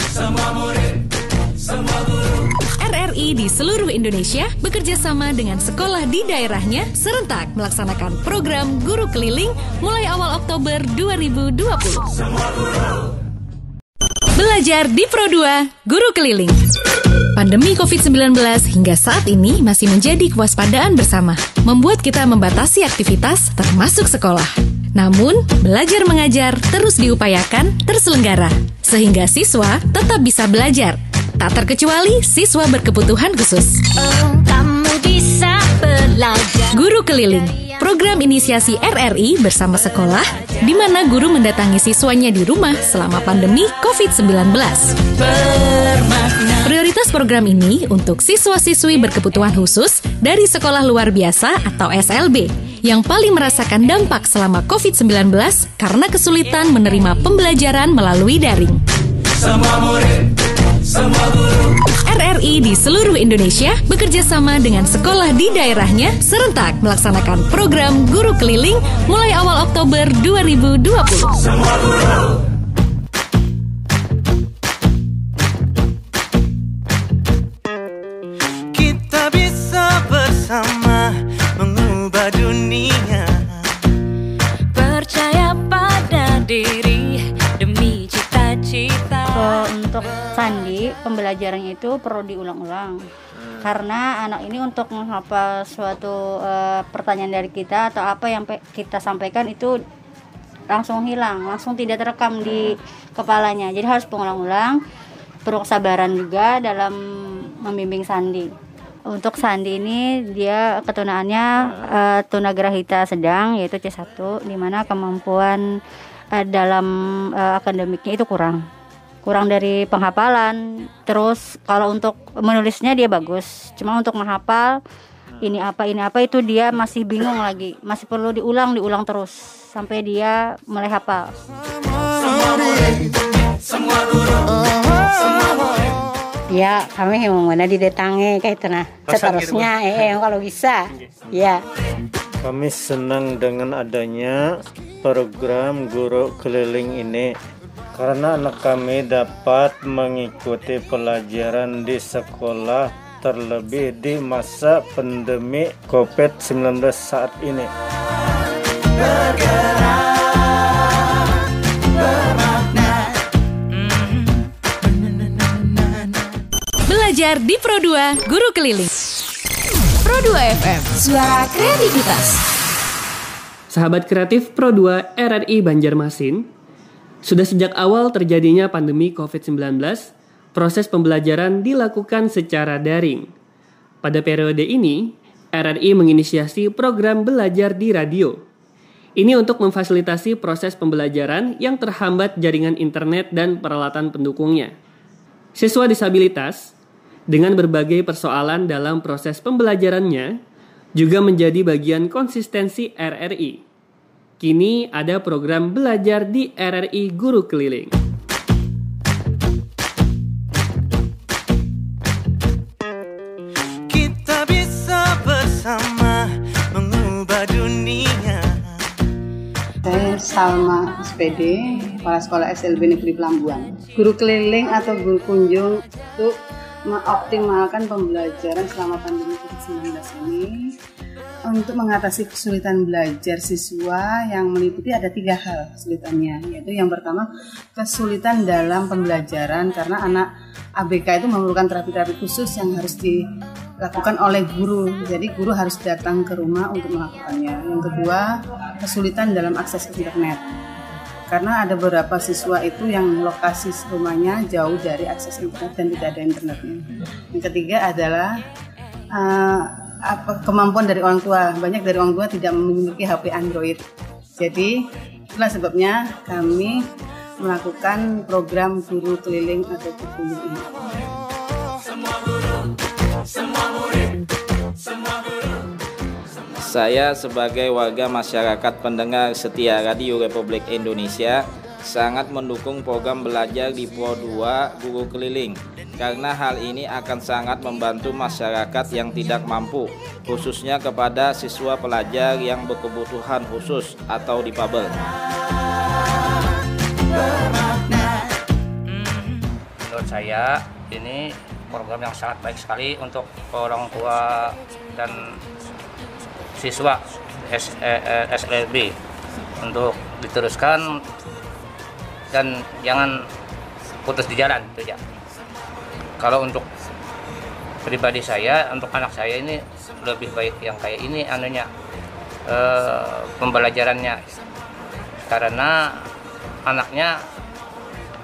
Semua murid, semua guru. R R I di seluruh Indonesia bekerja sama dengan sekolah di daerahnya serentak melaksanakan program Guru Keliling mulai awal Oktober dua ribu dua puluh. Semua guru. Belajar di Pro dua Guru Keliling. Pandemi covid sembilan belas hingga saat ini masih menjadi kewaspadaan bersama, membuat kita membatasi aktivitas termasuk sekolah. Namun, belajar mengajar terus diupayakan terselenggara, sehingga siswa tetap bisa belajar, tak terkecuali siswa berkebutuhan khusus. Oh, kamu bisa belajar. Guru Keliling, program inisiasi R R I bersama sekolah, di mana guru mendatangi siswanya di rumah selama pandemi covid sembilan belas. Prioritas program ini untuk siswa-siswi berkebutuhan khusus dari Sekolah Luar Biasa atau S L B, yang paling merasakan dampak selama covid sembilan belas karena kesulitan menerima pembelajaran melalui daring. Semua murid, R R I di seluruh Indonesia bekerja sama dengan sekolah di daerahnya serentak melaksanakan program guru keliling mulai awal Oktober dua ribu dua puluh. Semua guru. Sandi, pembelajarannya itu perlu diulang-ulang hmm. karena anak ini untuk menghafal suatu uh, pertanyaan dari kita atau apa yang pe- kita sampaikan itu langsung hilang, langsung tidak terekam hmm. di kepalanya. Jadi harus pengulang-ulang, perlu kesabaran juga dalam membimbing Sandi. Untuk Sandi ini dia ketunaannya uh, tunagrahita sedang yaitu C satu, di mana kemampuan uh, dalam uh, akademiknya itu kurang. kurang dari penghafalan. Terus kalau untuk menulisnya dia bagus, cuma untuk menghafal ini apa ini apa itu dia masih bingung lagi, masih perlu diulang diulang terus sampai dia mulai hafal. Ya, kami mau mana didatangi kayak itu nah. Seterusnya eh kalau bisa. Ya. Kami senang dengan adanya program guru keliling ini, karena anak kami dapat mengikuti pelajaran di sekolah terlebih di masa pandemi covid sembilan belas saat ini. Belajar di Pro dua, guru keliling. Pro dua F M, suara kreativitas. Sahabat kreatif Pro dua R R I Banjarmasin, sudah sejak awal terjadinya pandemi covid sembilan belas, proses pembelajaran dilakukan secara daring. Pada periode ini, R R I menginisiasi program belajar di radio. Ini untuk memfasilitasi proses pembelajaran yang terhambat jaringan internet dan peralatan pendukungnya. Siswa disabilitas, dengan berbagai persoalan dalam proses pembelajarannya, juga menjadi bagian konsistensi R R I. Kini ada program belajar di R R I Guru Keliling. Kita bisa bersama mengubah dunia. Saya Salma S P D, Kepala Sekolah S L B Negeri Pelambuan. Guru keliling atau guru kunjung untuk mengoptimalkan pembelajaran selama pandemi covid sembilan belas ini. Untuk mengatasi kesulitan belajar siswa yang meliputi ada tiga hal kesulitannya, yaitu yang pertama kesulitan dalam pembelajaran karena anak A B K itu memerlukan terapi-terapi khusus yang harus dilakukan oleh guru, jadi guru harus datang ke rumah untuk melakukannya. Yang kedua kesulitan dalam akses internet karena ada beberapa siswa itu yang lokasi rumahnya jauh dari akses internet dan tidak ada internetnya. Yang ketiga adalah uh, apa kemampuan dari orang tua, banyak dari orang tua tidak memiliki H P Android. Jadi itulah sebabnya kami melakukan program guru keliling atau guru ini. Saya sebagai warga masyarakat pendengar setia Radio Republik Indonesia sangat mendukung program belajar di Pro dua Guru Keliling karena hal ini akan sangat membantu masyarakat yang tidak mampu, khususnya kepada siswa pelajar yang berkebutuhan khusus atau difabel. Menurut saya ini program yang sangat baik sekali untuk orang tua dan siswa S L B untuk diteruskan dan jangan putus di jalan itu ya. Kalau untuk pribadi saya, untuk anak saya ini lebih baik yang kayak ini anunya e, pembelajarannya karena anaknya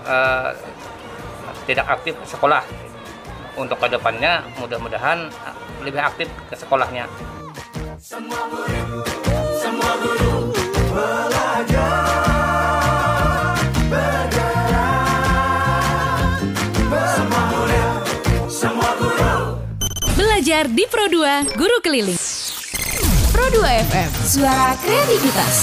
e, tidak aktif ke sekolah. Untuk kedepannya mudah-mudahan lebih aktif ke sekolahnya. Semua guru, semua guru belajar. Belajar di Pro dua Guru Keliling. Pro dua F M, suara kreativitas.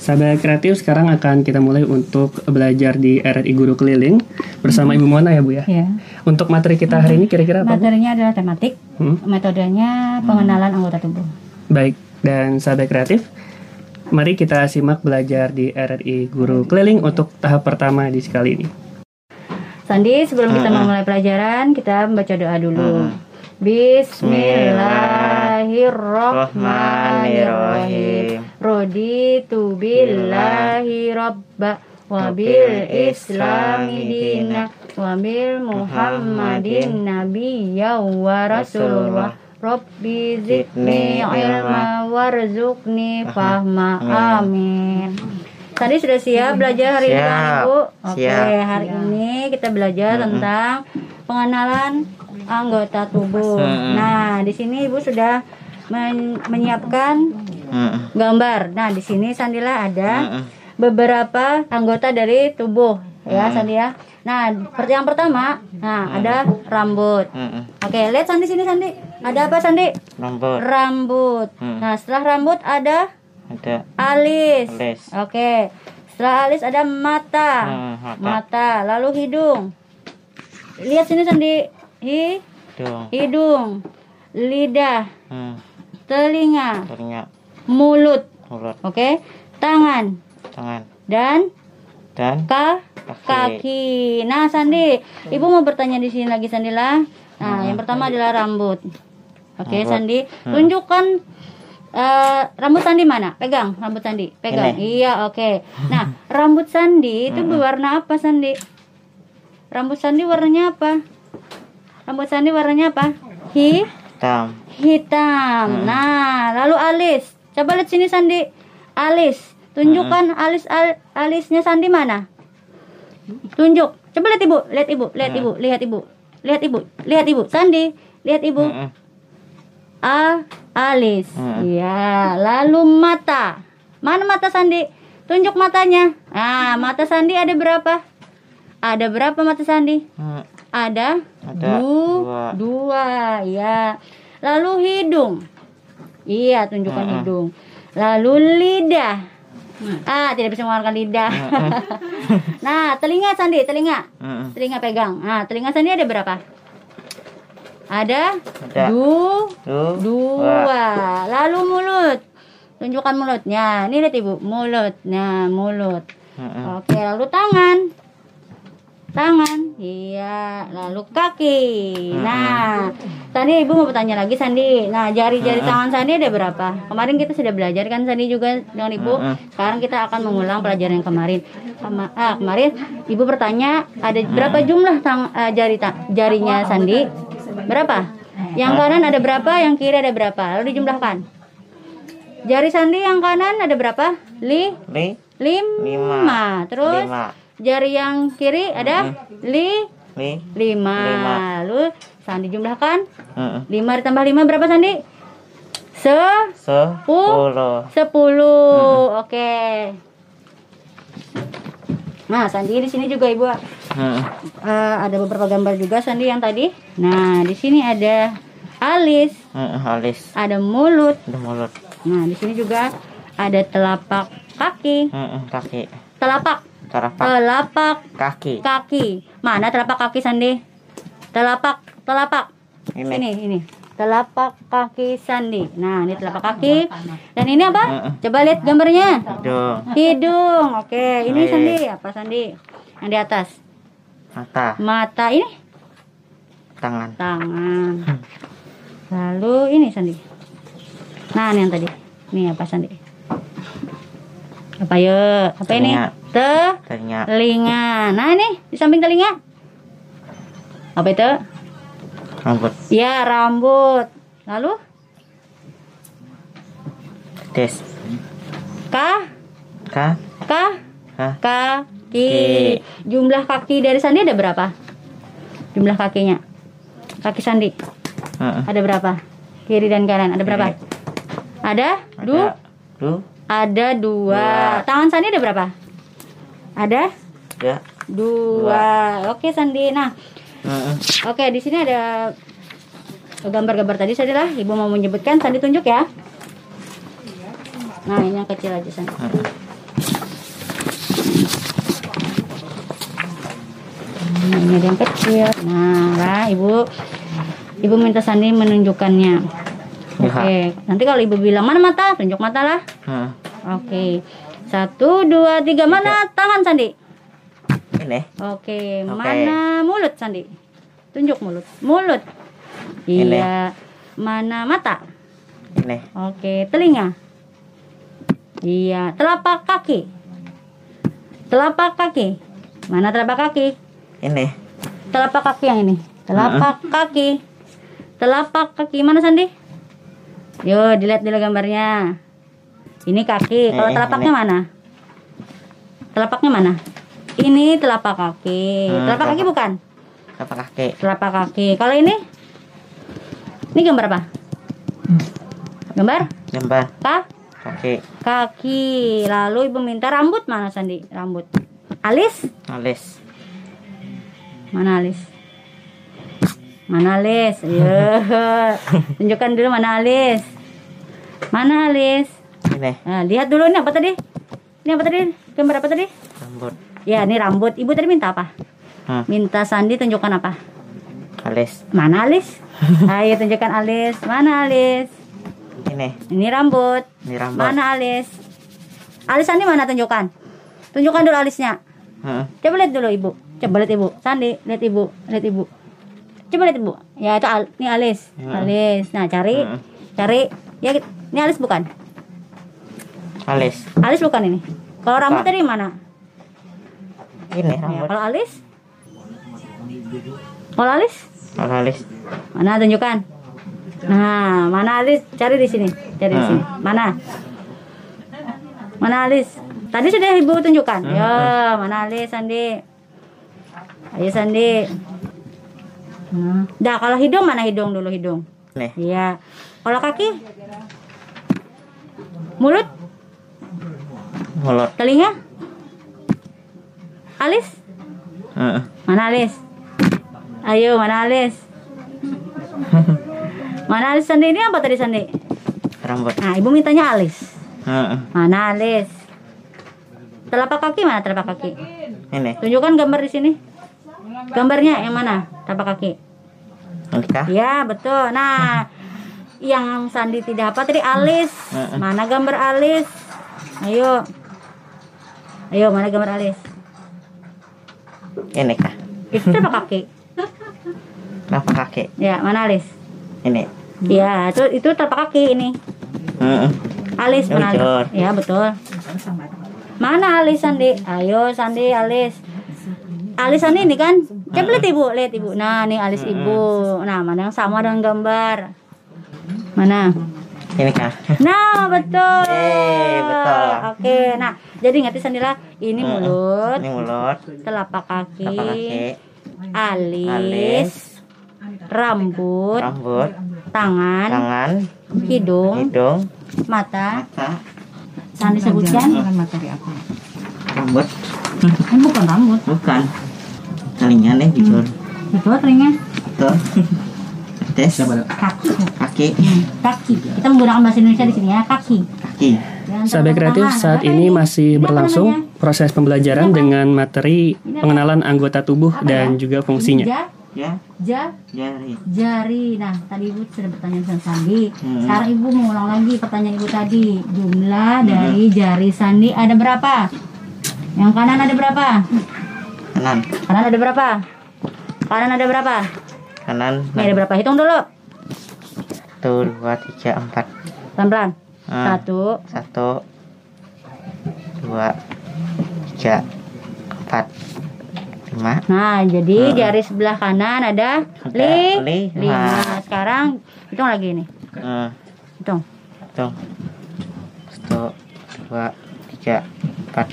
Sahabat Kreatif, sekarang akan kita mulai untuk belajar di R R I Guru Keliling bersama mm-hmm. Ibu Mona ya Bu ya. Yeah. Untuk materi kita hari ini kira-kira apa? Materinya adalah tematik, hmm? metodenya pengenalan hmm. anggota tubuh. Baik, dan sahabat kreatif, mari kita simak belajar di R R I Guru Keliling untuk tahap pertama di sekali ini. Sandi, sebelum uh-uh. kita memulai pelajaran, kita membaca doa dulu. Uh-uh. Bismillahirrahmanirrahim. Raditu billahi robba wa bil islami dina wa bil muhammadin nabiyya wa rasulullah. Rabbi zidni ilma warzuqni fahma. Amin. Tadi sudah siap belajar hari ini Bu? Oke, hari ini kita belajar tentang pengenalan anggota tubuh. Hmm. Nah, di sini Ibu sudah men- menyiapkan hmm. gambar. Nah, di sini Sandila ada hmm. beberapa anggota dari tubuh, hmm. ya Sandi ya. Nah, yang pertama, nah hmm. ada rambut. Hmm. Oke, lihat Sandi sini Sandi. Ada apa Sandi? Rambut. Rambut. Hmm. Nah, setelah rambut ada ada alis. alis. Oke. Setelah alis ada mata. Hmm, mata. Mata, lalu hidung. Lihat sini Sandi. Hidung, hidung, lidah, hmm. telinga, telinga, mulut, mulut. Oke, okay. tangan, tangan, dan dan ka- kaki. kaki. Nah, Sandi, hmm. Ibu mau bertanya di sini lagi Sandila. Nah, hmm. yang pertama adalah rambut. Oke, okay, Sandi, hmm. tunjukkan uh, rambut Sandi mana? Pegang rambut Sandi, pegang. Ini. Iya, oke. Okay. Nah, rambut Sandi itu hmm. berwarna apa Sandi? Rambut Sandi warnanya apa? Rambut Sandi warnanya apa? Hitam. Hitam. Hmm. Nah, lalu alis. Coba lihat sini Sandi. Alis. Tunjukkan hmm. alis al, alisnya Sandi mana? Tunjuk. Coba lihat Ibu, lihat Ibu, lihat hmm. Ibu, lihat Ibu. Lihat Ibu, lihat Ibu. Sandi, lihat Ibu. Hmm. A alis. Hmm. Ya, lalu mata. Mana mata Sandi? Tunjuk matanya. Ah, mata Sandi ada berapa? Ada berapa mata Sandi? Hmm. Ada, Ada du, dua. dua ya. Lalu hidung. Iya, tunjukkan uh-uh. hidung. Lalu lidah. Uh-uh. Ah, tidak bisa mengeluarkan lidah. Uh-uh. Nah, telinga Sandi, telinga. Uh-uh. Telinga pegang. Nah, telinga Sandi ada berapa? Ada, Ada. Du, du, dua. Lalu mulut. Tunjukkan mulutnya. Ini lihat Ibu, mulut. Nah, mulut. Uh-uh. Oke, lalu tangan. Tangan, iya, lalu kaki. Mm-hmm. Nah, tadi Ibu mau bertanya lagi Sandi. Nah, jari-jari mm-hmm. tangan Sandi ada berapa? Kemarin kita sudah belajar kan Sandi juga dengan Ibu. Mm-hmm. Sekarang kita akan mengulang pelajaran yang kemarin. Ah, kemarin Ibu bertanya ada berapa jumlah tang- jari ta- jarinya Sandi? Berapa? Yang kanan ada berapa? Yang kiri ada berapa? Lalu dijumlahkan. Jari Sandi yang kanan ada berapa? Li, Li? Lim- lima. Terus? Lima. Jari yang kiri ada mm-hmm. li, li lima. lima. Lalu Sandi jumlahkan mm-hmm. lima ditambah lima berapa Sandi? Se sepuluh. Sepuluh. Mm-hmm. Oke. Nah, Sandi di sini juga Ibu mm-hmm. uh, ada beberapa gambar juga Sandi yang tadi. Nah, di sini ada alis. Mm-hmm. Alis. Ada mulut. Ada mulut. Nah, di sini juga ada telapak kaki. Mm-hmm. Kaki. Telapak. Telapak. telapak kaki kaki mana telapak kaki Sandi? Telapak telapak ini ini, ini. Telapak kaki Sandi. Nah, ini telapak kaki, dan ini apa? Coba lihat gambarnya. Hidung. Hidung. Oke, ini Sandi apa Sandi? Yang di atas. Mata. Mata ini. Tangan. Tangan. Lalu ini Sandi. Nah, ini yang tadi. Ini apa Sandi? Apa ya? Apa ini? Te- telinga. Telinga. Nah, ini di samping telinga. Apa itu? Rambut. Ya, rambut. Lalu? Tes. Ka? Ka? Ka? Ka? Kaki. Ki. Jumlah kaki dari Sandi ada berapa? Jumlah kakinya. Kaki Sandi. Uh-uh. Ada berapa? Kiri dan kanan ada berapa? Kiri. Ada? Du? Du. Ada dua. dua. Tangan Sandi ada berapa? Ada? Ya. Dua. dua. Oke, Sandi. Nah. Uh-uh. Oke, di sini ada gambar-gambar tadi Sandilah. Ibu mau menyebutkan, Sandi tunjuk ya. Nah, ini yang kecil aja Sandi. Uh-uh. ini ada yang kecil. Nah lah, ibu ibu minta Sandi menunjukkannya. Oke, okay. Nanti kalau ibu bilang mana mata, tunjuk mata lah. Hmm. Oke, okay. Satu, dua, tiga, mana tangan Sandi? Ini. Oke, okay. Mana mulut Sandi? Tunjuk mulut. Mulut. Ini. Iya. Mana mata? Ini. Oke, okay. Telinga. Iya. Telapak kaki. Telapak kaki. Mana telapak kaki? Ini. Telapak kaki yang ini. Telapak uh-uh. kaki. Telapak kaki mana Sandi? Yo, dilihat dulu gambarnya. Ini kaki. Kalau eh, telapaknya ini. Mana? Telapaknya mana? Ini telapak kaki. Hmm, telapak kaki bukan? Telapak kaki. Telapak kaki. Kalau ini? Ini gambar apa? Gambar? Gambar. Ka? Kaki. Kaki. Lalu ibu minta rambut mana Sandi? Rambut. Alis? Alis. Mana alis? Mana alis? Yo. Tunjukkan dulu mana alis. Mana alis? Ini. Nah, lihat dulu ini apa tadi? Ini apa tadi? Gambar apa tadi? Rambut. Ya, ini rambut. Ibu tadi minta apa? Hmm. Minta Sandi tunjukkan apa? Alis. Mana alis? Ayo tunjukkan alis. Mana alis? Ini. Ini rambut. Ini rambut. Mana alis? Alis Sandi mana, tunjukkan? Tunjukkan dulu alisnya. Hmm. Coba lihat dulu ibu. Coba lihat ibu. Sandi, lihat ibu. Lihat ibu. Coba lihat ibu. Ya, itu al ini alis. Hmm. Alis. Nah, cari. Hmm. Cari. Ya, ini alis bukan? Alis. Alis bukan ini. Kalau rambut tadi mana? Ini rambut. Ya, kalau alis? Kalau alis? Kalau alis. Mana, tunjukkan. Nah, mana alis? Cari di sini. Cari hmm. di sini. Mana? Mana alis? Tadi sudah ibu tunjukkan. Hmm. Ya, mana alis Sandi? Ayo Sandi. Hmm. Dah, kalau hidung mana hidung dulu hidung? Nih. Iya. Kalau kaki? Mulut? Mulut. Telinga? Alis? Uh. Mana alis? Ayo, mana alis? Mana alis Sandi? Ini apa tadi Sandi? Rambut. Nah, ibu mintanya alis. Uh. Mana alis? Telapak kaki mana telapak kaki? Ini. Tunjukkan gambar di sini. Gambarnya yang mana? Telapak kaki. Oke. Ya, betul. Nah, yang Sandi tidak apa tadi alis. Uh. Mana gambar alis? Ayo. Ayo, mana gambar alis? Ini kah? Itu telapak kaki. Telapak kaki. Ya, mana alis? Ini. Ya, itu itu telapak kaki ini. Uh, alis mana? Alis. Ya, betul. Mana alis Sandi? Ayo Sandi alis. Alis Sandi ini kan? Coba lihat ibu, lihat ibu. Nah, ini alis uh, ibu. Nah, mana yang sama dengan gambar? Mana? Ini kah? Nah, betul. Yeay, betul. Oke, okay. Nah, jadi ngerti Sandilah, ini mulut, ini mulut, telapak kaki, telapak kaki, alis, alis, rambut, rambut, tangan, tangan, hidung, hidung, mata. Mata. Sandi sebutkan materi apa? Rambut. Kan bukan rambut. Bukan. Telinga nih, jujur. Betul, telinga. Betul. Tes. Kaki. Kaki. Kaki. Kita menggunakan bahasa Indonesia di sini ya, kaki. Kaki. Sahabat Kreatif, saat ini masih berlangsung proses pembelajaran dengan materi pengenalan anggota tubuh dan juga fungsinya. Ya. Ja, jari. Jari. Nah, tadi ibu sudah bertanya tentang Sandi. Hmm. Sekarang ibu mengulang lagi pertanyaan ibu tadi. Jumlah hmm. dari jari Sandi ada berapa? Yang kanan ada berapa? Kanan. Kanan ada berapa? Kanan ada berapa? Kanan. Ini ada berapa? Hitung dulu. Satu, dua, tiga, empat. Pelan-pelan. Hmm. Satu. Satu. Dua. Tiga. Empat. Lima. Nah, jadi hmm. jari sebelah kanan ada li, li lima. lima. Sekarang hitung lagi nih. Hmm. Hitung. Hitung. Satu, dua, tiga, empat.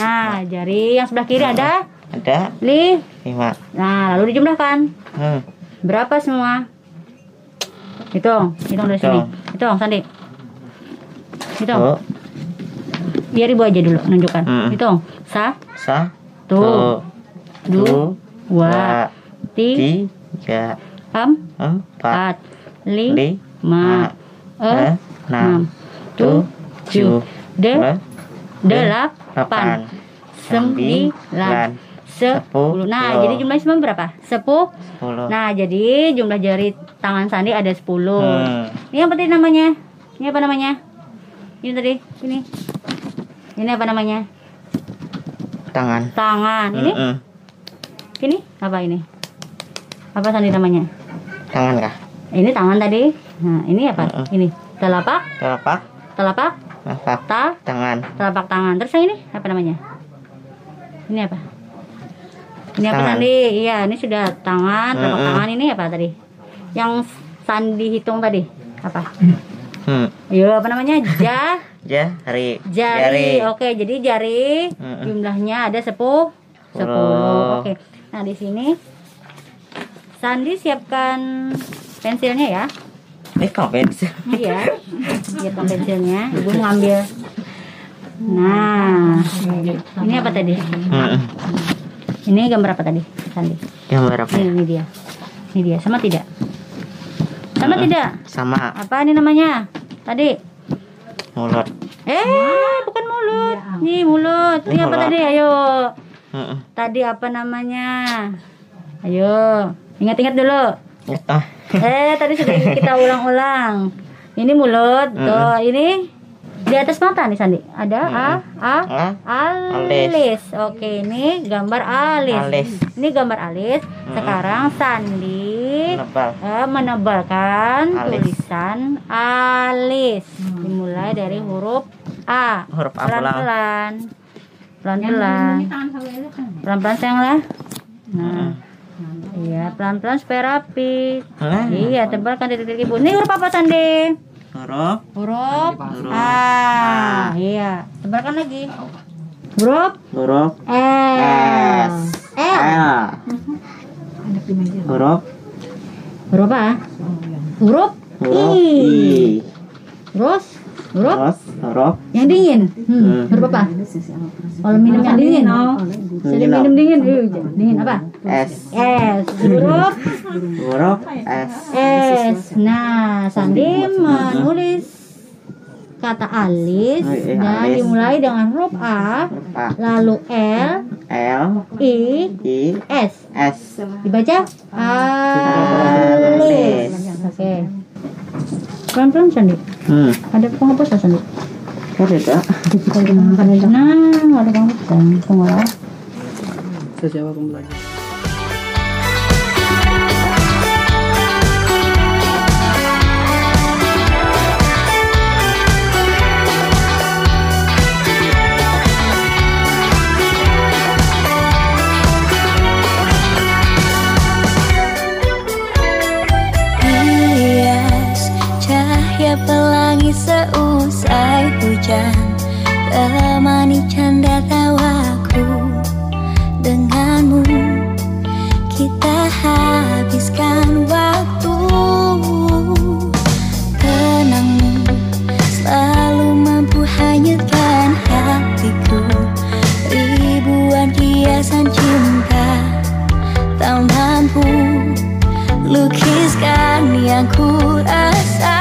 Nah, empat. Jari yang sebelah kiri hmm. ada ada li lima. Nah, lalu dijumlahkan. Hmm. Berapa semua? Hitung, hitung dari hitung. Sini. Hitung, Sandi. Hitung. Biar ibu aja dulu nunjukkan. Hmm. Hitung. Sa. Sa. Tuh. Dua, dua, tiga, tiga um, empat, lima, lima eh, enam, tujuh, delapan, sembilan, sepuluh. Nah, sepuluh. Jadi jumlahnya semua berapa? Sepuluh. sepuluh. Nah, jadi jumlah jari tangan Sandi ada sepuluh. Hmm. Ini apa tadi namanya? Ini apa namanya? Ini tadi, ini. Ini apa namanya? Tangan. Tangan. Ini? Mm-mm. Ini apa ini? Apa Sandi namanya? Tangan kah? Ini tangan tadi. Nah, ini apa? Mm-mm. Ini telapak. Telapak. Telapak. Telapak. Ta- tangan. Telapak tangan. Terus yang ini apa namanya? Ini apa? Ini tangan. Apa Sandi? Iya, ini sudah tangan, mm-mm. Telapak tangan ini apa tadi? Yang Sandi hitung tadi apa? Hmm. Yo, apa namanya? Ja. Jari. Jari. Oke, okay, jadi jari mm-mm. Jumlahnya ada sepuluh. Sepuluh. Oke. Okay. Nah, di sini Sandi siapkan pensilnya ya. Eh, kok pensil? Iya. Siapkan pensilnya. Ibu ngambil. Nah, ini apa tadi? Mm-mm. Ini gambar apa tadi, Sandi? Gambar apa? Ini, ini dia. Ini dia. Sama tidak? Sama mm-mm. Tidak? Sama. Apa ini namanya? Tadi. Mulut. Eh, nah. Bukan mulut. Ya. Nih mulut. Ini, ini apa mulut. Tadi? Ayo. Mm-mm. Tadi apa namanya? Ayo. Ingat-ingat dulu. Ah. Eh, tadi sudah kita ulang-ulang. Ini mulut. Mm-mm. Tuh, ini di atas mata nih Sandi. Ada mm. a, a, a, alis. alis. Oke, ini gambar alis. alis. Ini gambar alis. Mm-mm. Sekarang Sandi menebal. Eh, menebalkan alis. Tulisan alis. Hmm. Dimulai dari huruf A. Huruf A pelan-pelan. Pelan-pelan. Pelan-pelan sayang lah. Nah. Iya, pelan-pelan supaya rapi. Hmm. Iya, tebalkan titik-titik ibu. Ini huruf apa Sandi? Huruf. Huruf. huruf. A. Ah, iya. Tebalkan lagi. Huruf. Huruf. S. S. L. Huruf. Huruf apa? Huruf I. Terus huruf huruf yang dingin. Hmm. Huruf apa? Kalau minum yang dingin. Sering minum dingin. Dingin apa? S. S. Huruf huruf S. S. Nah, Sandi menulis kata alis dan dimulai dengan huruf A, lalu L, L, I, I, S. S. Dibaca alis. Oke. Pelan-pelan Sandi. Hmm. Ada penghapus Sandi. Ada enggak? Nah, ada penghapus. Pengolah. Saya jawab pembelajaran. Pelangi seusai hujan, temani canda tawaku. Denganmu kita habiskan waktu. Kenangmu selalu mampu hanyutkan hatiku. Ribuan hiasan cinta tak mampu lukiskan yang ku rasa.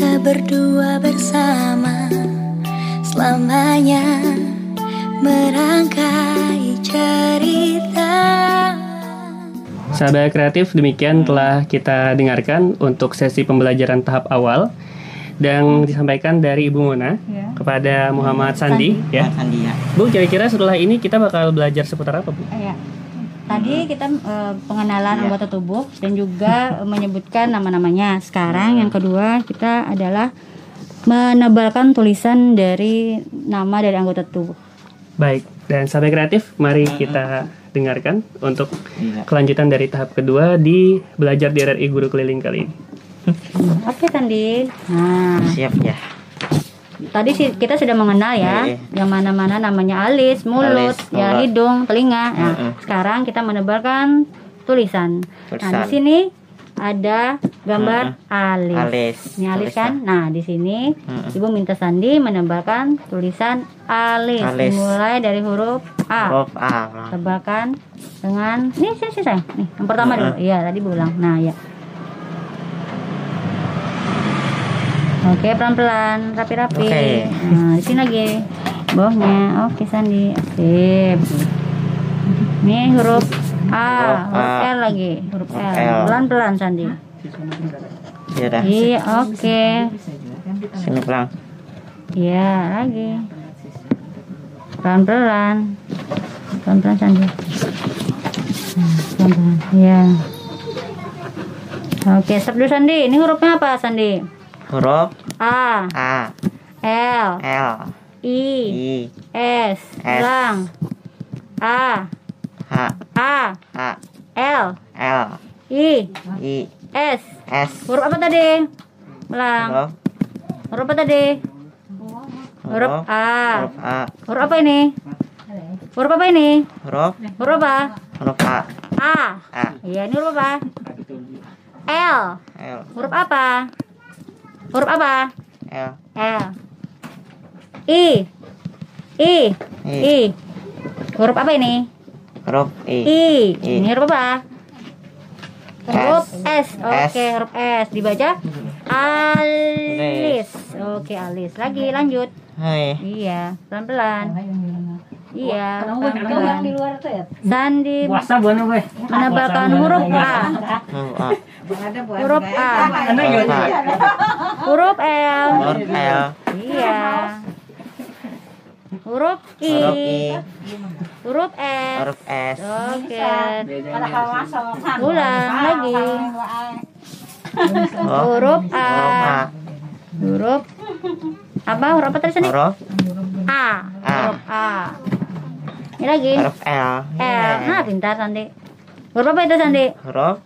kita berdua bersama selamanya, merangkai cerita. Sahabat kreatif, demikian telah kita dengarkan untuk sesi pembelajaran tahap awal dan disampaikan dari Ibu Mona ya. Kepada Muhammad Sandi, Sandi. Ya. Sandi ya. Bu, kira-kira setelah ini kita bakal belajar seputar apa, Bu? Ya. Tadi kita uh, pengenalan ya. Anggota tubuh dan juga menyebutkan nama-namanya. Sekarang yang kedua kita adalah menebalkan tulisan dari nama dari anggota tubuh. Baik, dan sahabat kreatif, mari kita dengarkan untuk kelanjutan dari tahap kedua di Belajar di R R I Guru Keliling kali ini. Oke, Tandi. Nah, siap ya. Tadi kita sudah mengenal ya, ya, ya. yang mana-mana namanya alis, mulut, alis, ya, hidung, telinga. Nah, uh-uh. sekarang kita menebalkan tulisan. tulisan. Nah, di sini ada gambar uh-uh. alis. Alis. Ini alis kan? Nah, di sini uh-uh. Ibu minta Sandi menebalkan tulisan alis. alis. Mulai dari huruf A. Huruf A. Tebalkan dengan ini sini sih saya. Nih, yang pertama uh-uh. dulu. Iya, tadi ulang. Nah, ya. Oke, pelan-pelan, rapi-rapi. Okay. Nah, di sini lagi bawahnya. Oke, Sandi. Sip. Ini huruf A, huruf L lagi, huruf L. Pelan-pelan, Sandi. Iya, iya, oke. Sini pelan. Iya, lagi. Pelan-pelan. Pelan-pelan, Sandi. Pelan-pelan. Iya. Oke, stop dulu, Sandi. Ini hurufnya apa, Sandi? Huruf A, A, L, L, I, I, S, ulang, A, H, A, A, L, L, I, I, S, S. Huruf apa tadi? Ulang. Huruf apa tadi? Huruf A. Huruf A. Huruf apa ini? Huruf apa ini? Huruf. Huruf apa? Huruf A. A. Iya, ini huruf apa? L. L. Huruf apa? Huruf apa? L. L. I. I. I. I. Huruf apa ini? Huruf I. I. I. Ini huruf apa? Huruf S. S. Oke, okay, huruf S. Dibaca alis. Oke, okay, alis. Lagi lanjut. Hai. Iya, pelan-pelan. Iya, pelan-pelan. Sandi menebalkan huruf A. Huruf A. Huruf L. Iya. Huruf I. Huruf S. Huruf S. Oke. Ulang lagi. Huruf A. Huruf apa? Huruf apa tadi sini? Huruf A. Huruf A. Ini lagi. Huruf L. L. Nah, pintar Sandi. Huruf apa itu Sandi? Huruf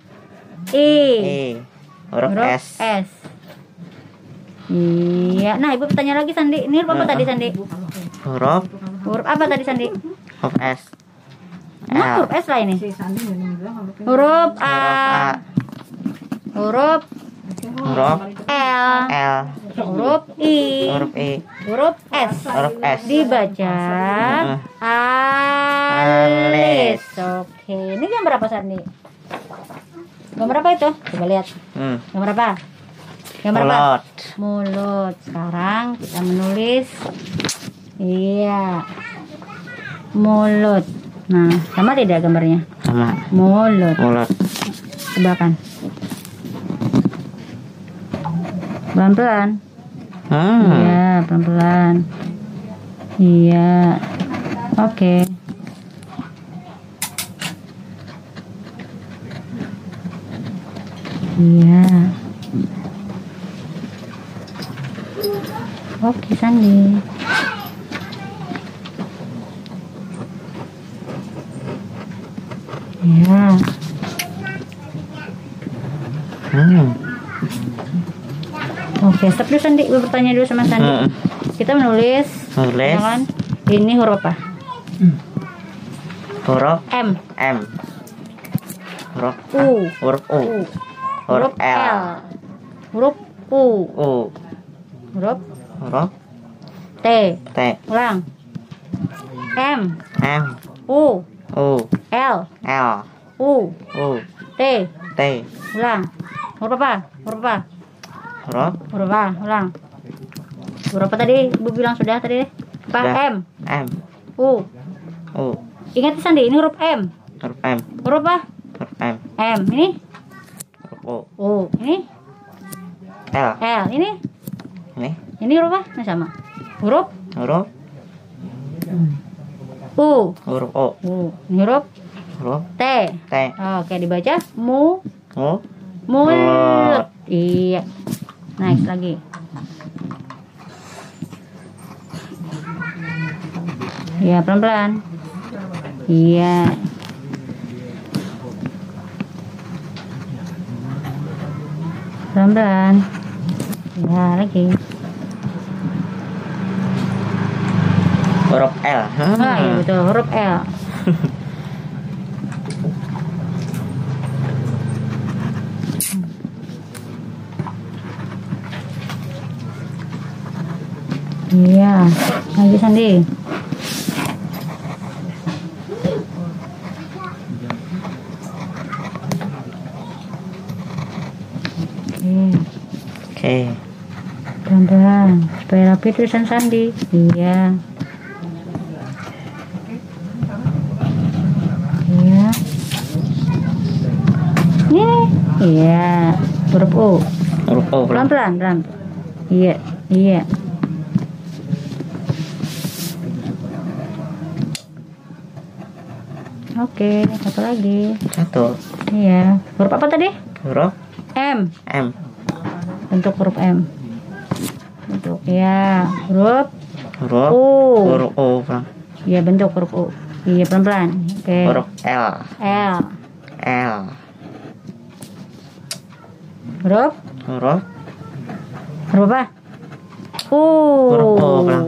I. I. Huruf, huruf S. S. Iya. Nah, Ibu bertanya lagi Sandi. Ini huruf apa tadi Sandi? Huruf. Huruf apa tadi Sandi? Huruf S. Nah, huruf S lah ini. Huruf A. Huruf. Huruf L. L. Huruf I. Huruf I. Huruf S. Huruf S. Dibaca alis. Oke. Ini gambar apa Sandi? Gambar apa itu? Coba lihat. Hmm. Gambar apa? Gambar apa? Mulut. Mulut. Sekarang kita menulis. Iya. Mulut. Nah, sama tidak gambarnya? Sama. Mulut. Mulut. Tebalkan. Pelan-pelan. Hmm. Iya, pelan-pelan. Iya. Oke. Okay. Iya. Oke, okay, Sandi. Iya. Hmm. Oke, stop dulu Sandi. Gue bertanya dulu sama Sandi. Uh, Kita menulis. Menulis. Ini huruf apa? Hmm. Huruf M. M. Huruf U. Huruf U. U. Huruf L. L. Huruf U. U. Huruf. Huruf. T. T. Ulang. M. M. U. U. L. L. U. U. T. T. Ulang. Huruf apa? Huruf apa? huruf ulang ulang huruf apa tadi ibu bilang sudah tadi apa M M U U ingat Sandi ini huruf M huruf M huruf apa huruf M M ini huruf O U ini L L ini ini ini huruf apa nah, sama huruf huruf U huruf O U ini huruf huruf T T oke dibaca mu mu mulut iya next lagi ya pelan-pelan iya pelan-pelan ya lagi huruf L hmm. ah iya betul huruf L iya, lagi Sandi. Oke. Oke. Pelan-pelan, supaya rapi tulisan Sandi. Iya. Iya. Ini. Iya, huruf O. Huruf O. Pelan-pelan, pelan. Iya, iya. Oke, satu lagi. Satu. Iya. Huruf apa tadi? Huruf M. M. Bentuk huruf M. Bentuk ya. Huruf. Huruf. U. Huruf U. Iya bentuk huruf U. Iya pelan-pelan. Oke. Huruf L. L. L. Huruf. Huruf. Huruf apa? U. Huruf U. Pelan.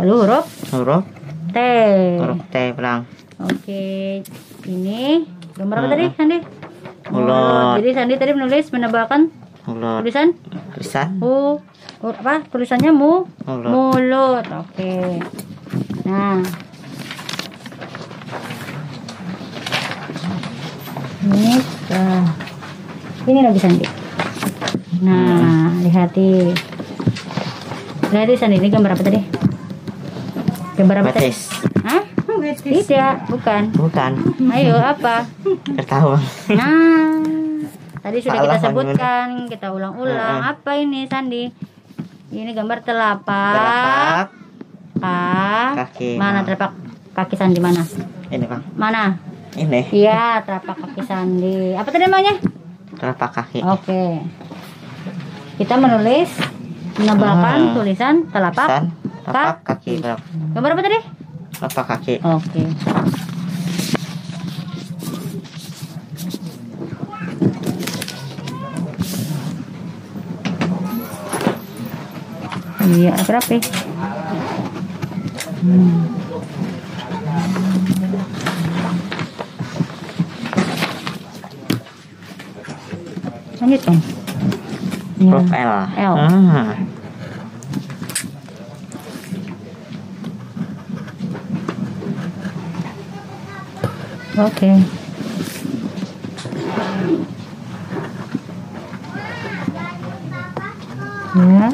Lalu huruf. Huruf. T. Huruf T pelan. Oke, ini gambar apa hmm. tadi Sandi? Mulut. Jadi Sandi tadi menulis menebalkan mulut. Tulisan? Tulisan. U, u apa? Tulisannya mu? Mulut. Mulut. Oke. Nah. Ini uh, ini lagi Sandi. Nah, lihati. Lihati Sandi ini gambar apa tadi? Gambar apa tadi? Hah? Tidak, bukan. Bukan. Ayo apa? Tertawa. Nah, tadi sudah Salah kita sebutkan, bener. Kita ulang-ulang. Uh, uh. Apa ini Sandi? Ini gambar telapak. Telapak. Kaki. Mana telapak kaki Sandi mana? Ini bang. Mana? Ini. Iya, telapak kaki Sandi. Apa tadi namanya? Telapak kaki. Oke. Okay. Kita menulis menebalkan uh. tulisan telapak. Tulisan, telapak kaki. Kaki. Gambar apa tadi? Telapak kaki. Oke. Okay. Iya, berapa? Hmm. Lanjut dong. Ya. L. L. Ah. Oke. Okay. Ya.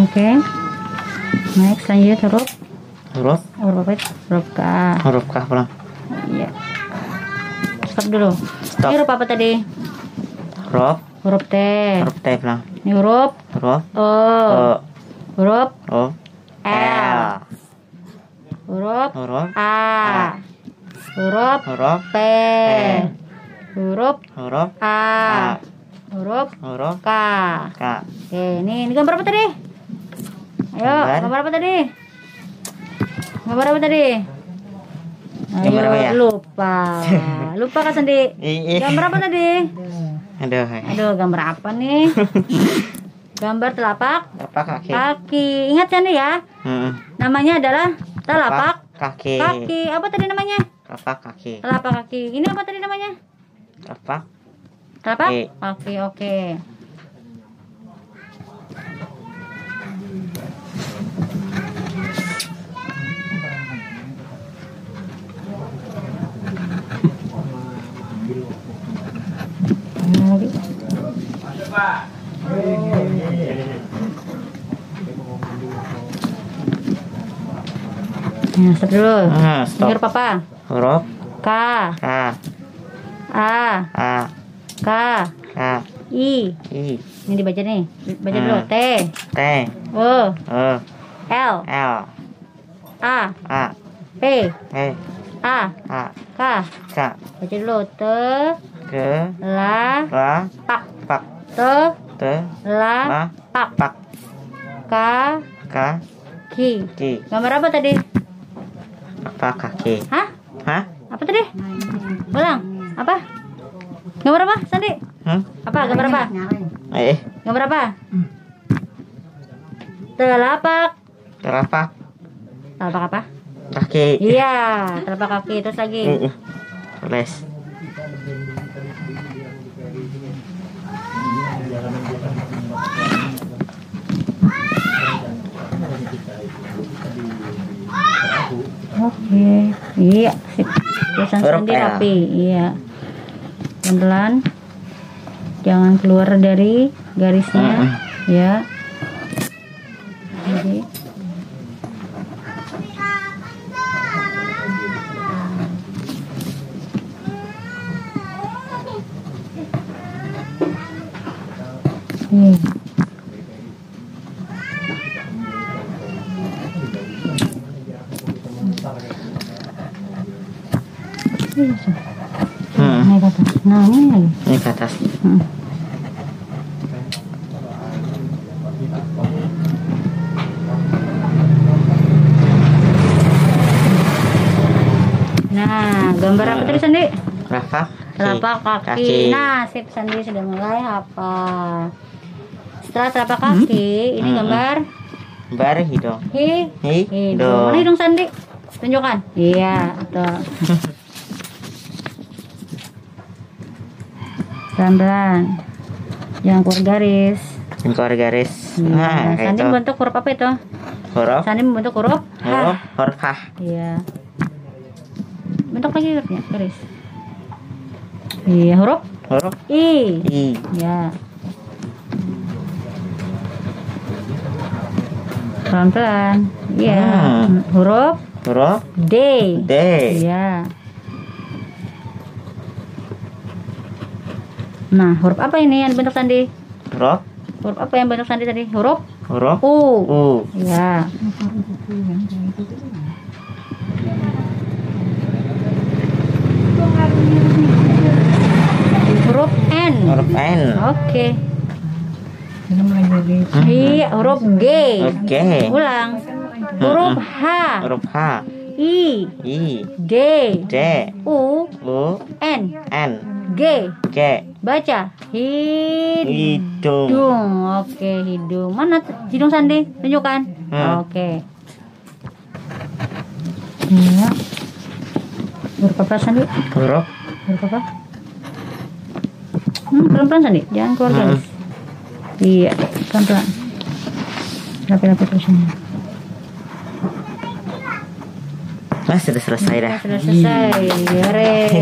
Oke. Next lanjut huruf. Huruf. Huruf apa? Huruf K. Huruf K pulang. Iya. Stop dulu. Stop. Ini huruf apa tadi? Huruf. Huruf T. Huruf T pulang. Ini huruf. Huruf. O. O. Huruf. O. L. Huruf. Huruf. A. Huruf. Huruf. P. Huruf. Huruf. A. Huruf. Huruf. K. K. Oke, ini ini gambar apa tadi? Ayo, gambar apa tadi? Gambar apa tadi? Ayo, lupa. Lupa Kak Sandi. Gambar apa tadi? Aduh. Aduh, gambar apa nih? Gambar telapak, telapak kaki. Kaki. Ingat Sandi ya? Hmm. Namanya adalah telapak kaki. Kaki. Apa tadi namanya? Telapak kaki. Telapak kaki. Ini apa tadi namanya? Telapak. Telapak. Kaki. Kaki. Oke. Pak. Nah, stop dulu. Nah, stop. Dengar Papa. Huruf K. A. A. A. K. A. I. I. Ini dibaca nih. Baca dulu. T. T. O. O. L. L. A. A. P. P. A. A. K. K. Baca dulu. T. T. La. La. Pak. Pak. T. T. La. La. Pak. Pak. K. K. Ki. Ki. Gambar apa tadi? Apa kaki? Hah? Hah? Apa tadi? Ulang. Apa? Gambar apa, Sandi? Hmm? Apa? Gambar apa? Eh. Gambar apa? Telapak. Telapak. Telapak apa? Kaki. Iya, telapak kaki. Terus lagi. Les. Oke, iya, sip. Tulisan Sandi rapi, iya. Pelan-pelan, jangan keluar dari garisnya, uh-uh. ya. Jadi, hmm. Nah, ini ini ke atas. Hmm. Nah, gambar apa tadi, Sandi? Telapak kaki. kaki. Nah, sip, Sandi sudah mulai hafal. Setelah telapak kaki, hmm? ini gambar gambar hidung. Hi. Hi. Hidung. Mana hidung Sandi? Tunjukkan. Iya, betul. Pelan-pelan, jangan keluar garis. Jangan keluar garis. Nah, nah Sandi membentuk huruf apa itu? Huruf. Sandi membentuk huruf. Huruf. Huruf H. Iya. Bentuk lagi hurufnya garis. Iya huruf. Huruf. I. I. Ya. Pelan-pelan. Iya. Hmm. Huruf. Huruf. D. D. Iya. Nah, huruf apa ini yang bentuk Sandi? Huruf. Huruf apa yang bentuk Sandi tadi? Huruf. Huruf. U. U. Ya. Huruf N. Huruf N. Oke. Iya, huruf G. G. Ulang. Huruf H. Huruf H. I. I. D. D. U. U. N. N. G. G. Baca hid hidung. hidung. Oke, hidung. Mana hidung Sandi? Tunjukkan. Hmm. Oke. Ya. Huruf apa Sandi? Huruf. Huruf apa? Hmm, pelan-pelan Sandi, jangan keluar garis. Hmm. Iya, pelan-pelan. Rapi-rapi terus. Nah, sudah selesai dah. Sudah selesai. Yore.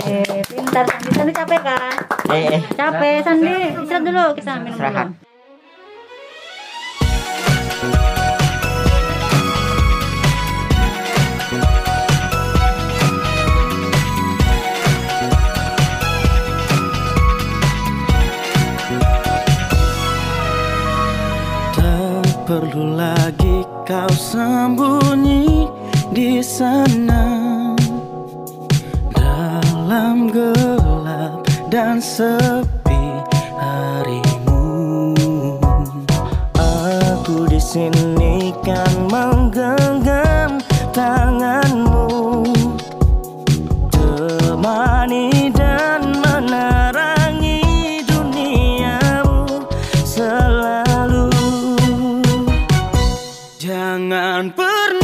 Pintar Sandi. Sandi capek kan? Eh, eh. Capek Sandi. Istirahat dulu, kita minum dulu. Istirahat. Tak perlu lagi kau sembunyi di sana dalam gelap dan sepi harimu, aku di sini kan menggenggam tanganmu, temani dan menerangi duniamu selalu. Jangan pernah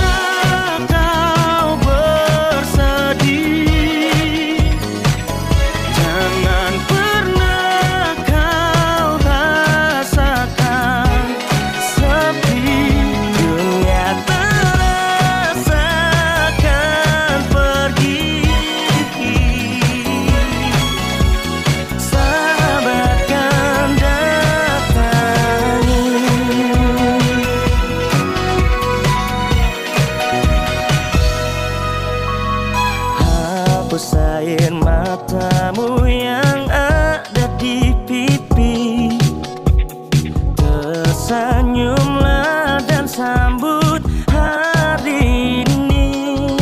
Senyumlah dan sambut hari ini.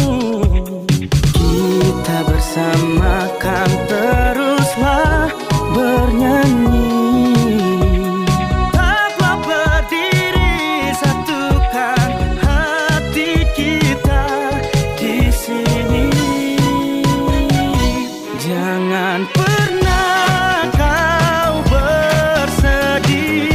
Kita bersamakan teruslah bernyanyi. Tetaplah berdiri, satukan hati kita di sini. Jangan pernah kau bersedih.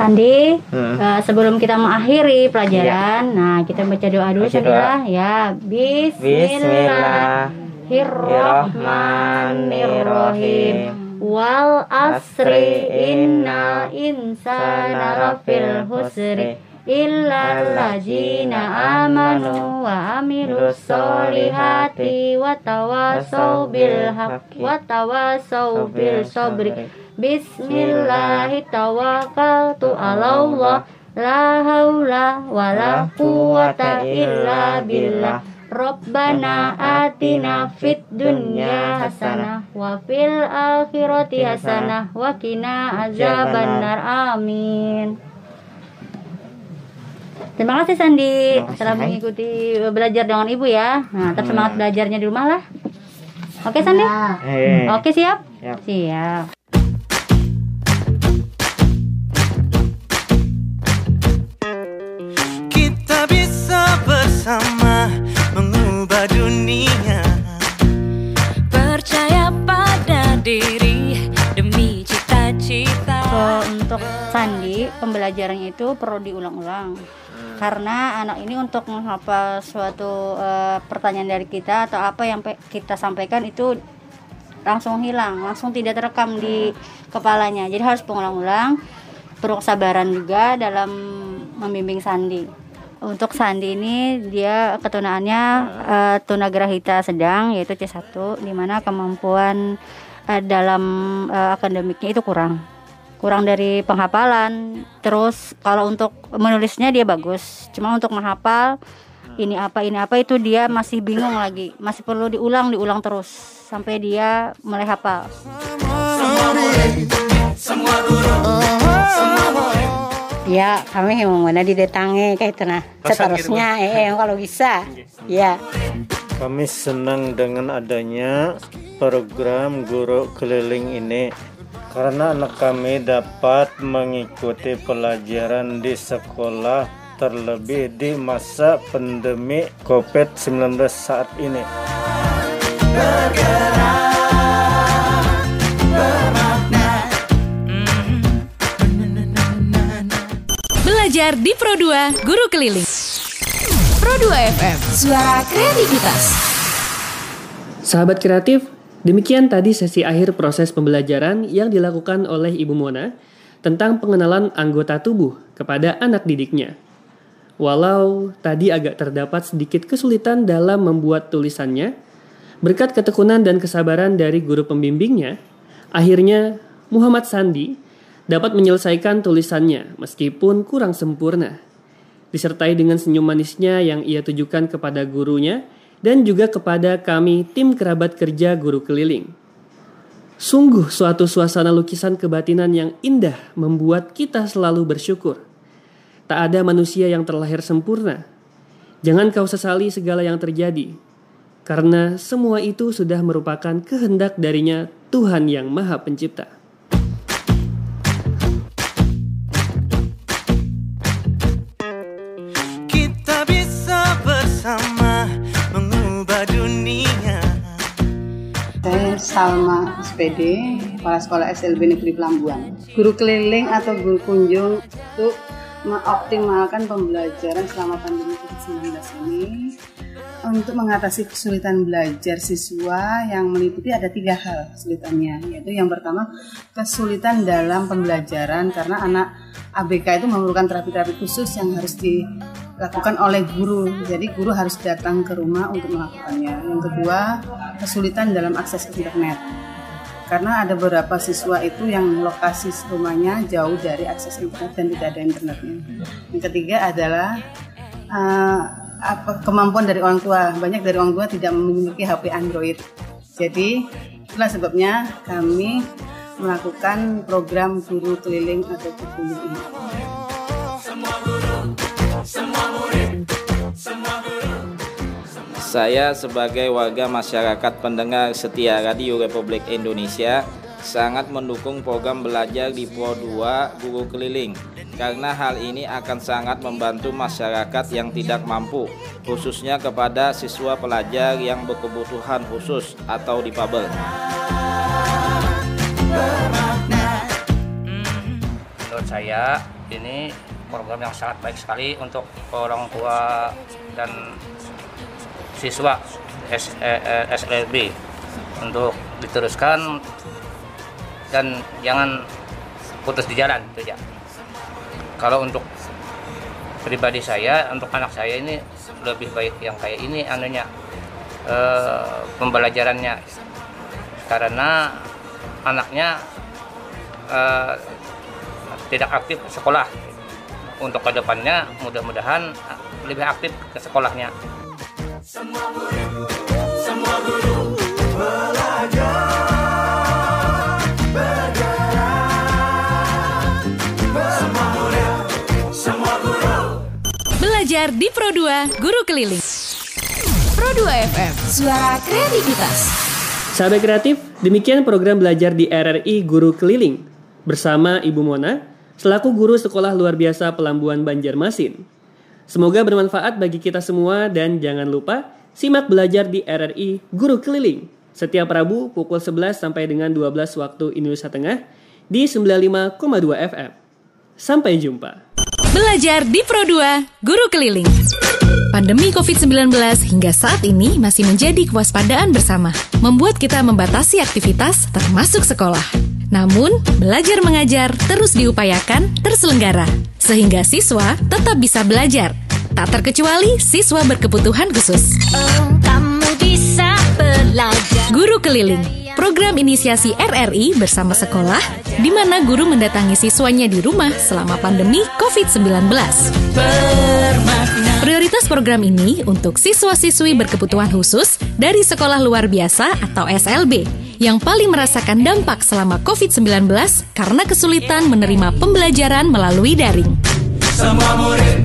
Sandi, hmm. uh, sebelum kita mengakhiri pelajaran, ya. Nah kita baca doa dulu saja ya. Bismillahirrahmanirrahim. Wal asri innal insana lafil husri illal ladzina amanu wa amilus solihati wa tawasaw bil haqqi wa tawasaw bil sabri. Bismillahirrahmanirrahim. Alallah la haula wala quwata illa billah. Rabbana atina fid dunya hasanah wa fil akhirati hasanah wa qina azabannar. Amin. Terima kasih Sandi telah mengikuti belajar dengan ibu ya. Nah, tetap semangat belajarnya di rumah lah. Oke Sandi? Oke siap? Siap. Siap. Bersama mengubah dunia, percaya pada diri demi cita-cita. So, untuk Sandi pembelajarannya itu perlu diulang-ulang hmm. karena anak ini untuk menghafal suatu uh, pertanyaan dari kita atau apa yang kita sampaikan itu langsung hilang, langsung tidak terekam hmm. di kepalanya. Jadi harus pengulang-ulang, perlu kesabaran juga dalam membimbing Sandi. Untuk Sandi ini dia ketunaannya uh, tunagrahita sedang yaitu C satu, di mana kemampuan uh, dalam uh, akademiknya itu kurang. Kurang dari penghafalan. Terus kalau untuk menulisnya dia bagus. Cuma untuk menghafal ini apa ini apa itu dia masih bingung lagi. Masih perlu diulang diulang terus sampai dia mulai hafal. Semua murid, semua guru, semua murid. Ya, kami yang mana didatangi kayak itu nah. Seterusnya eh kalau bisa. Ya. Kami senang dengan adanya program guru keliling ini karena anak kami dapat mengikuti pelajaran di sekolah terlebih di masa pandemi covid sembilan belas saat ini. Belajar di Pro dua, Guru Keliling. Pro dua F M, suara kreativitas. Sahabat kreatif, demikian tadi sesi akhir proses pembelajaran yang dilakukan oleh Ibu Mona tentang pengenalan anggota tubuh kepada anak didiknya. Walau tadi agak terdapat sedikit kesulitan dalam membuat tulisannya, berkat ketekunan dan kesabaran dari guru pembimbingnya, akhirnya Muhammad Sandi dapat menyelesaikan tulisannya meskipun kurang sempurna. Disertai dengan senyum manisnya yang ia tujukan kepada gurunya dan juga kepada kami tim kerabat kerja Guru Keliling. Sungguh suatu suasana lukisan kebatinan yang indah membuat kita selalu bersyukur. Tak ada manusia yang terlahir sempurna. Jangan kau sesali segala yang terjadi, karena semua itu sudah merupakan kehendak darinya Tuhan yang Maha Pencipta. Kita bisa bersama mengubah dunia. Saya Salma S P D, Kepala Sekolah S L B Negeri Pelambuan. Guru keliling atau guru kunjung untuk mengoptimalkan pembelajaran selama pandemi covid sembilan belas ini untuk mengatasi kesulitan belajar siswa yang meliputi ada tiga hal kesulitannya, yaitu yang pertama kesulitan dalam pembelajaran karena anak A B K itu memerlukan terapi-terapi khusus yang harus dilakukan oleh guru, jadi guru harus datang ke rumah untuk melakukannya. Yang kedua, kesulitan dalam akses internet karena ada beberapa siswa itu yang lokasi rumahnya jauh dari akses internet dan tidak ada internetnya. Yang ketiga adalah uh, apa, kemampuan dari orang tua. Banyak dari orang tua tidak memiliki H P Android. Jadi itulah sebabnya kami melakukan program guru keliling atau guru ini. Saya sebagai warga masyarakat pendengar setia Radio Republik Indonesia sangat mendukung program belajar di Pro dua Guru Keliling karena hal ini akan sangat membantu masyarakat yang tidak mampu, khususnya kepada siswa pelajar yang berkebutuhan khusus atau difabel. Menurut saya ini program yang sangat baik sekali untuk orang tua dan siswa S L B untuk diteruskan dan jangan putus di jalan itu ya. Kalau untuk pribadi saya, untuk anak saya ini lebih baik yang kayak ini anunya e, pembelajarannya karena anaknya e, tidak aktif sekolah. Untuk kedepannya mudah-mudahan lebih aktif ke sekolahnya. Semua guru, semua guru belajar, bergerak, semua guru, semua guru. Belajar di Pro dua, Guru Keliling. Pro dua F M, suara kreativitas. Sahabat kreatif, demikian program belajar di R R I Guru Keliling bersama Ibu Mona selaku guru Sekolah Luar Biasa Pelambuan Banjarmasin. Semoga bermanfaat bagi kita semua dan jangan lupa simak belajar di R R I Guru Keliling setiap Rabu pukul sebelas sampai dengan dua belas waktu Indonesia Tengah di sembilan puluh lima koma dua F M. Sampai jumpa. Belajar di Pro dua Guru Keliling. Pandemi covid sembilan belas hingga saat ini masih menjadi kewaspadaan bersama, membuat kita membatasi aktivitas termasuk sekolah. Namun, belajar mengajar terus diupayakan terselenggara, sehingga siswa tetap bisa belajar. Tak terkecuali siswa berkebutuhan khusus. Oh, kamu bisa belajar. Guru Keliling, program inisiasi R R I bersama sekolah, di mana guru mendatangi siswanya di rumah selama pandemi covid sembilan belas. Prioritas program ini untuk siswa-siswi berkebutuhan khusus dari Sekolah Luar Biasa atau S L B. Yang paling merasakan dampak selama covid sembilan belas karena kesulitan menerima pembelajaran melalui daring. Semua murid,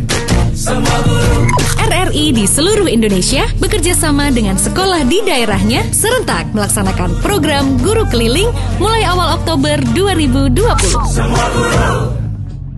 semua guru. R R I di seluruh Indonesia bekerja sama dengan sekolah di daerahnya serentak melaksanakan program Guru Keliling mulai awal Oktober dua ribu dua puluh. Semua guru.